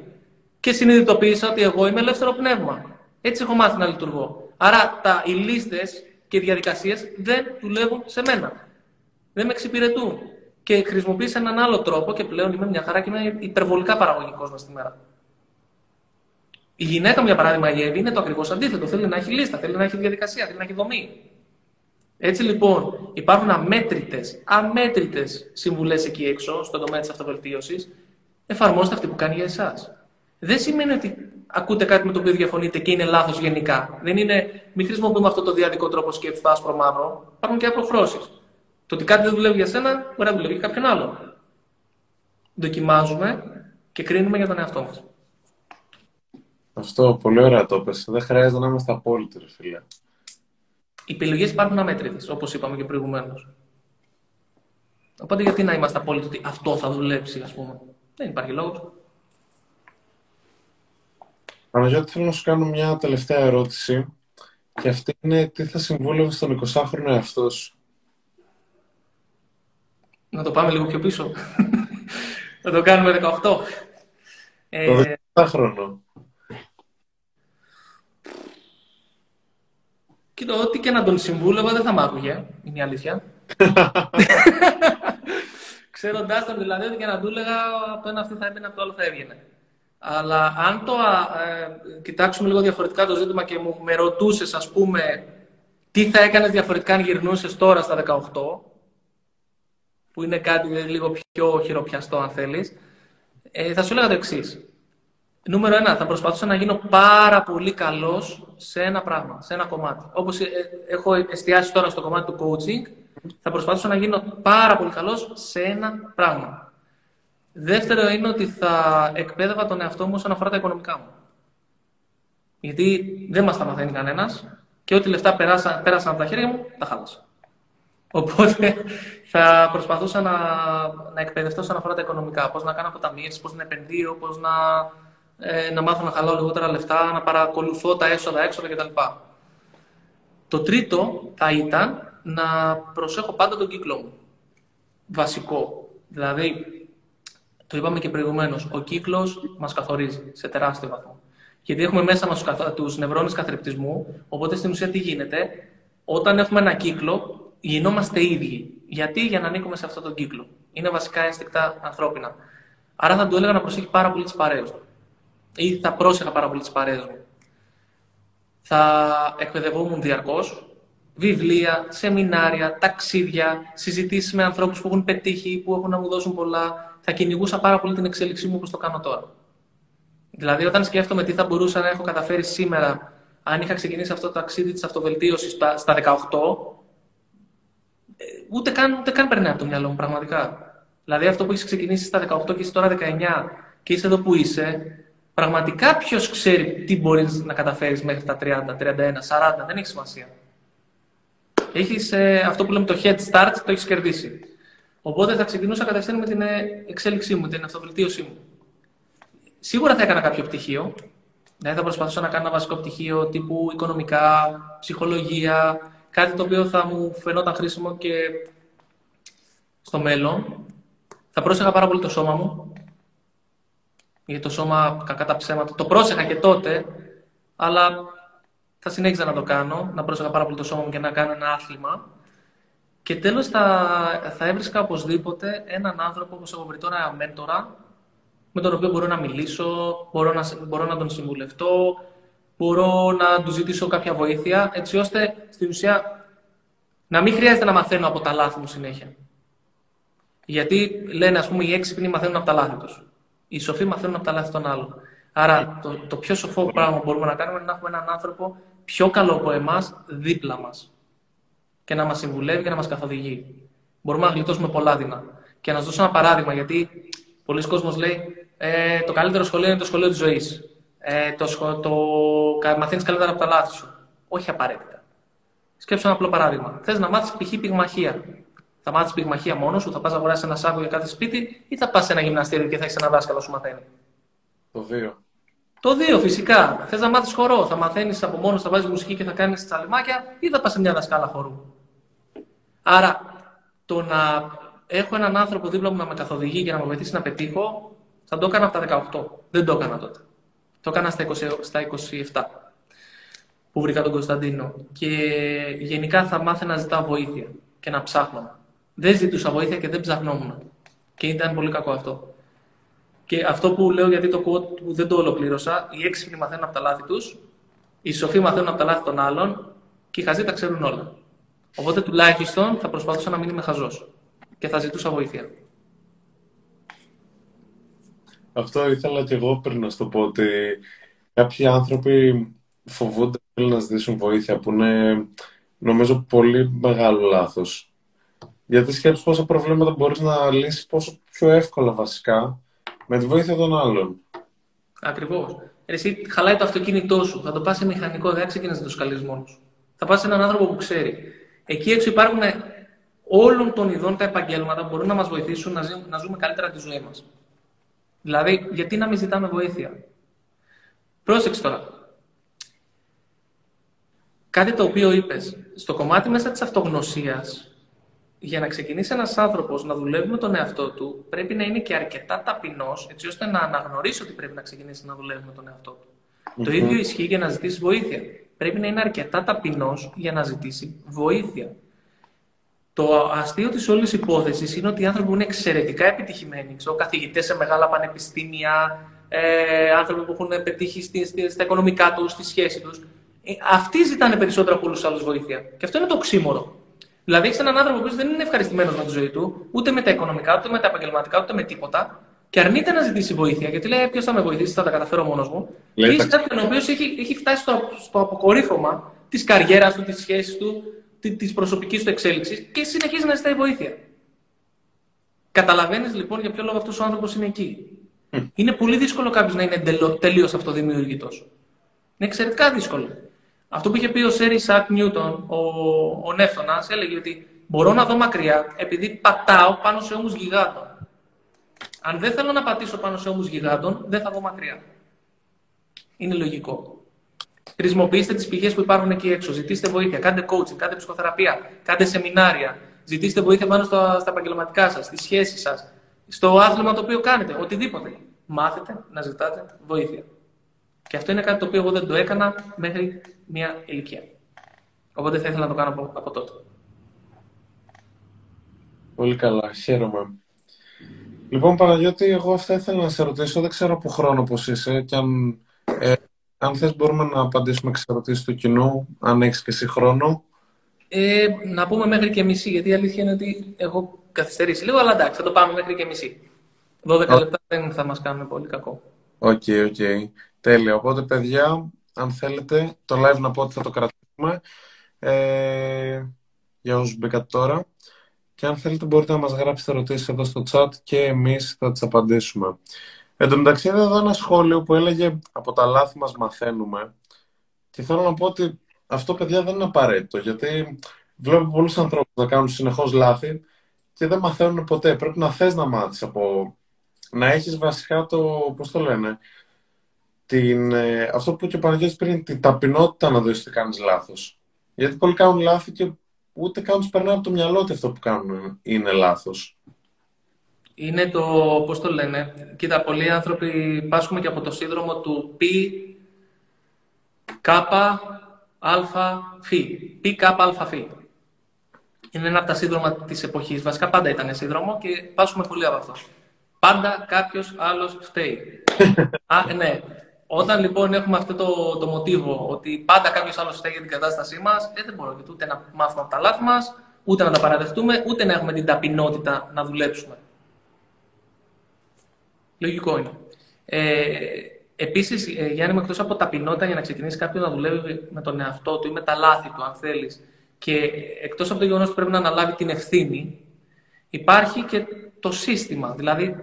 Και συνειδητοποίησα ότι εγώ είμαι ελεύθερο πνεύμα. Έτσι έχω μάθει να λειτουργώ. Άρα τα, οι λίστες και οι διαδικασίες δεν δουλεύουν σε μένα. Δεν με εξυπηρετούν. Και χρησιμοποίησα έναν άλλο τρόπο και πλέον είμαι μια χαρά και είμαι υπερβολικά παραγωγικός μες τη μέρα. Η γυναίκα μου, για παράδειγμα, η Εύη, είναι το ακριβώς αντίθετο. Θέλει να έχει λίστα, θέλει να έχει διαδικασία, θέλει να έχει δομή. Έτσι λοιπόν, υπάρχουν αμέτρητες, αμέτρητες συμβουλές εκεί έξω, στον τομέα της αυτοβελτίωσης. Εφαρμόστε αυτή που κάνει για εσάς. Δεν σημαίνει ότι ακούτε κάτι με το οποίο διαφωνείτε και είναι λάθος γενικά. Δεν είναι, μην χρησιμοποιούμε αυτό το διαδικό τρόπο σκέψης, το άσπρο μαύρο. Υπάρχουν και αποχρώσεις. Το ότι κάτι δεν δουλεύει για σένα, μπορεί να δουλεύει για κάποιον άλλον. Δοκιμάζουμε και κρίνουμε για τον εαυτό μας. Αυτό πολύ ωραία το πες. Δεν χρειάζεται να είμαστε απόλυτοι, ρε φίλε. Οι επιλογές υπάρχουν αμέτρητες, όπως είπαμε και προηγουμένως. Οπότε γιατί να είμαστε απόλυτοι ότι αυτό θα δουλέψει, ας πούμε. Δεν υπάρχει λόγος. Παναγιώτη, θέλω να σου κάνω μια τελευταία ερώτηση. Και αυτή είναι τι θα συμβούλευε στον εικοσάχρονο εαυτό σου. Να το πάμε λίγο πιο πίσω. Να το κάνουμε δεκαοκτώ. Το ε... δεκαοκτώ χρόνο. Κοίτα, ό,τι και να τον συμβούλευα δεν θα μ' άκουγε. Είναι η αλήθεια. Ξέροντάς τον δηλαδή ότι και να του έλεγα από το ένα αυτή θα έμπαινε, από το άλλο θα έβγαινε. Αλλά αν το ε, κοιτάξουμε λίγο διαφορετικά το ζήτημα και μου με ρωτούσες, ας πούμε, τι θα έκανες διαφορετικά αν γυρνούσες τώρα στα δεκαοκτώ, που είναι κάτι λίγο πιο χειροπιαστό, αν θέλεις, ε, θα σου έλεγα το εξής. Νούμερο ένα, θα προσπαθούσα να γίνω πάρα πολύ καλός σε ένα πράγμα, σε ένα κομμάτι. Όπως ε, ε, έχω εστιάσει τώρα στο κομμάτι του coaching, θα προσπαθούσα να γίνω πάρα πολύ καλός σε ένα πράγμα. Δεύτερο είναι ότι θα εκπαίδευα τον εαυτό μου όσον αφορά τα οικονομικά μου. Γιατί δεν μας τα μαθαίνει κανένας και ό,τι λεφτά πέρασαν, πέρασαν από τα χέρια μου, τα χάλασα. Οπότε θα προσπαθούσα να, να εκπαιδευτώ όσον αφορά τα οικονομικά. Πώς να κάνω αποταμίευση, πώς να επενδύω, πώς να, ε, να μάθω να χαλάω λιγότερα λεφτά, να παρακολουθώ τα έσοδα, έξοδα κτλ. Το τρίτο θα ήταν να προσέχω πάντα τον κύκλο μου. Βασικό. Δηλαδή, το είπαμε και προηγουμένως, ο κύκλος μας καθορίζει σε τεράστιο βαθμό. Γιατί έχουμε μέσα μας τους νευρώνες καθρεπτισμού, οπότε στην ουσία τι γίνεται, όταν έχουμε ένα κύκλο, γινόμαστε ίδιοι. Γιατί, για να ανήκουμε σε αυτόν τον κύκλο. Είναι βασικά ένστικτα ανθρώπινα. Άρα θα του έλεγα να προσέχει πάρα πολύ τις παρέες του. Ή θα πρόσεχα πάρα πολύ τις παρέες μου. Θα εκπαιδευόμουν διαρκώς. Βιβλία, σεμινάρια, ταξίδια, συζητήσεις με ανθρώπους που έχουν πετύχει, που έχουν να μου δώσουν πολλά. Θα κυνηγούσα πάρα πολύ την εξέλιξή μου όπως το κάνω τώρα. Δηλαδή, όταν σκέφτομαι τι θα μπορούσα να έχω καταφέρει σήμερα, αν είχα ξεκινήσει αυτό το ταξίδι της αυτοβελτίωσης στα δεκαοκτώ, ούτε καν, ούτε καν περνάει από το μυαλό μου, πραγματικά. Δηλαδή, αυτό που έχεις ξεκινήσει στα δεκαοκτώ και είσαι τώρα δεκαεννιά και είσαι εδώ που είσαι, πραγματικά ποιος ξέρει τι μπορείς να καταφέρεις μέχρι τα τριάντα, τριάντα ένα, σαράντα, δεν έχει σημασία. Έχεις ε, αυτό που λέμε το head start, το έχεις κερδίσει. Οπότε θα ξεκινούσα κατευθείαν με την εξέλιξή μου, την αυτοβελτίωσή μου. Σίγουρα θα έκανα κάποιο πτυχίο. Δηλαδή θα προσπαθούσα να κάνω ένα βασικό πτυχίο τύπου οικονομικά, ψυχολογία, κάτι το οποίο θα μου φαινόταν χρήσιμο και στο μέλλον. Θα πρόσεχα πάρα πολύ το σώμα μου. Γιατί το σώμα, κακά τα ψέματα, το πρόσεχα και τότε, αλλά θα συνέχιζα να το κάνω, να πρόσεχα πάρα πολύ το σώμα μου και να κάνω ένα άθλημα. Και τέλος θα, θα έβρισκα οπωσδήποτε έναν άνθρωπο, όπως έχω βρει τώρα, ένα μέντορα, με τον οποίο μπορώ να μιλήσω, μπορώ να, μπορώ να τον συμβουλευτώ, μπορώ να του ζητήσω κάποια βοήθεια, έτσι ώστε στην ουσία να μην χρειάζεται να μαθαίνω από τα λάθη μου συνέχεια. Γιατί λένε, ας πούμε, οι έξυπνοι μαθαίνουν από τα λάθη τους. Οι σοφοί μαθαίνουν από τα λάθη των άλλων. Άρα, το, το πιο σοφό πράγμα που μπορούμε να κάνουμε είναι να έχουμε έναν άνθρωπο πιο καλό από εμάς δίπλα μας. Και να μας συμβουλεύει και να μας καθοδηγεί. Μπορούμε να γλιτώσουμε πολλά δεινά. Και να σας δώσω ένα παράδειγμα, γιατί πολλοί κόσμος λέει ε, το καλύτερο σχολείο είναι το σχολείο της ζωής. Ε, το, το, το, μαθαίνεις καλύτερα από τα λάθη σου. Όχι απαραίτητα. Σκέψου ένα απλό παράδειγμα. Θες να μάθεις π.χ. πυγμαχία. Θα μάθεις πυγμαχία μόνος σου, θα πας να αγοράσεις ένα σάκο για κάθε σπίτι, ή θα πας σε ένα γυμναστήριο και θα έχεις ένα δάσκαλο σου μαθαίνει. Το δύο. Το δύο, φυσικά. Θες να μάθεις χορό. Θα μαθαίνεις από μόνος, θα βάζεις μουσική και θα κάνεις τσαλιμάκια, ή θα πας σε μια δασκάλα χορού. Άρα, το να έχω έναν άνθρωπο δίπλα μου να με καθοδηγεί και να με βοηθήσει να πετύχω, θα το έκανα από τα δεκαοκτώ. Δεν το έκανα τότε. Το έκανα στα, είκοσι, στα είκοσι επτά που βρήκα τον Κωνσταντίνο. Και γενικά θα μάθα να ζητάω βοήθεια και να ψάχνω. Δεν ζητούσα βοήθεια και δεν ψαχνόμουν. Και ήταν πολύ κακό αυτό. Και αυτό που λέω, γιατί το quote δεν το ολοκλήρωσα, οι έξυπνοι μαθαίνουν από τα λάθη τους, οι σοφοί μαθαίνουν από τα λάθη των άλλων και οι χαζοί τα ξέρουν όλα. Οπότε τουλάχιστον θα προσπαθούσα να μην είμαι χαζός και θα ζητούσα βοήθεια. Αυτό ήθελα και εγώ πριν να σου το πω, ότι κάποιοι άνθρωποι φοβούνται να ζητήσουν βοήθεια, που είναι νομίζω πολύ μεγάλο λάθος. Γιατί σκέψεις πόσα προβλήματα μπορείς να λύσεις πόσο πιο εύκολα βασικά με τη βοήθεια των άλλων. Ακριβώς. Εσύ χαλάει το αυτοκίνητό σου, θα το πας σε μηχανικό, δεν ξεκινάς το σκαλείς μόνος. Θα πας σε έναν άνθρωπο που ξέρει. Εκεί έξω υπάρχουν όλων των ειδών τα επαγγέλματα που μπορούν να μας βοηθήσουν να, ζει, να ζούμε καλύτερα τη ζωή μας. Δηλαδή, γιατί να μην ζητάμε βοήθεια. Πρόσεξε τώρα. Κάτι το οποίο είπες. Στο κομμάτι μέσα της αυτογνωσίας, για να ξεκινήσει ένας άνθρωπος να δουλεύει με τον εαυτό του, πρέπει να είναι και αρκετά ταπεινός, έτσι ώστε να αναγνωρίσει ότι πρέπει να ξεκινήσει να δουλεύει με τον εαυτό του. Mm-hmm. Το ίδιο ισχύει για να ζητήσει βοήθεια. Πρέπει να είναι αρκετά ταπεινός για να ζητήσει βοήθεια. Το αστείο της όλης υπόθεσης είναι ότι οι άνθρωποι είναι εξαιρετικά επιτυχημένοι. Ξέρω, καθηγητές σε μεγάλα πανεπιστήμια, ε, άνθρωποι που έχουν πετύχει στη, στη, στα οικονομικά τους, στη σχέση τους. Ε, αυτοί ζητάνε περισσότερα από όλους τους άλλους βοήθεια. Και αυτό είναι το οξύμορο. Δηλαδή, έχεις έναν άνθρωπο που δεν είναι ευχαριστημένος με τη ζωή του, ούτε με τα οικονομικά, ούτε με τα επαγγελματικά, ούτε με τίποτα, και αρνείται να ζητήσει βοήθεια. Γιατί λέει: ποιος θα με βοηθήσει, θα τα καταφέρω μόνος μου. Λέει, και έχει κάποιον ο οποίος έχει, έχει φτάσει στο, στο αποκορύφωμα της καριέρας του, της σχέσης του, της προσωπικής του εξέλιξης και συνεχίζει να ζητάει βοήθεια. Καταλαβαίνεις λοιπόν για ποιο λόγο αυτός ο άνθρωπος είναι εκεί. Mm. Είναι πολύ δύσκολο κάποιος να είναι τελείως αυτοδημιουργητός. Είναι εξαιρετικά δύσκολο. Αυτό που είχε πει ο Σερ Ισακ Νιούτον, ο, ο Νεύτωνας, έλεγε ότι μπορώ να δω μακριά επειδή πατάω πάνω σε ώμους γιγάντων. Αν δεν θέλω να πατήσω πάνω σε ώμους γιγάντων, δεν θα δω μακριά. Είναι λογικό. Χρησιμοποιήστε τις πηγές που υπάρχουν εκεί έξω. Ζητήστε βοήθεια. Κάντε coaching, κάντε ψυχοθεραπεία, κάντε σεμινάρια. Ζητήστε βοήθεια πάνω στα, στα επαγγελματικά σας, στις σχέσεις σας, στο άθλημα το οποίο κάνετε. Οτιδήποτε. Μάθετε να ζητάτε βοήθεια. Και αυτό είναι κάτι το οποίο εγώ δεν το έκανα μέχρι μια ηλικία. Οπότε θα ήθελα να το κάνω από, από τότε. Πολύ καλά. Χαίρομαι. Λοιπόν, Παναγιώτη, εγώ αυτά ήθελα να σε ρωτήσω. Δεν ξέρω από χρόνο πώς είσαι και αν. Ε... Αν θες μπορούμε να απαντήσουμε εξερωτήσεις του κοινού, αν έχεις και εσύ χρόνο. Ε, να πούμε μέχρι και μισή, γιατί η αλήθεια είναι ότι έχω καθυστερήσει λίγο, αλλά εντάξει, θα το πάμε μέχρι και μισή. δώδεκα λεπτά δεν θα μας κάνουν πολύ κακό. Οκ, okay, οκ. Okay. Τέλεια. Οπότε, παιδιά, αν θέλετε, το live να πω ότι θα το κρατήσουμε. Ε, για όσους μπήκατε τώρα. Και αν θέλετε μπορείτε να μας γράψετε ερωτήσεις εδώ στο chat και εμείς θα τις απαντήσουμε. Εν τω μεταξύ, είδα εδώ ένα σχόλιο που έλεγε από τα λάθη μας μαθαίνουμε και θέλω να πω ότι αυτό, παιδιά, δεν είναι απαραίτητο, γιατί βλέπω πολλούς ανθρώπους να κάνουν συνεχώς λάθη και δεν μαθαίνουν ποτέ. Πρέπει να θες να μάθεις από... να έχεις βασικά το... πώς το λένε... Την... αυτό που και ο Παναγιώτης πριν, την ταπεινότητα να δεις ότι κάνεις λάθος. Γιατί πολλοί κάνουν λάθη και ούτε καν τους περνάει από το μυαλό ότι αυτό που κάνουν είναι λάθος. Είναι το, πώς το λένε, κοίτα, πολλοί άνθρωποι πάσχουμε και από το σύνδρομο του πι, κάπα, αλφα, φι. Πι, κάπα, αλφα, φι. Είναι ένα από τα σύνδρομα της εποχής. Βασικά πάντα ήταν σύνδρομο και πάσχουμε πολύ από αυτό. Πάντα κάποιος άλλος φταίει. Α, ναι. Όταν λοιπόν έχουμε αυτό το, το μοτίβο, ότι πάντα κάποιος άλλος φταίει για την κατάστασή μας, ε, δεν μπορώ και ούτε να μάθουμε από τα λάθη μας, ούτε να τα παραδεχτούμε, ούτε να έχουμε την ταπεινότητα να δουλέψουμε. Λογικό είναι. Ε, Επίσης, Γιάννη, με εκτός από ταπεινότητα για να ξεκινήσει κάποιος να δουλεύει με τον εαυτό του ή με τα λάθη του, αν θέλεις, και εκτός από το γεγονός ότι πρέπει να αναλάβει την ευθύνη, υπάρχει και το σύστημα. Δηλαδή,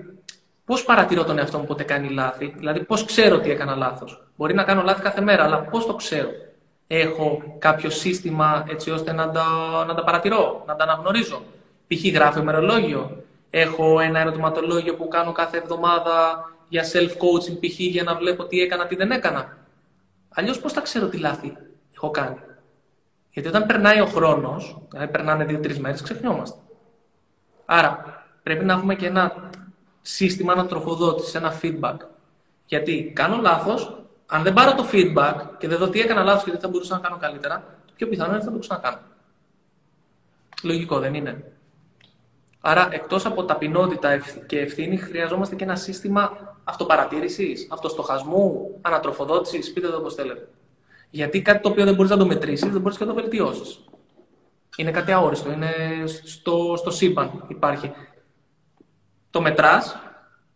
πώς παρατηρώ τον εαυτό μου πότε κάνει λάθη, δηλαδή πώς ξέρω ότι έκανα λάθος. Μπορεί να κάνω λάθη κάθε μέρα, αλλά πώς το ξέρω. Έχω κάποιο σύστημα έτσι ώστε να τα, να τα παρατηρώ, να τα αναγνωρίζω. Π.χ. γράφω ημερολόγιο. Έχω ένα ερωτηματολόγιο που κάνω κάθε εβδομάδα για self-coaching, π.χ. για να βλέπω τι έκανα, τι δεν έκανα. Αλλιώς πώς θα ξέρω τι λάθη έχω κάνει. Γιατί όταν περνάει ο χρόνος, δηλαδή περνάνε δύο-τρεις μέρες, ξεχνιόμαστε. Άρα πρέπει να έχουμε και ένα σύστημα ανατροφοδότησης, ένα feedback. Γιατί κάνω λάθος, αν δεν πάρω το feedback και δεν δω τι έκανα λάθος και τι θα μπορούσα να κάνω καλύτερα, το πιο πιθανό είναι ότι θα το ξανακάνω. Λογικό, δεν είναι? Άρα, εκτός από ταπεινότητα και ευθύνη, χρειαζόμαστε και ένα σύστημα αυτοπαρατήρησης, αυτοστοχασμού, ανατροφοδότησης, πείτε το όπως θέλετε. Γιατί κάτι το οποίο δεν μπορείς να το μετρήσεις, δεν μπορείς και να το βελτιώσεις. Είναι κάτι αόριστο, είναι στο, στο σύμπαν υπάρχει. Το μετράς,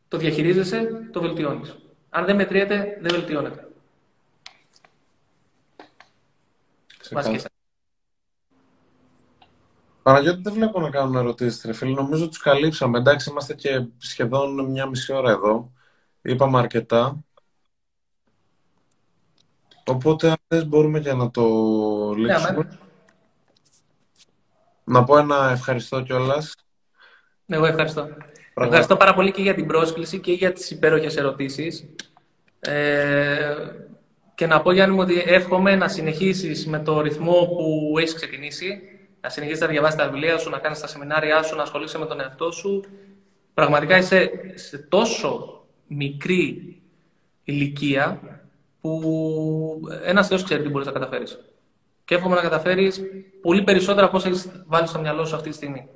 το διαχειρίζεσαι, το βελτιώνεις. Αν δεν μετριέται, δεν βελτιώνεται. Παναγιώτη, δεν βλέπω να κάνουν ερωτήσεις, ρε φίλοι. Νομίζω τους καλύψαμε. Εντάξει, είμαστε και σχεδόν μια μισή ώρα εδώ. Είπαμε αρκετά. Οπότε, αν δεν μπορούμε για να το λύσουμε. Yeah, να πω ένα ευχαριστώ κιόλας. Εγώ ευχαριστώ. Πραγματικά. Ευχαριστώ πάρα πολύ και για την πρόσκληση και για τις υπέροχες ερωτήσεις. Ε, και να πω, Γιάννη μου, ότι εύχομαι να συνεχίσεις με το ρυθμό που έχεις ξεκινήσει. Να συνεχίσεις να διαβάσεις τα βιβλία σου, να κάνεις τα σεμινάρια σου, να ασχολείσαι με τον εαυτό σου. Πραγματικά είσαι σε τόσο μικρή ηλικία που ένας Θεός ξέρει τι μπορείς να καταφέρεις. Και εύχομαι να καταφέρεις πολύ περισσότερα από όσα έχεις βάλει στο μυαλό σου αυτή τη στιγμή.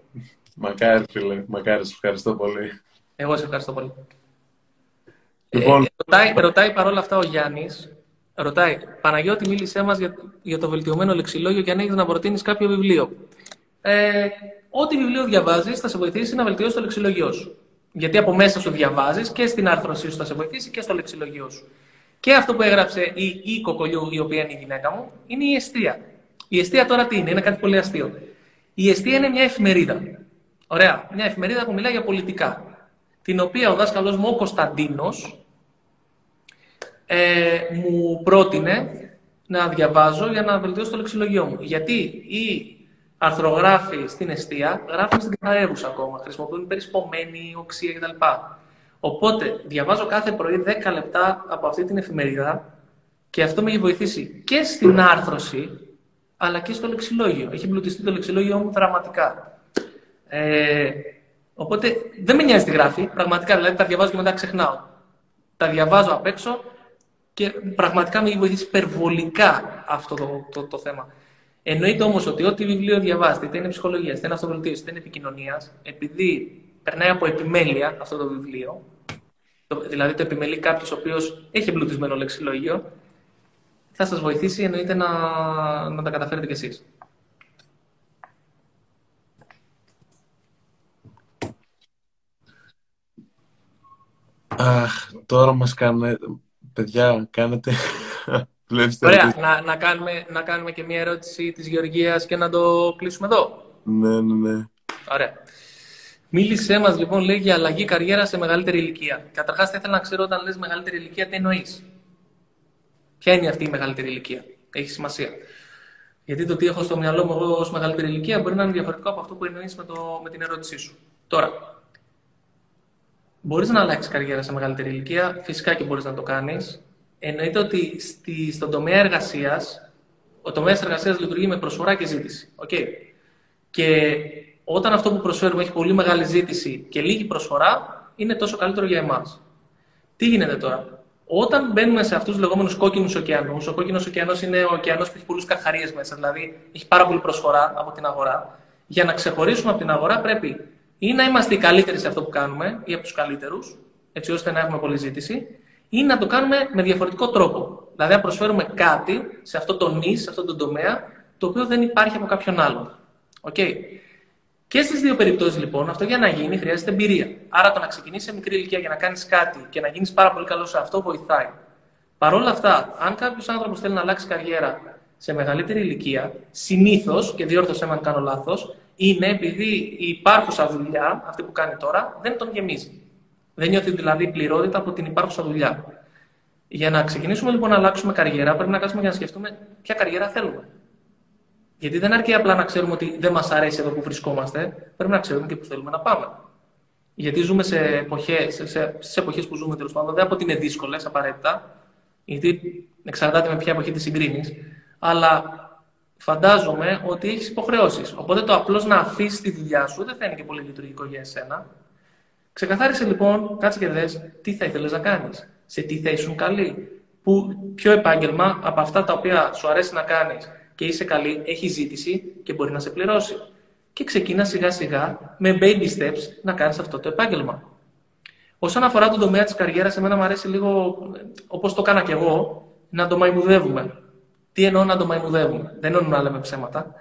Μακάρι, φίλε. Μακάρι, σε ευχαριστώ πολύ. Εγώ σε ευχαριστώ πολύ. Λοιπόν... Ε, ρωτάει, ρωτάει παρόλα αυτά ο Γιάννης. Ρωτάει, Παναγιώτη, μίλησέ μας για, για το βελτιωμένο λεξιλόγιο και αν έχεις να προτείνεις κάποιο βιβλίο. Ε, ό,τι βιβλίο διαβάζεις θα σε βοηθήσει να βελτιώσεις το λεξιλόγιο σου. Γιατί από μέσα σου διαβάζεις και στην άρθρωσή σου θα σε βοηθήσει και στο λεξιλόγιο σου. Και αυτό που έγραψε η, η Κοκολιού, η οποία είναι η γυναίκα μου, είναι η Εστία. Η Εστία τώρα τι είναι, είναι κάτι πολύ αστείο. Η Εστία είναι μια εφημερίδα. Ωραία, μια εφημερίδα που μιλάει για πολιτικά. Την οποία ο δάσκαλός μου, ο Κωνσταντίνος, Ε, μου πρότεινε να διαβάζω για να βελτιώσω το λεξιλογιό μου. Γιατί οι αρθρογράφοι στην Εστία γράφουν στην καθαρεύουσα ακόμα, χρησιμοποιούν περισπωμένη, οξία κτλ. Οπότε διαβάζω κάθε πρωί δέκα λεπτά από αυτή την εφημερίδα και αυτό με έχει βοηθήσει και στην άρθρωση αλλά και στο λεξιλόγιο. Έχει εμπλουτιστεί το λεξιλόγιο μου δραματικά. Ε, οπότε δεν με νοιάζει τι γράφει, πραγματικά. Δηλαδή τα διαβάζω και μετά ξεχνάω. Τα διαβάζω απ' έξω. Και πραγματικά με έχει βοηθήσει υπερβολικά αυτό το, το, το θέμα. Εννοείται όμως ότι ό,τι βιβλίο διαβάζετε, είτε είναι ψυχολογία, είτε είναι αυτοβελτίωση, είτε είναι επικοινωνία, επειδή περνάει από επιμέλεια αυτό το βιβλίο, το, δηλαδή το επιμελεί κάποιος ο οποίος έχει εμπλουτισμένο λεξιλόγιο, θα σας βοηθήσει εννοείται να, να τα καταφέρετε κι εσείς. Αχ, τώρα μας κάνει... Παιδιά, κάνετε. Ωραία, να, να, κάνουμε, να κάνουμε και μία ερώτηση της Γεωργίας και να το κλείσουμε εδώ. Ναι, ναι, ναι. Ωραία. Μίλησέ μας λοιπόν, λέει, για αλλαγή καριέρα σε μεγαλύτερη ηλικία. Καταρχάς, θα ήθελα να ξέρω όταν λες μεγαλύτερη ηλικία, τι εννοείς. Ποια είναι αυτή η μεγαλύτερη ηλικία. Έχει σημασία. Γιατί το τι έχω στο μυαλό μου εγώ ως μεγαλύτερη ηλικία μπορεί να είναι διαφορετικό από αυτό που εννοείς με, το, με την ερώτησή σου. Τώρα. Μπορείς να αλλάξεις καριέρα σε μεγαλύτερη ηλικία, φυσικά και μπορείς να το κάνεις. Εννοείται ότι στη, στον τομέα εργασίας, ο τομέας εργασίας λειτουργεί με προσφορά και ζήτηση. Okay. Και όταν αυτό που προσφέρουμε έχει πολύ μεγάλη ζήτηση και λίγη προσφορά, είναι τόσο καλύτερο για εμάς. Τι γίνεται τώρα, όταν μπαίνουμε σε αυτούς τους λεγόμενους κόκκινους ωκεανούς, ο κόκκινος ωκεανός είναι ο ωκεανός που έχει πολλούς καχαρίες μέσα, δηλαδή έχει πάρα πολύ προσφορά από την αγορά. Για να ξεχωρίσουμε από την αγορά, πρέπει ή να είμαστε οι καλύτεροι σε αυτό που κάνουμε ή από τους καλύτερους, έτσι ώστε να έχουμε πολλή ζήτηση, ή να το κάνουμε με διαφορετικό τρόπο. Δηλαδή, να προσφέρουμε κάτι σε αυτό το νης, σε αυτό το τομέα, το οποίο δεν υπάρχει από κάποιον άλλον. Okay. Και στις δύο περιπτώσεις λοιπόν, αυτό για να γίνει χρειάζεται εμπειρία. Άρα το να ξεκινήσεις σε μικρή ηλικία για να κάνεις κάτι και να γίνεις πάρα πολύ καλός σε αυτό βοηθάει. Παρ' όλα αυτά, αν κάποιος άνθρωπος θέλει να αλλάξει καριέρα σε μεγαλύτερη ηλικία, συνήθως, και διόρθωσέ με αν κάνω λάθος, είναι επειδή η υπάρχουσα δουλειά, αυτή που κάνει τώρα, δεν τον γεμίζει. Δεν νιώθει δηλαδή πληρότητα από την υπάρχουσα δουλειά. Για να ξεκινήσουμε λοιπόν να αλλάξουμε καριέρα, πρέπει να κάτσουμε και να σκεφτούμε ποια καριέρα θέλουμε. Γιατί δεν αρκεί απλά να ξέρουμε ότι δεν μας αρέσει εδώ που βρισκόμαστε, πρέπει να ξέρουμε και που θέλουμε να πάμε. Γιατί ζούμε σε εποχές, σε, σε, σε εποχές που ζούμε τέλος πάντων, δεν από ότι είναι δύσκολες απαραίτητα, γιατί εξαρτάται με ποια εποχή τη συγκρίνεις, αλλά φαντάζομαι ότι έχεις υποχρεώσεις. Οπότε το απλώς να αφήσεις τη δουλειά σου δεν θα είναι και πολύ λειτουργικό για εσένα. Ξεκαθάρισε λοιπόν, κάτσε και δες τι θα ήθελες να κάνεις, σε τι θα ήσουν καλή, που, ποιο επάγγελμα από αυτά τα οποία σου αρέσει να κάνεις και είσαι καλή, έχει ζήτηση και μπορεί να σε πληρώσει. Και ξεκίνα σιγά σιγά με baby steps να κάνεις αυτό το επάγγελμα. Όσον αφορά τον τομέα της καριέρας, εμένα μου αρέσει λίγο, όπως το κάνα κι εγώ, να το μαϊμουδεύουμε. Τι εννοώ να το μαϊμουδεύουμε? Δεν εννοώ να λέμε ψέματα.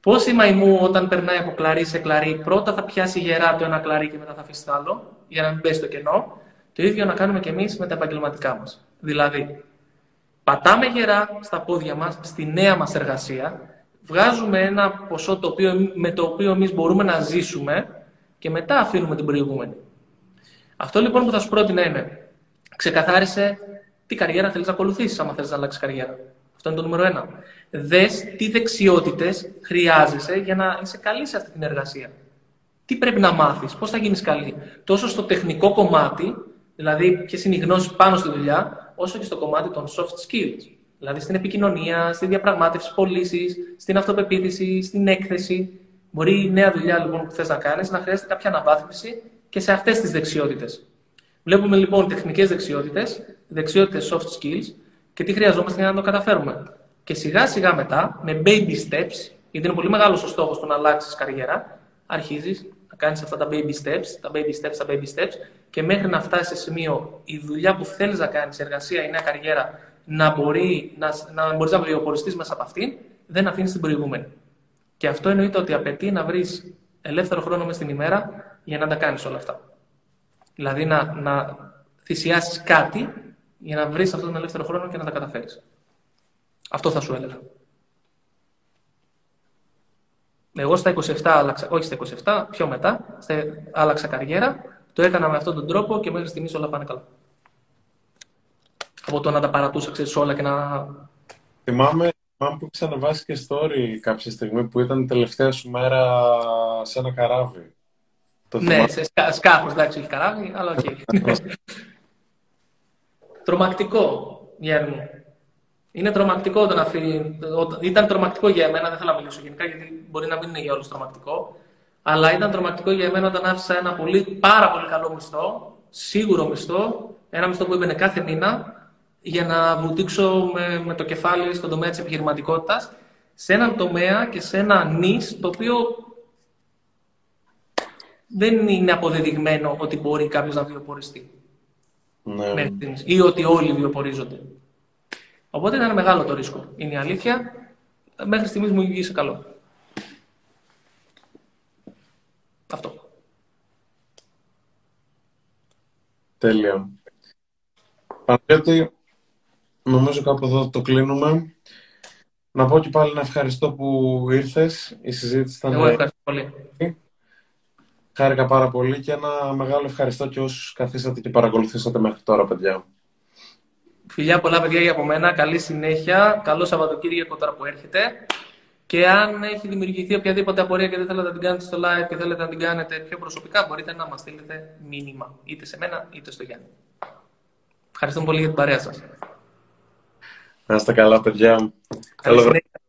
Πώς η μαϊμού όταν περνάει από κλαρί σε κλαρί, πρώτα θα πιάσει γερά το ένα κλαρί και μετά θα αφήσει το άλλο, για να μην πέσει το κενό. Το ίδιο να κάνουμε κι εμείς με τα επαγγελματικά μας. Δηλαδή, πατάμε γερά στα πόδια μας, στη νέα μας εργασία, βγάζουμε ένα ποσό το οποίο, με το οποίο εμείς μπορούμε να ζήσουμε και μετά αφήνουμε την προηγούμενη. Αυτό λοιπόν που θα σου πρότεινα είναι, ξεκαθάρισε τι καριέρα θέλεις να ακολουθήσεις, άμα θέλεις να αλλάξεις καριέρα. Αυτό είναι το νούμερο ένα. Δες τι δεξιότητες χρειάζεσαι για να είσαι καλή σε αυτή την εργασία. Τι πρέπει να μάθεις, πώς θα γίνεις καλή, τόσο στο τεχνικό κομμάτι, δηλαδή ποιες είναι οι γνώσεις πάνω στη δουλειά, όσο και στο κομμάτι των soft skills. Δηλαδή στην επικοινωνία, στη διαπραγμάτευση πωλήσεις, στην αυτοπεποίθηση, στην έκθεση. Μπορεί η νέα δουλειά λοιπόν, που θες να κάνεις να χρειάζεται κάποια αναβάθμιση και σε αυτές τις δεξιότητες. Βλέπουμε λοιπόν τεχνικές δεξιότητες, δεξιότητες soft skills και τι χρειαζόμαστε για να το καταφέρουμε. Και σιγά σιγά μετά, με baby steps, γιατί είναι πολύ μεγάλος ο στόχος του να αλλάξεις καριέρα, αρχίζεις να κάνεις αυτά τα baby steps, τα baby steps, τα baby steps και μέχρι να φτάσεις σε σημείο η δουλειά που θέλεις να κάνεις, η εργασία, η νέα καριέρα, να, μπορεί, να, να μπορείς να πληροφοριστείς μέσα από αυτήν, δεν αφήνεις την προηγούμενη. Και αυτό εννοείται ότι απαιτεί να βρεις ελεύθερο χρόνο μες την ημέρα για να τα κάνεις όλα αυτά. Δηλαδή να, να θυσιάσεις κάτι για να βρεις αυτόν τον ελεύθερο χρόνο και να τα καταφέρεις. Αυτό θα σου έλεγα. Εγώ στα είκοσι επτά άλλαξα, όχι στα είκοσι επτά, πιο μετά, στα, άλλαξα καριέρα, το έκανα με αυτόν τον τρόπο και μέχρι στιγμής όλα πάνε καλά. Από το να τα παρατούσα, ξέρεις, όλα και να... Θυμάμαι, θυμάμαι που ξαναβάσεις και story κάποια στιγμή που ήταν τελευταία σου μέρα σε ένα καράβι. Το ναι, θυμάμαι... σε σκα, σκάφος, εντάξει, έχει καράβι, αλλά οκ. Okay. Τρομακτικό, Γιάννη μου. Είναι τρομακτικό το να φύγει. Ήταν τρομακτικό για εμένα, δεν θέλω να μιλήσω γενικά, γιατί μπορεί να μην είναι για όλους τρομακτικό. Αλλά ήταν τρομακτικό για εμένα όταν άφησα ένα πολύ, πάρα πολύ καλό μισθό, σίγουρο μισθό, ένα μισθό που έμπαινε κάθε μήνα, για να βουτήξω με, με το κεφάλι στον τομέα της επιχειρηματικότητας, σε έναν τομέα και σε ένα νης, το οποίο δεν είναι αποδεδειγμένο ότι μπορεί κάποιος να βιοποριστεί. Ναι. Ή ότι όλοι βιοπορίζονται. Οπότε ήταν μεγάλο το ρίσκο. Είναι η αλήθεια. Μέχρι στιγμής μου βγήκε καλό. Αυτό. Τέλεια. Παναγιώτη, νομίζω κάπου εδώ το κλείνουμε. Να πω και πάλι να ευχαριστώ που ήρθες. Η συζήτηση ήταν... Εγώ ευχαριστώ πολύ. Χάρηκα πάρα πολύ και ένα μεγάλο ευχαριστώ και όσους καθίσατε και παρακολουθήσατε μέχρι τώρα, παιδιά. Φιλιά πολλά, παιδιά, για από μένα. Καλή συνέχεια. Καλό Σαββατοκύριακο τώρα που έρχεται. Και αν έχει δημιουργηθεί οποιαδήποτε απορία και δεν θέλετε να την κάνετε στο live και θέλετε να την κάνετε πιο προσωπικά, μπορείτε να μας στείλετε μήνυμα. Είτε σε μένα, είτε στο Γιάννη. Ευχαριστούμε πολύ για την παρέα σας. Να είστε καλά, παιδιά. Καλό βράδυ.